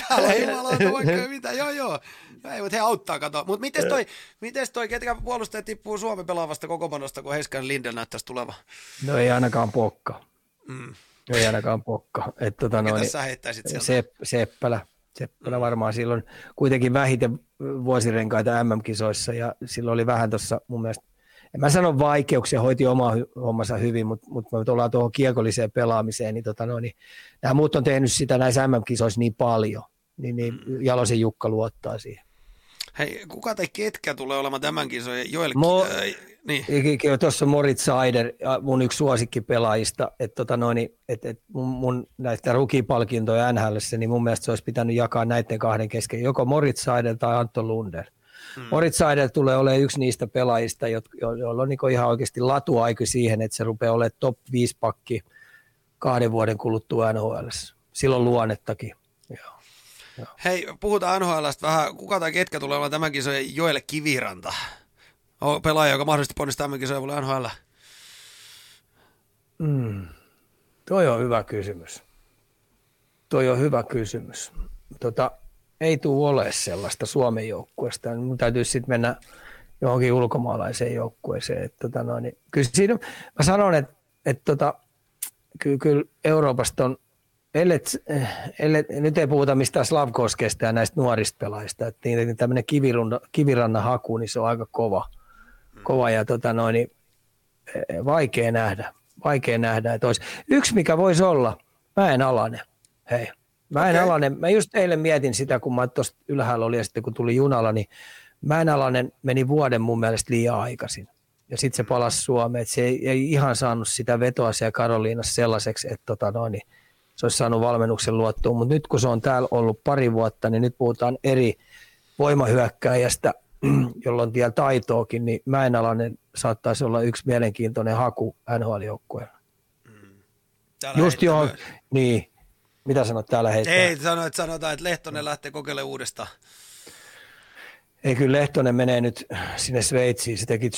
Täällä ei malauta vaikka mitä, joo. Ei, mutta he auttaa, kato. Mutta mites toi ketkä puolustaja tippuu Suomen pelaavasta kokoonpanosta, kun Heiskanen Lindell näyttäisi tulevan? No ei ainakaan Pokka. Ei ainakaan Pokka. Ketä sä heittäisit sieltä? Seppälä. Seppälä varmaan silloin kuitenkin vähiten vuosirenkaita MM-kisoissa ja silloin oli vähän tuossa mun mielestä, en mä sano vaikeuksia, hoiti omaa hommansa hyvin, mutta me ollaan tuohon kiekolliseen pelaamiseen, niin, niin nämä muut on tehnyt sitä näissä MM-kisoissa niin paljon, niin Jalosen Jukka luottaa siihen. Hei, kuka tai ketkä tulee olemaan tämän kisojen Joelkin? Tuossa on Moritz Seider, mun yksi suosikkipelaajista, että mun näitä rukipalkintoja NHLissä, niin mun mielestä se olisi pitänyt jakaa näiden kahden kesken, joko Moritz Seider tai Antto Lunder. Moritz Seider tulee olemaan yksi niistä pelaajista, joilla on niin ihan oikeasti latuaiky siihen, että se rupeaa olemaan top 5 pakki 2 vuoden kuluttua NHLissä. Silloin luonnettakin. Hei, puhutaan NHL:stä vähän. Kuka tai ketkä tulee olemaan tämän kisojen Joel Kiviranta? Pelaaja, joka mahdollisesti ponnistaa tämän kisojen puolella NHL. Toi on hyvä kysymys. Ei tule ole sellaista Suomen joukkueesta. Mun täytyy sitten mennä johonkin ulkomaalaiseen joukkueeseen. Kyllä siinä, mä sanon, että kyllä Euroopasta on, nyt ei puhuta mistään Slavkoskesta ja näistä nuorista pelaajista, että niin tämmöinen Kivirannan haku, niin se on aika kova ja vaikea nähdä. Että olisi. Yksi mikä voisi olla, Mäenalainen. Mä just eilen mietin sitä, kun mä tuosta ylhäällä oli ja sitten kun tuli junalla, niin Mäenalainen meni vuoden mun mielestä liian aikaisin. Ja sitten se palasi Suomeen, että se ei ihan saanut sitä vetoa siellä Karoliinassa sellaiseksi, että se olisi saanut valmennuksen luottoon, mutta nyt kun se on täällä ollut pari vuotta, niin nyt puhutaan eri voimahyökkääjästä, jolloin vielä taitoakin, niin Mäenalainen saattaisi olla yksi mielenkiintoinen haku NHL-joukkueelle. Just johon, niin, mitä sanot täällä heittää? Ei, sanotaan, että Lehtonen lähtee kokeilemaan uudestaan. Ei, kyllä Lehtonen menee nyt sinne Sveitsiin, se teki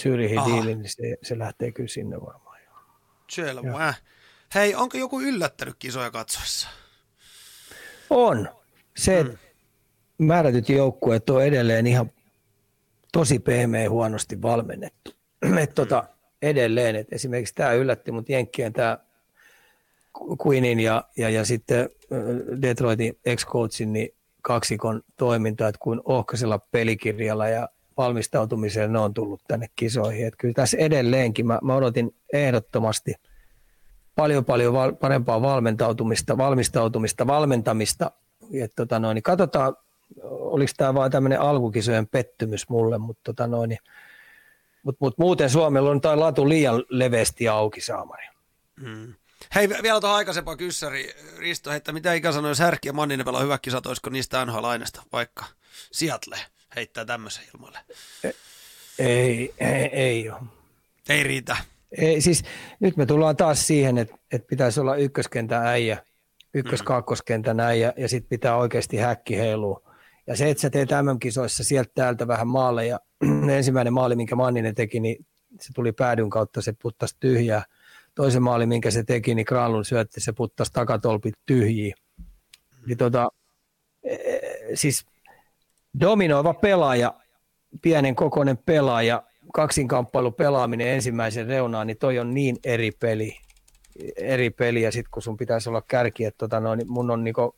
Zürihin diilin, niin se lähtee kyllä sinne varmaan. Selvä. Hei, onko joku yllättänyt kisoja katsoessa? On. Se, että määrätyt joukkueet on edelleen ihan tosi pehmeä huonosti valmennettu. Edelleen, että esimerkiksi tämä yllätti mut Jenkkien tämä Queenin ja sitten Detroitin ex-coachin niin kaksikon toiminta, että kuin ohkaisella pelikirjalla ja valmistautumiseen ne on tullut tänne kisoihin. Että kyllä tässä edelleenkin mä odotin ehdottomasti paljon parempaa valmentamista. Katsotaan, oliko tämä vain tämmöinen alkukisojen pettymys mulle, mutta muuten Suomella on tai latu liian leveästi auki, Saamari. Hei, vielä tuohon aikaisempaan kyssäri, Risto, että mitä ikä sanoi, jos Härki ja Manninen pelaa hyvä kisat, olisiko niistä NHL-lainasta, vaikka Seattle heittää tämmöisen ilmoille? Ei ole. Ei riitä. Ei, siis nyt me tullaan taas siihen, että pitäisi olla ykköskentän äijä, kakkoskentän äijä ja sitten pitää oikeasti häkki heilua. Ja se, että sä teet MM-kisoissa sieltä täältä vähän maalle ja ensimmäinen maali, minkä Manninen teki, niin se tuli päädyn kautta, se puttasi tyhjää. Toisen maali, minkä se teki, niin Granlund syötti, se puttasi takatolpit tyhjiä. Niin siis dominoiva pelaaja, pienen kokoinen pelaaja, kaksinkamppailu pelaaminen ensimmäisen reunaan, niin toi on niin eri peli ja sitten kun sun pitäisi olla kärki, että mun on niinku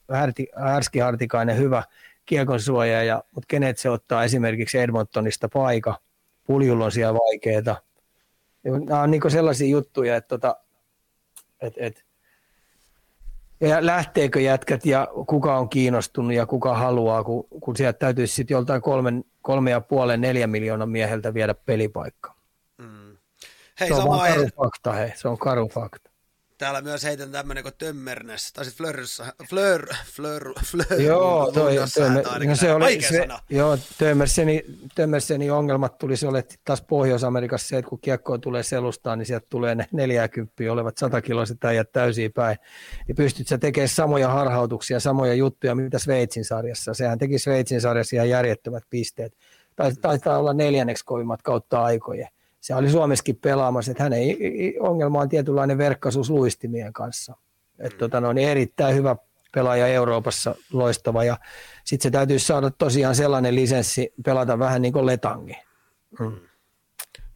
Härski Hartikainen hyvä kiekonsuoja, mutta kenet se ottaa esimerkiksi Edmontonista paikka, Puljulla on siellä vaikeeta. Nämä on niinku sellaisia juttuja, että ja lähteekö jätkät ja kuka on kiinnostunut ja kuka haluaa, kun sieltä täytyisi sitten joltain 3,5–4 miljoonan mieheltä viedä pelipaikka. Hei, se on vaan karu fakta, hei. Se on karu fakta. Täällä myös heitän tämmöinen kuin Tömmernäs, tai sitten Fleur. Joo, se oli se. Joo, Tömmersenin ongelmat tuli, se oli taas Pohjois-Amerikassa se, että kun kiekkoon tulee selustaan, niin sieltä tulee ne 40 olevat 100-kiloiset äijät täysiin päin. Ja pystyt sä tekemään samoja harhautuksia, samoja juttuja, mitä Sveitsin sarjassa. Sehän teki Sveitsin sarjassa ihan järjettömät pisteet. Taitaa olla 4. kovimmat kautta aikojen. Se oli Suomessakin pelaamassa, että hänen ongelma on tietynlainen verkkaisuus luistimien kanssa. Että erittäin hyvä pelaaja Euroopassa, loistava. Ja sitten se täytyy saada tosiaan sellainen lisenssi pelata vähän niin kuin Letangi.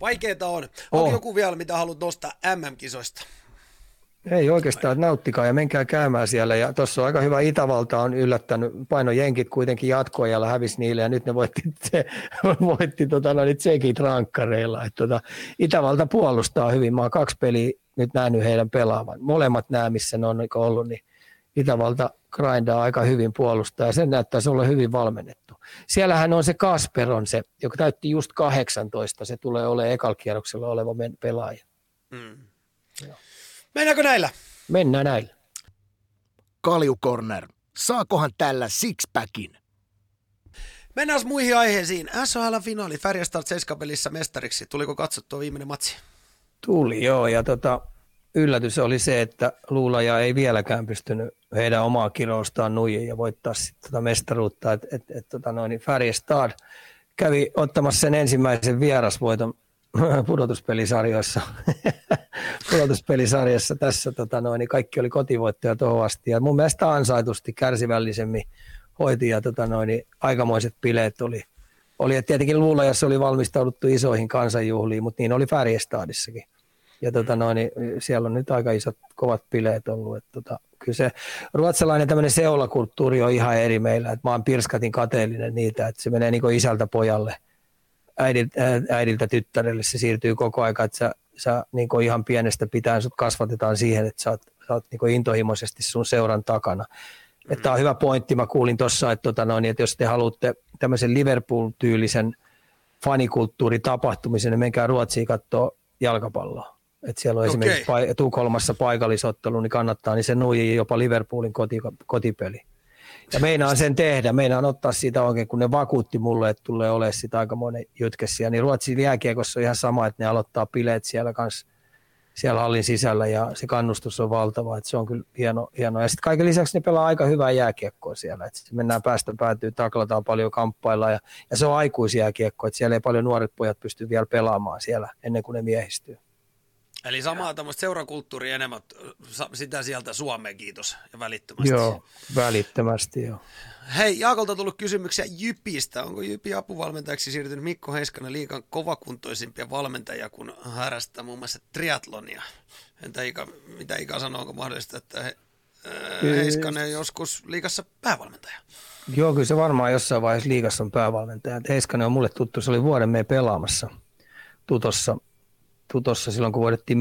Vaikeeta on. Onko joku vielä, mitä haluat nostaa MM-kisoista? Ei oikeastaan, nauttikaa ja menkää käymään siellä. Ja tuossa on aika hyvä, Itävalta on yllättänyt, paino jenkit kuitenkin jatkoajalla hävisi niille ja nyt ne voitti tsekit rankkareilla. Itävalta puolustaa hyvin, mä oon 2 peliä nyt nähnyt heidän pelaavan. Molemmat nämä, missä ne on ollut, niin Itävalta grindaa aika hyvin puolustaa ja sen näyttäisi olla hyvin valmennettu. Siellähän on se Kasperon, se, joka täytti just 18, se tulee olemaan ekalla kierroksella oleva pelaaja. Mm. Joo. Mennäänkö näillä? Mennään näillä. Valjukorner, saakohan tällä sixpackin? Mennään muihin aiheisiin. SHL-finaali, Färjestad 7-pelissä mestariksi. Tuliko katsottua viimeinen matsi? Tuli, joo. Ja yllätys oli se, että Luulaja ei vieläkään pystynyt heidän omaa kiroustaan nuijia ja voittaa sitten mestaruutta. Niin Färjestad kävi ottamassa sen ensimmäisen vierasvoiton pudotuspelisarjassa tässä niin kaikki oli kotivoittoja tuohon asti ja mun mielestä ansaitusti kärsivällisemmin hoiti ja aikamoiset bileet oli ja tietenkin Luulajassa oli valmistauduttu isoihin kansanjuhliin, mutta niin oli Färjestadissakin ja siellä on nyt aika isot kovat bileet ollut, että kyllä se ruotsalainen tämmöinen seulakulttuuri on ihan eri meillä, että mä oon pirskatin kateellinen niitä, että se menee niin kuin isältä pojalle, äidiltä tyttärelle, se siirtyy koko aika, että sä niin kuin ihan pienestä pitäen sut kasvatetaan siihen, että sä oot niin kuin intohimoisesti sun seuran takana. Mm-hmm. Tämä on hyvä pointti, mä kuulin tuossa, että, että jos te haluatte tämmöisen Liverpool-tyylisen fanikulttuuritapahtumisen, niin menkää Ruotsiin katsoa jalkapalloa. Että siellä on esimerkiksi Tukholmassa paikallisottelu, niin kannattaa, niin se nuijii jopa Liverpoolin kotipeli. Ja meinaan sen tehdä, meinaan ottaa siitä oikein, kun ne vakuutti mulle, että tulee olemaan sitä aikamoinen jytkäs siellä. Niin Ruotsin jääkiekossa on ihan sama, että ne aloittaa bileet siellä kanssa, siellä hallin sisällä ja se kannustus on valtava, että se on kyllä hienoa. Ja sitten kaiken lisäksi ne pelaa aika hyvää jääkiekkoa siellä, että mennään päästä päätyy, taklataan paljon, kamppaillaan ja se on aikuisjääkiekko, että siellä ei paljon nuoret pojat pysty vielä pelaamaan siellä ennen kuin ne miehistyy. Eli samaa tämmöistä seurakulttuuria enemmän, sitä sieltä Suomeen, kiitos, ja välittömästi. Joo, välittömästi, joo. Hei, Jaakolta on tullut kysymyksiä Jypistä. Onko Jypi apuvalmentajaksi siirtynyt Mikko Heiskanen liikan kovakuntoisimpia valmentajia, kun harrastaa muun muassa triatlonia? Entä Ika, mitä Ika sanoo, onko mahdollista, että Heiskanen on joskus liikassa päävalmentaja? Joo, kyllä se varmaan jossain vaiheessa liikassa on päävalmentaja. Heiskanen on mulle tuttu, se oli vuoden meidän pelaamassa Tutossa silloin, kun voidettiin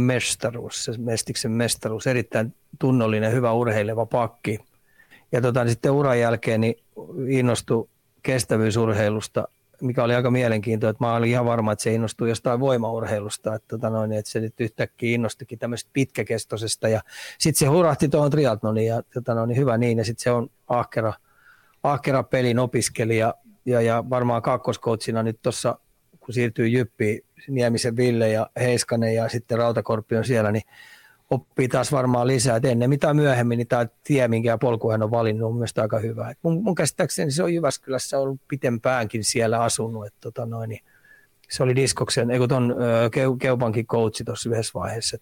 mestiksen mestaruus, erittäin tunnollinen, hyvä urheileva pakki. Ja niin sitten uran jälkeen niin innostui kestävyysurheilusta, mikä oli aika mielenkiintoa. Mä olin ihan varma, että se innostui jostain voimaurheilusta, että se nyt yhtäkkiä innostikin tämmöistä pitkäkestoisesta. Ja sitten se hurahti tuohon triathloniin ja hyvä niin. Ja sitten se on ahkera pelin opiskelija ja varmaan kakkoskoutsina nyt tuossa, kun siirtyy Jyppiin, Niemisen Ville ja Heiskanen ja sitten Rautakorppi on siellä, niin oppii taas varmaan lisää. Et ennen mitä myöhemmin, niin tämä tie, minkä polku hän on valinnut, on mielestäni aika hyvä. Et mun käsittääkseni se on Jyväskylässä ollut pitempäänkin siellä asunut. Se oli Diskoksen, Keupankin koutsi tuossa yhdessä vaiheessa.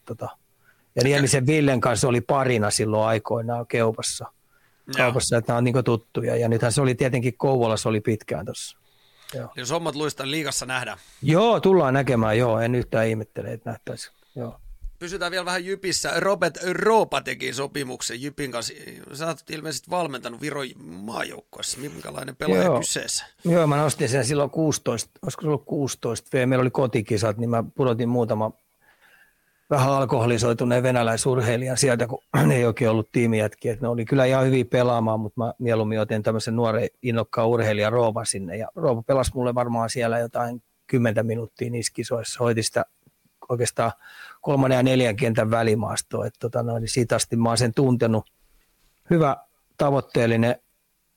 Ja Niemisen Villen kanssa oli parina silloin aikoinaan Keupassa, että nämä on niin kuin tuttuja. Ja nythän se oli tietenkin Kouvolassa oli pitkään tuossa. Joo. Jos hommat luistaan liigassa nähdä. Joo, tullaan näkemään, joo. En yhtään ihmettele, että nähtäisi. Joo. Pysytään vielä vähän Jypissä. Robert Roopa teki sopimuksen Jypin kanssa. Sä oot ilmeisesti valmentanut Viron maajoukkueessa. Minkälainen pelaaja kyseessä? Joo, mä nostin sen silloin 16. Olisiko se ollut 16? Meillä oli kotikisat, niin mä pudotin muutama vähän alkoholisoituneen venäläisurheilijan sieltä, kun ne ei oikein ollut tiimijätkiä. Ne oli kyllä ihan hyviä pelaamaan, mutta mä mieluummin otin tämmöisen nuoren innokkaan urheilijan Roopa sinne. Ja Roopa pelasi mulle varmaan siellä jotain 10 minuuttia niissä kisoissa. Hoiti sitä oikeastaan 3. ja 4. kentän välimaastoa. Niin siitä asti mä oon sen tuntenut. Hyvä tavoitteellinen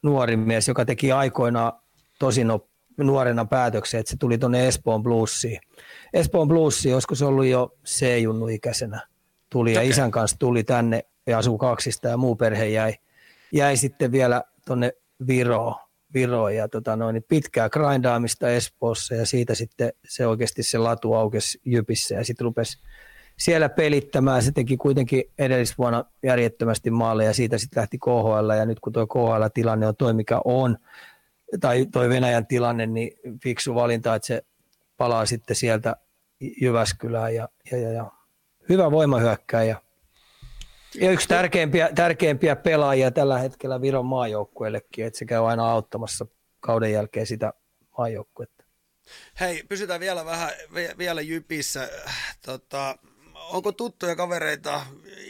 nuori mies, joka teki aikoinaan tosi nuorena päätöksen, että se tuli tuonne Espoon Bluesiin, olisiko se ollut jo C-junnu ikäisenä, tuli ja isän kanssa tuli tänne ja asuu kaksista ja muu perhe jäi sitten vielä tuonne Viroon ja pitkää grindaamista Espoossa ja siitä sitten se oikeasti se latu aukesi Jypissä ja sitten rupesi siellä pelittämään, se teki kuitenkin edellisvuonna järjettömästi maalle ja siitä sitten lähti KHL ja nyt kun tuo KHL-tilanne on toi mikä on, tai toi Venäjän tilanne, niin fiksu valinta, että se palaa sitten sieltä Jyväskylään ja hyvä voimahyökkääjä. Ja yksi tärkeimpiä pelaajia tällä hetkellä Viron maajoukkueellekin, että se käy aina auttamassa kauden jälkeen sitä maajoukkuetta. Hei, pysytään vielä vähän vielä Jypissä. Onko tuttuja kavereita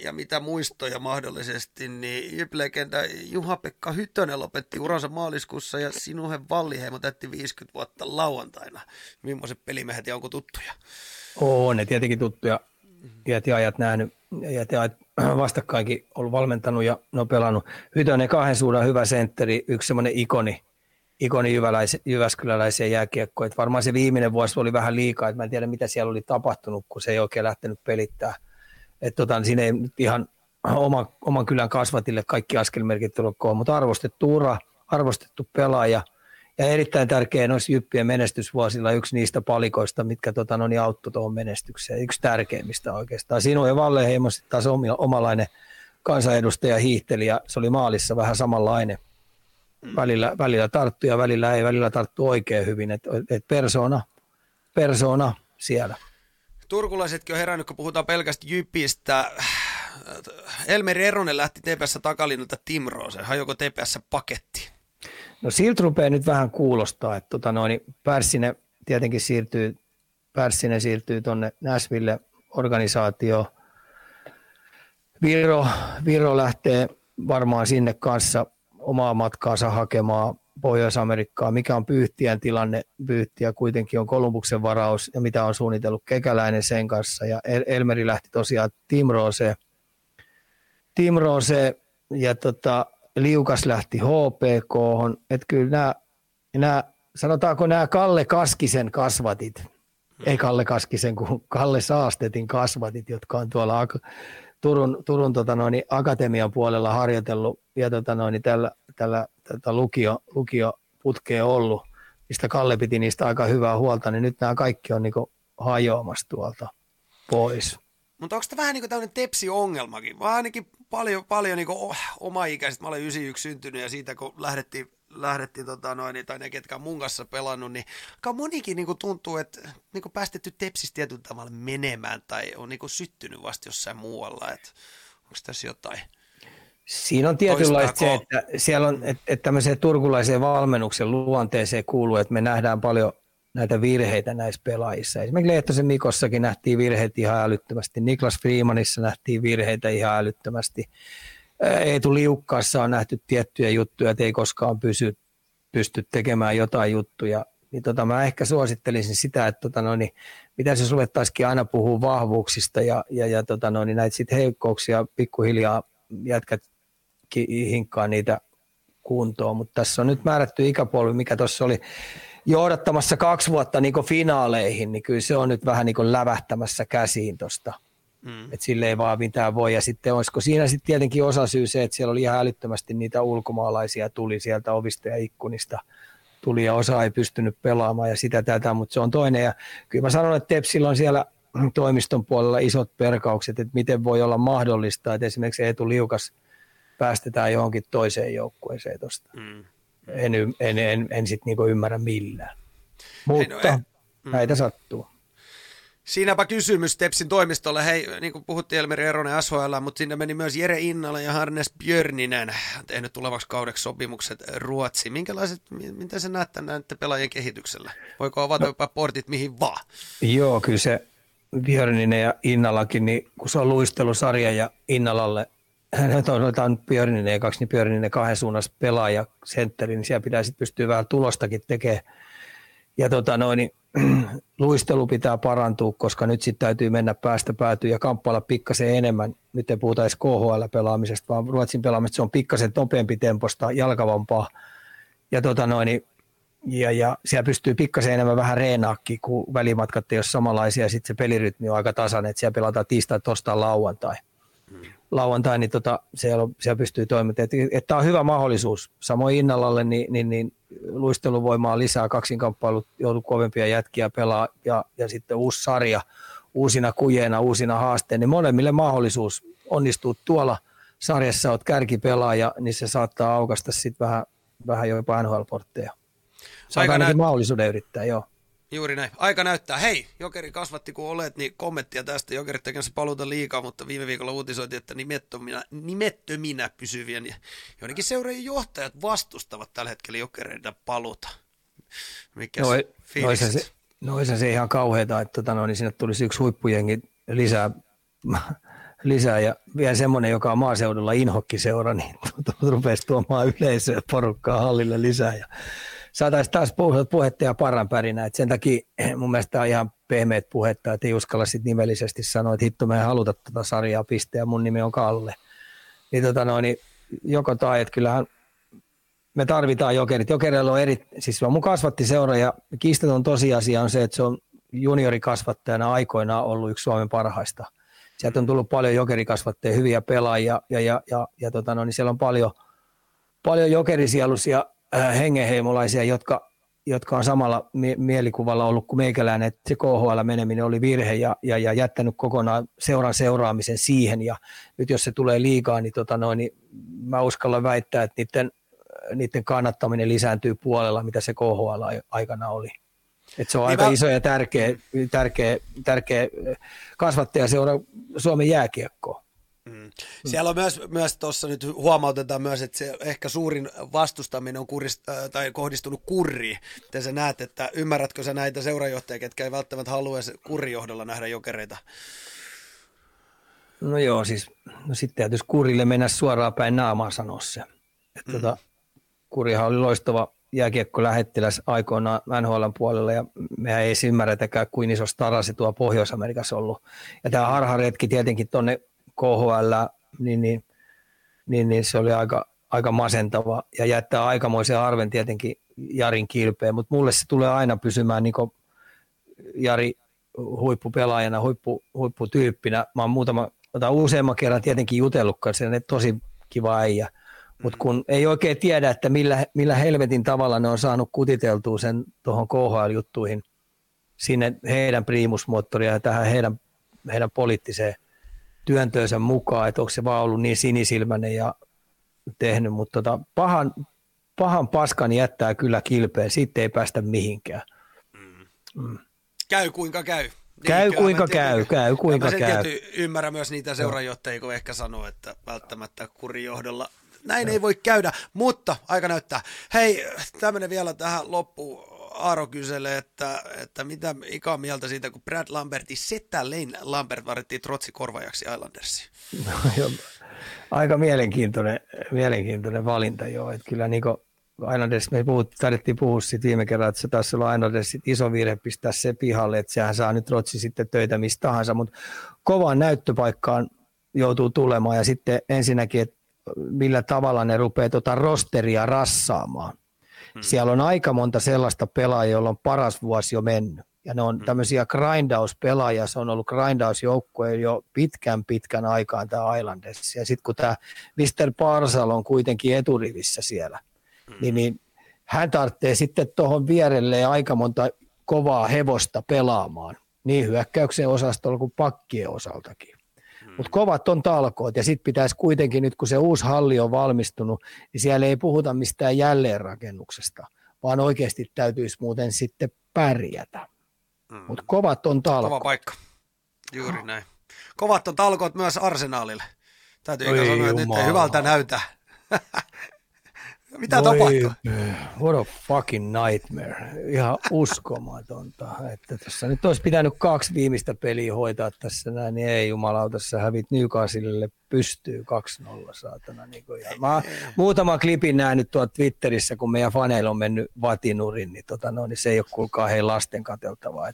ja mitä muistoja mahdollisesti, niin Jyp-legenda Juha-Pekka Hyttönen lopetti uransa maaliskuussa ja Sinuhe Wallinheimo täytti 50 vuotta lauantaina. Millaiset pelimiehet ja onko tuttuja? On, ne tietenkin tuttuja. Jätiajat nähnyt, jätiajat vastakkainkin ollut valmentanut ja ne on pelannut. Hytönen kahden suunnan hyvä sentteri, yksi semmoinen ikoni jyväskyläläisiä jääkiekkoja. Et varmaan se viimeinen vuosi oli vähän liikaa, että mä en tiedä mitä siellä oli tapahtunut, kun se ei oikein lähtenyt pelittää. Et siinä ei nyt ihan oman kylän kasvatille kaikki askelmerkit olkoon, mutta arvostettu ura, arvostettu pelaaja ja erittäin tärkeä noissa Jyppien menestysvuosilla yksi niistä palikoista, mitkä auttoi tuohon menestykseen. Yksi tärkeimmistä oikeastaan. Sinuhe Wallinheimo taas omalainen kansanedustaja hiihteli ja se oli maalissa vähän samanlainen. Välillä tarttu ja välillä ei, välillä tarttu oikein hyvin, että et persona siellä. Turkulaisetkin on herännyt, kun puhutaan pelkästä Jypistä. Elmeri Eronen lähti TPS takalinnalta Timrooseen. Hajoko TPS paketti? No siltä rupeaa nyt vähän kuulostaa, että Pärssinen tietenkin siirtyy tuonne Nashville organisaatioon. Viro lähtee varmaan sinne kanssa omaa matkaansa hakemaan Pohjois-Amerikkaa, mikä on Pyyhtiän tilanne. Pyyhtiä kuitenkin on Kolumbuksen varaus ja mitä on suunnitellut Kekäläinen sen kanssa. Ja Elmeri lähti tosiaan Timrooseen ja Liukas lähti HPK:hon, että kyllä sanotaanko nämä Kalle Kaskisen kasvatit, ei Kalle Kaskisen, kun Kalle Saastetin kasvatit, jotka on tuolla Turun akatemian puolella harjoitellut ja tällä lukioputkeen ollut, mistä Kalle piti niistä aika hyvää huolta, niin nyt nämä kaikki on niinku hajoamassa tuolta pois. Mutta onko tämä vähän niin kuin tämmöinen tepsi-ongelmakin? Vaan ainakin paljon niin kuin oma-ikäiset. Mä olen 91 syntynyt ja siitä kun lähdettiin tai ne ketkä on mun kanssa pelannut, niin aika monikin niin kuin tuntuu, että niin kuin päästetty tepsistä tietyllä tavalla menemään tai on niin kuin syttynyt vasta jossain muualla. Et onko tässä jotain? Siinä on tietynlaista se, että siellä on, että tämmöiseen turkulaiseen valmennuksen luonteeseen kuuluu, että me nähdään paljon näitä virheitä näissä pelaajissa. Esimerkiksi Lehtosen Mikossakin nähtiin virheitä ihan älyttömästi. Niklas Freemanissa nähtiin virheitä ihan älyttömästi. Eetu Liukkaassa on nähty tiettyjä juttuja, että ei koskaan pysty tekemään jotain juttuja. Niin mä ehkä suosittelisin sitä, että mitä se ruvettaisikin aina puhua vahvuuksista ja näitä sit heikkouksia pikkuhiljaa jätkät hinkkaa niitä kuntoon. Mutta tässä on nyt määrätty ikäpolvi, mikä tuossa oli johdattamassa 2 vuotta niin finaaleihin, niin kyllä se on nyt vähän niin lävähtämässä käsiin tuosta. Että sille ei vaan mitään voi. Ja sitten olisiko siinä sitten tietenkin osasyy se, että siellä oli ihan älyttömästi niitä ulkomaalaisia tuli sieltä ovista ja ikkunista. Tuli ja osa ei pystynyt pelaamaan ja sitä tätä, mutta se on toinen. Ja kyllä mä sanon, että Tepsillä on siellä toimiston puolella isot perkaukset, että miten voi olla mahdollista, että esimerkiksi Eetu Liukas päästetään johonkin toiseen joukkueeseen tuosta. En sitten niinku ymmärrä millään, mutta näitä sattuu. Siinäpä kysymys Tepsin toimistolle. Hei, niin kuin puhuttiin Elmeri Eronen SHL, mutta sinne meni myös Jere Innala ja Hannes Björninen, tehnyt tulevaksi kaudeksi sopimukset Ruotsiin. Miten sä näet näiden pelaajien kehityksellä? Voiko avata jopa portit mihin vaan? Joo, kyllä se Björninen ja Innalakin, niin kun se on luistelusarja ja Innalalle, otetaan Björninen ja 2, niin Björninen 2 suunnassa pelaaja sentteri, niin siellä pitää sitten pystyä vähän tulostakin tekemään. Ja luistelu pitää parantua, koska nyt sitten täytyy mennä päästä päätyyn ja kamppailla pikkasen enemmän. Nyt ei puhuta edes KHL-pelaamisesta, vaan Ruotsin pelaamisesta. Se on pikkasen nopeampi temposta, jalkavampaa. Ja, ja siellä pystyy pikkasen enemmän vähän reenaakin, kun välimatkat ei ole samanlaisia. Sitten se pelirytmi on aika tasainen, että siellä pelataan tiistai, torstai, lauantai. Niin siellä pystyy toimimaan. Tämä on hyvä mahdollisuus. Samoin Innalalle niin luisteluvoimaa lisää, kaksinkamppailut joutuu kovempia jätkiä pelaa ja sitten uusi sarja, uusina kujeena, uusina haasteena. Niin molemmille mahdollisuus onnistuu tuolla sarjassa, olet kärkipelaaja, niin se saattaa aukasta sitten vähän jopa NHL-portteja. Saat ainakin mahdollisuuden yrittää, joo. Juuri näin. Aika näyttää. Hei, Jokeri kasvatti kun olet, niin kommenttia tästä. Jokerit tekemässä paluuta liikaa, mutta viime viikolla uutisoitiin, että nimettöminä pysyvien ja joidenkin seuraajien johtajat vastustavat tällä hetkellä Jokereita paluuta. Mikäs fiilis? No olisihan se ihan kauheata, että niin sinne tulisi yksi huippujengi lisää ja vielä semmoinen, joka on maaseudulla inhokkiseura, niin rupeaisi tuomaan yleisöä porukkaa hallille lisää ja saataisiin taas puhetta ja parranpärinä, että sen takia mun mielestä tämä on ihan pehmeät puhetta, että ei uskalla sitten nimellisesti sanoa, että hitto, mä en haluta tätä sarjaa pisteä, mun nimi on Kalle. Niin, niin joko tai, että kyllähän me tarvitaan Jokerit. Jokerilla on siis mun kasvattiseura ja kiistaton tosiasia on se, että se on juniorikasvattajana aikoinaan ollut yksi Suomen parhaista. Sieltä on tullut paljon jokerikasvattajia, hyviä pelaajia ja niin siellä on paljon jokerisieluisia hengenheimolaisia, jotka on samalla mielikuvalla ollut kuin meikäläinen, että se KHL-meneminen oli virhe ja jättänyt kokonaan seuraamisen siihen. Ja nyt jos se tulee liikaa, niin, niin mä uskallan väittää, että niiden kannattaminen lisääntyy puolella, mitä se KHL aikana oli. Et se on aika iso ja tärkeä kasvattajaseura Suomen jääkiekkoa. Mm. Siellä on myös tuossa nyt huomautetaan myös, että se ehkä suurin vastustaminen on kohdistunut kurriin. Miten sä näet, että ymmärrätkö sä näitä seurajohtajia, ketkä ei välttämättä halua kurrijohdolla nähdä Jokereita? No joo, siis no sitten täytyisi kurille mennä suoraan päin naamaan sanoa se. Mm. Kurihan oli loistava jääkiekkolähettiläs aikoinaan NHL:n puolella ja mehän ei ymmärretäkään, kuin iso stara se tuo Pohjois-Amerikassa ollut. Ja tämä harharetki tietenkin tuonne KHL, niin se oli aika masentava ja jättää aikamoisen arven tietenkin Jarin kilpeen, mutta mulle se tulee aina pysymään niin kuin Jari huippupelaajana, huipputyyppinä. Mä oon useamman kerran tietenkin jutellutkaan, se on tosi kiva äijä, mutta kun ei oikein tiedä, että millä helvetin tavalla ne on saanut kutiteltua sen tuohon KHL-juttuihin, sinne heidän priimusmoottoria ja tähän heidän poliittiseen työntöönsä mukaan, että onko se vaan ollut niin sinisilmäinen ja tehnyt, mutta pahan paskan jättää kyllä kilpeen, siitä ei päästä mihinkään. Mm. Käy kuinka käy. Käy kuinka käy. Tietysti ymmärrän myös niitä seurajohtajia, kun ehkä sanoo, että välttämättä kurijohdolla näin ei voi käydä, mutta aika näyttää. Hei, tämmöinen vielä tähän loppuun. Aaro kyselee, että mitä Ika on mieltä siitä, kun Brad Lambertin setä Lane Lambert vaadittiin trotsikorvaajaksi Islandersiin? No, aika mielenkiintoinen valinta joo. Että kyllä niin kuin Islanders, me taidettiin puhua siitä viime kerralla, että se taisi olla Islanders iso virhe pistää se pihalle, että sehän saa nyt Rotsi sitten töitä mistä tahansa, mutta kovaan näyttöpaikkaan joutuu tulemaan ja sitten ensinnäkin, että millä tavalla ne rupeaa rosteria rassaamaan. Siellä on aika monta sellaista pelaajia, joilla on paras vuosi jo mennyt. Ja ne on tämmöisiä grindauspelaajia, se on ollut grindausjoukkue jo pitkän aikaan tämä Islanders. Ja sitten kun tämä Mr. Parsal on kuitenkin eturivissä siellä, niin hän tarvitsee sitten tuohon vierelle aika monta kovaa hevosta pelaamaan. Niin hyökkäyksen osastolla kuin pakkien osaltakin. Mutta kovat on talkoot ja sitten pitäisi kuitenkin nyt, kun se uusi halli on valmistunut, niin siellä ei puhuta mistään jälleenrakennuksesta, vaan oikeasti täytyisi muuten sitten pärjätä. Mutta kovat on talkoot. Kova paikka. Juuri näin. Kovat on talkoot myös Arsenaalille. Täytyy sanoa, että nyt ei hyvältä näytä. Mitä tapahtuu? What a fucking nightmare. Ihan uskomatonta. Että tässä nyt olisi pitänyt 2 viimeistä peliä hoitaa tässä näin, niin ei jumalauta, sä hävit Newcastlelle pystyy 2-0 saatana. Niin mä muutaman klipin nähnyt tuolla Twitterissä, kun meidän faneilla on mennyt vatinurin, niin, niin se ei ole kuulkaa hei lasten katseltavaa.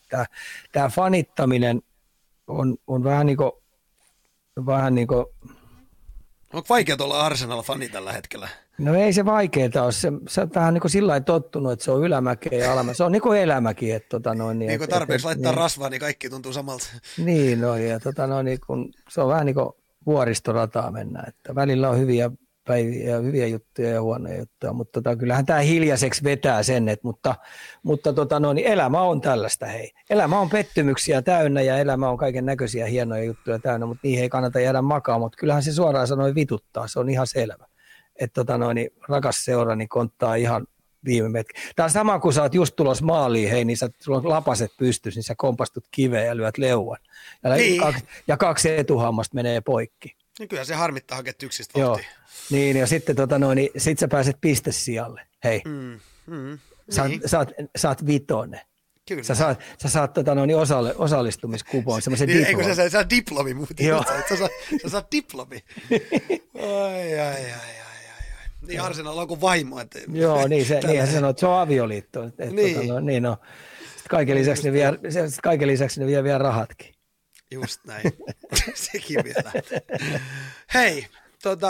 Tämä fanittaminen on vähän niin kuin onko vaikea olla Arsenal-fani tällä hetkellä? No ei se vaikeeta ole. Se tähän niin sillä lailla tottunut, että se on ylämäkeä ja alamäkeä. Se on niin kuin elämäkin. Että, niin kuin tarpeeksi laittaa niin rasvaa, niin kaikki tuntuu samalta. Niin, no, ja, niin kun, se on vähän niin kuin vuoristorataa mennä. Että välillä on hyviä päiviä ja hyviä juttuja ja huonoja juttuja, mutta kyllähän tämä hiljaiseksi vetää sen, että, mutta niin elämä on tällaista hei. Elämä on pettymyksiä täynnä ja elämä on kaiken näköisiä hienoja juttuja täynnä, mutta niihin ei kannata jäädä makaa, mutta kyllähän se suoraan sanoen vituttaa, se on ihan selvä. Että rakas seura niin konttaa ihan viime metkä. Tämä on sama, kun sä oot just tulos maaliin, hei, niin sulla on lapaset pystyssä, niin sä kompastut kiveen ja lyöt leuan. Niin. Ja kaksi etuhammasta menee poikki. Niin kyllä se harmittaa haket yksistä vauhtia. Niin, ja sitten niin sit sä pääset pistesijalle. Hei, sä oot vitonen. Kyllä. Sä saat osallistumiskupon, semmoisen niin, diplomin. Eikö sä saa diplomi muuten? Joo. Sä saat diplomi. Ai. Niin Arsenal on kuin vaimo. Että joo, niinhän se sanoo, että se on avioliitto. Niin. No. Kaiken lisäksi ne vie vielä rahatkin. Just näin. Sekin vielä. Hei,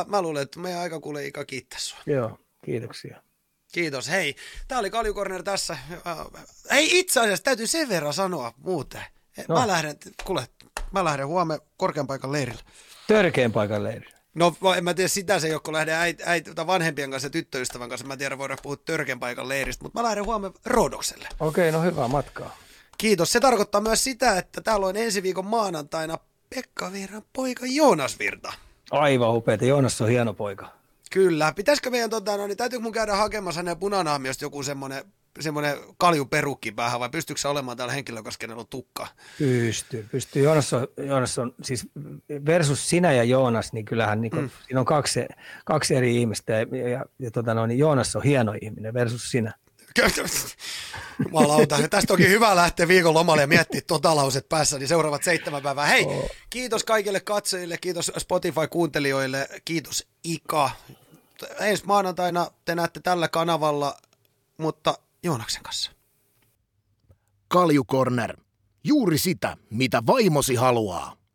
mä luulen, että meidän aika kuulee Ika kiittää sua. Joo, kiitoksia. Kiitos, hei. Tämä oli Valjukorner tässä. Hei, itse asiassa täytyy sen verran sanoa muuten. No. Mä lähden huomenna korkean paikan leirille. Törkeän paikan leirille. No en mä tiedä sitä se, kun lähden vanhempien kanssa ja tyttöystävän kanssa. Mä tiedän, voidaan puhua törkeän paikan leiristä, mutta mä lähden huomenna Rodokselle. Okei, no hyvää matkaa. Kiitos. Se tarkoittaa myös sitä, että täällä on ensi viikon maanantaina Pekka Virran poika Jonas Virta. Aivan upeeta. Jonas on hieno poika. Kyllä. Pitäisikö meidän, niin täytyykö mun käydä hakemassa hänen punanaamiosta joku semmoinen kaljuperukki päähän, vai pystyykö se olemaan täällä henkilö, koska kenellä on tukka? Pystyy. Joonas on, siis versus sinä ja Joonas, niin kyllähän niin kun, siinä on kaksi eri ihmistä, ja niin Joonas on hieno ihminen versus sinä. Jumalauta. Tästä onkin hyvä lähteä viikon lomalle ja miettiä lauset päässä, niin seuraavat 7 päivää. Hei, kiitos kaikille katsojille, kiitos Spotify-kuuntelijoille, kiitos Ika. Ensi maanantaina te näette tällä kanavalla, mutta Joonaksen kanssa. Valjukorner. Juuri sitä, mitä vaimosi haluaa.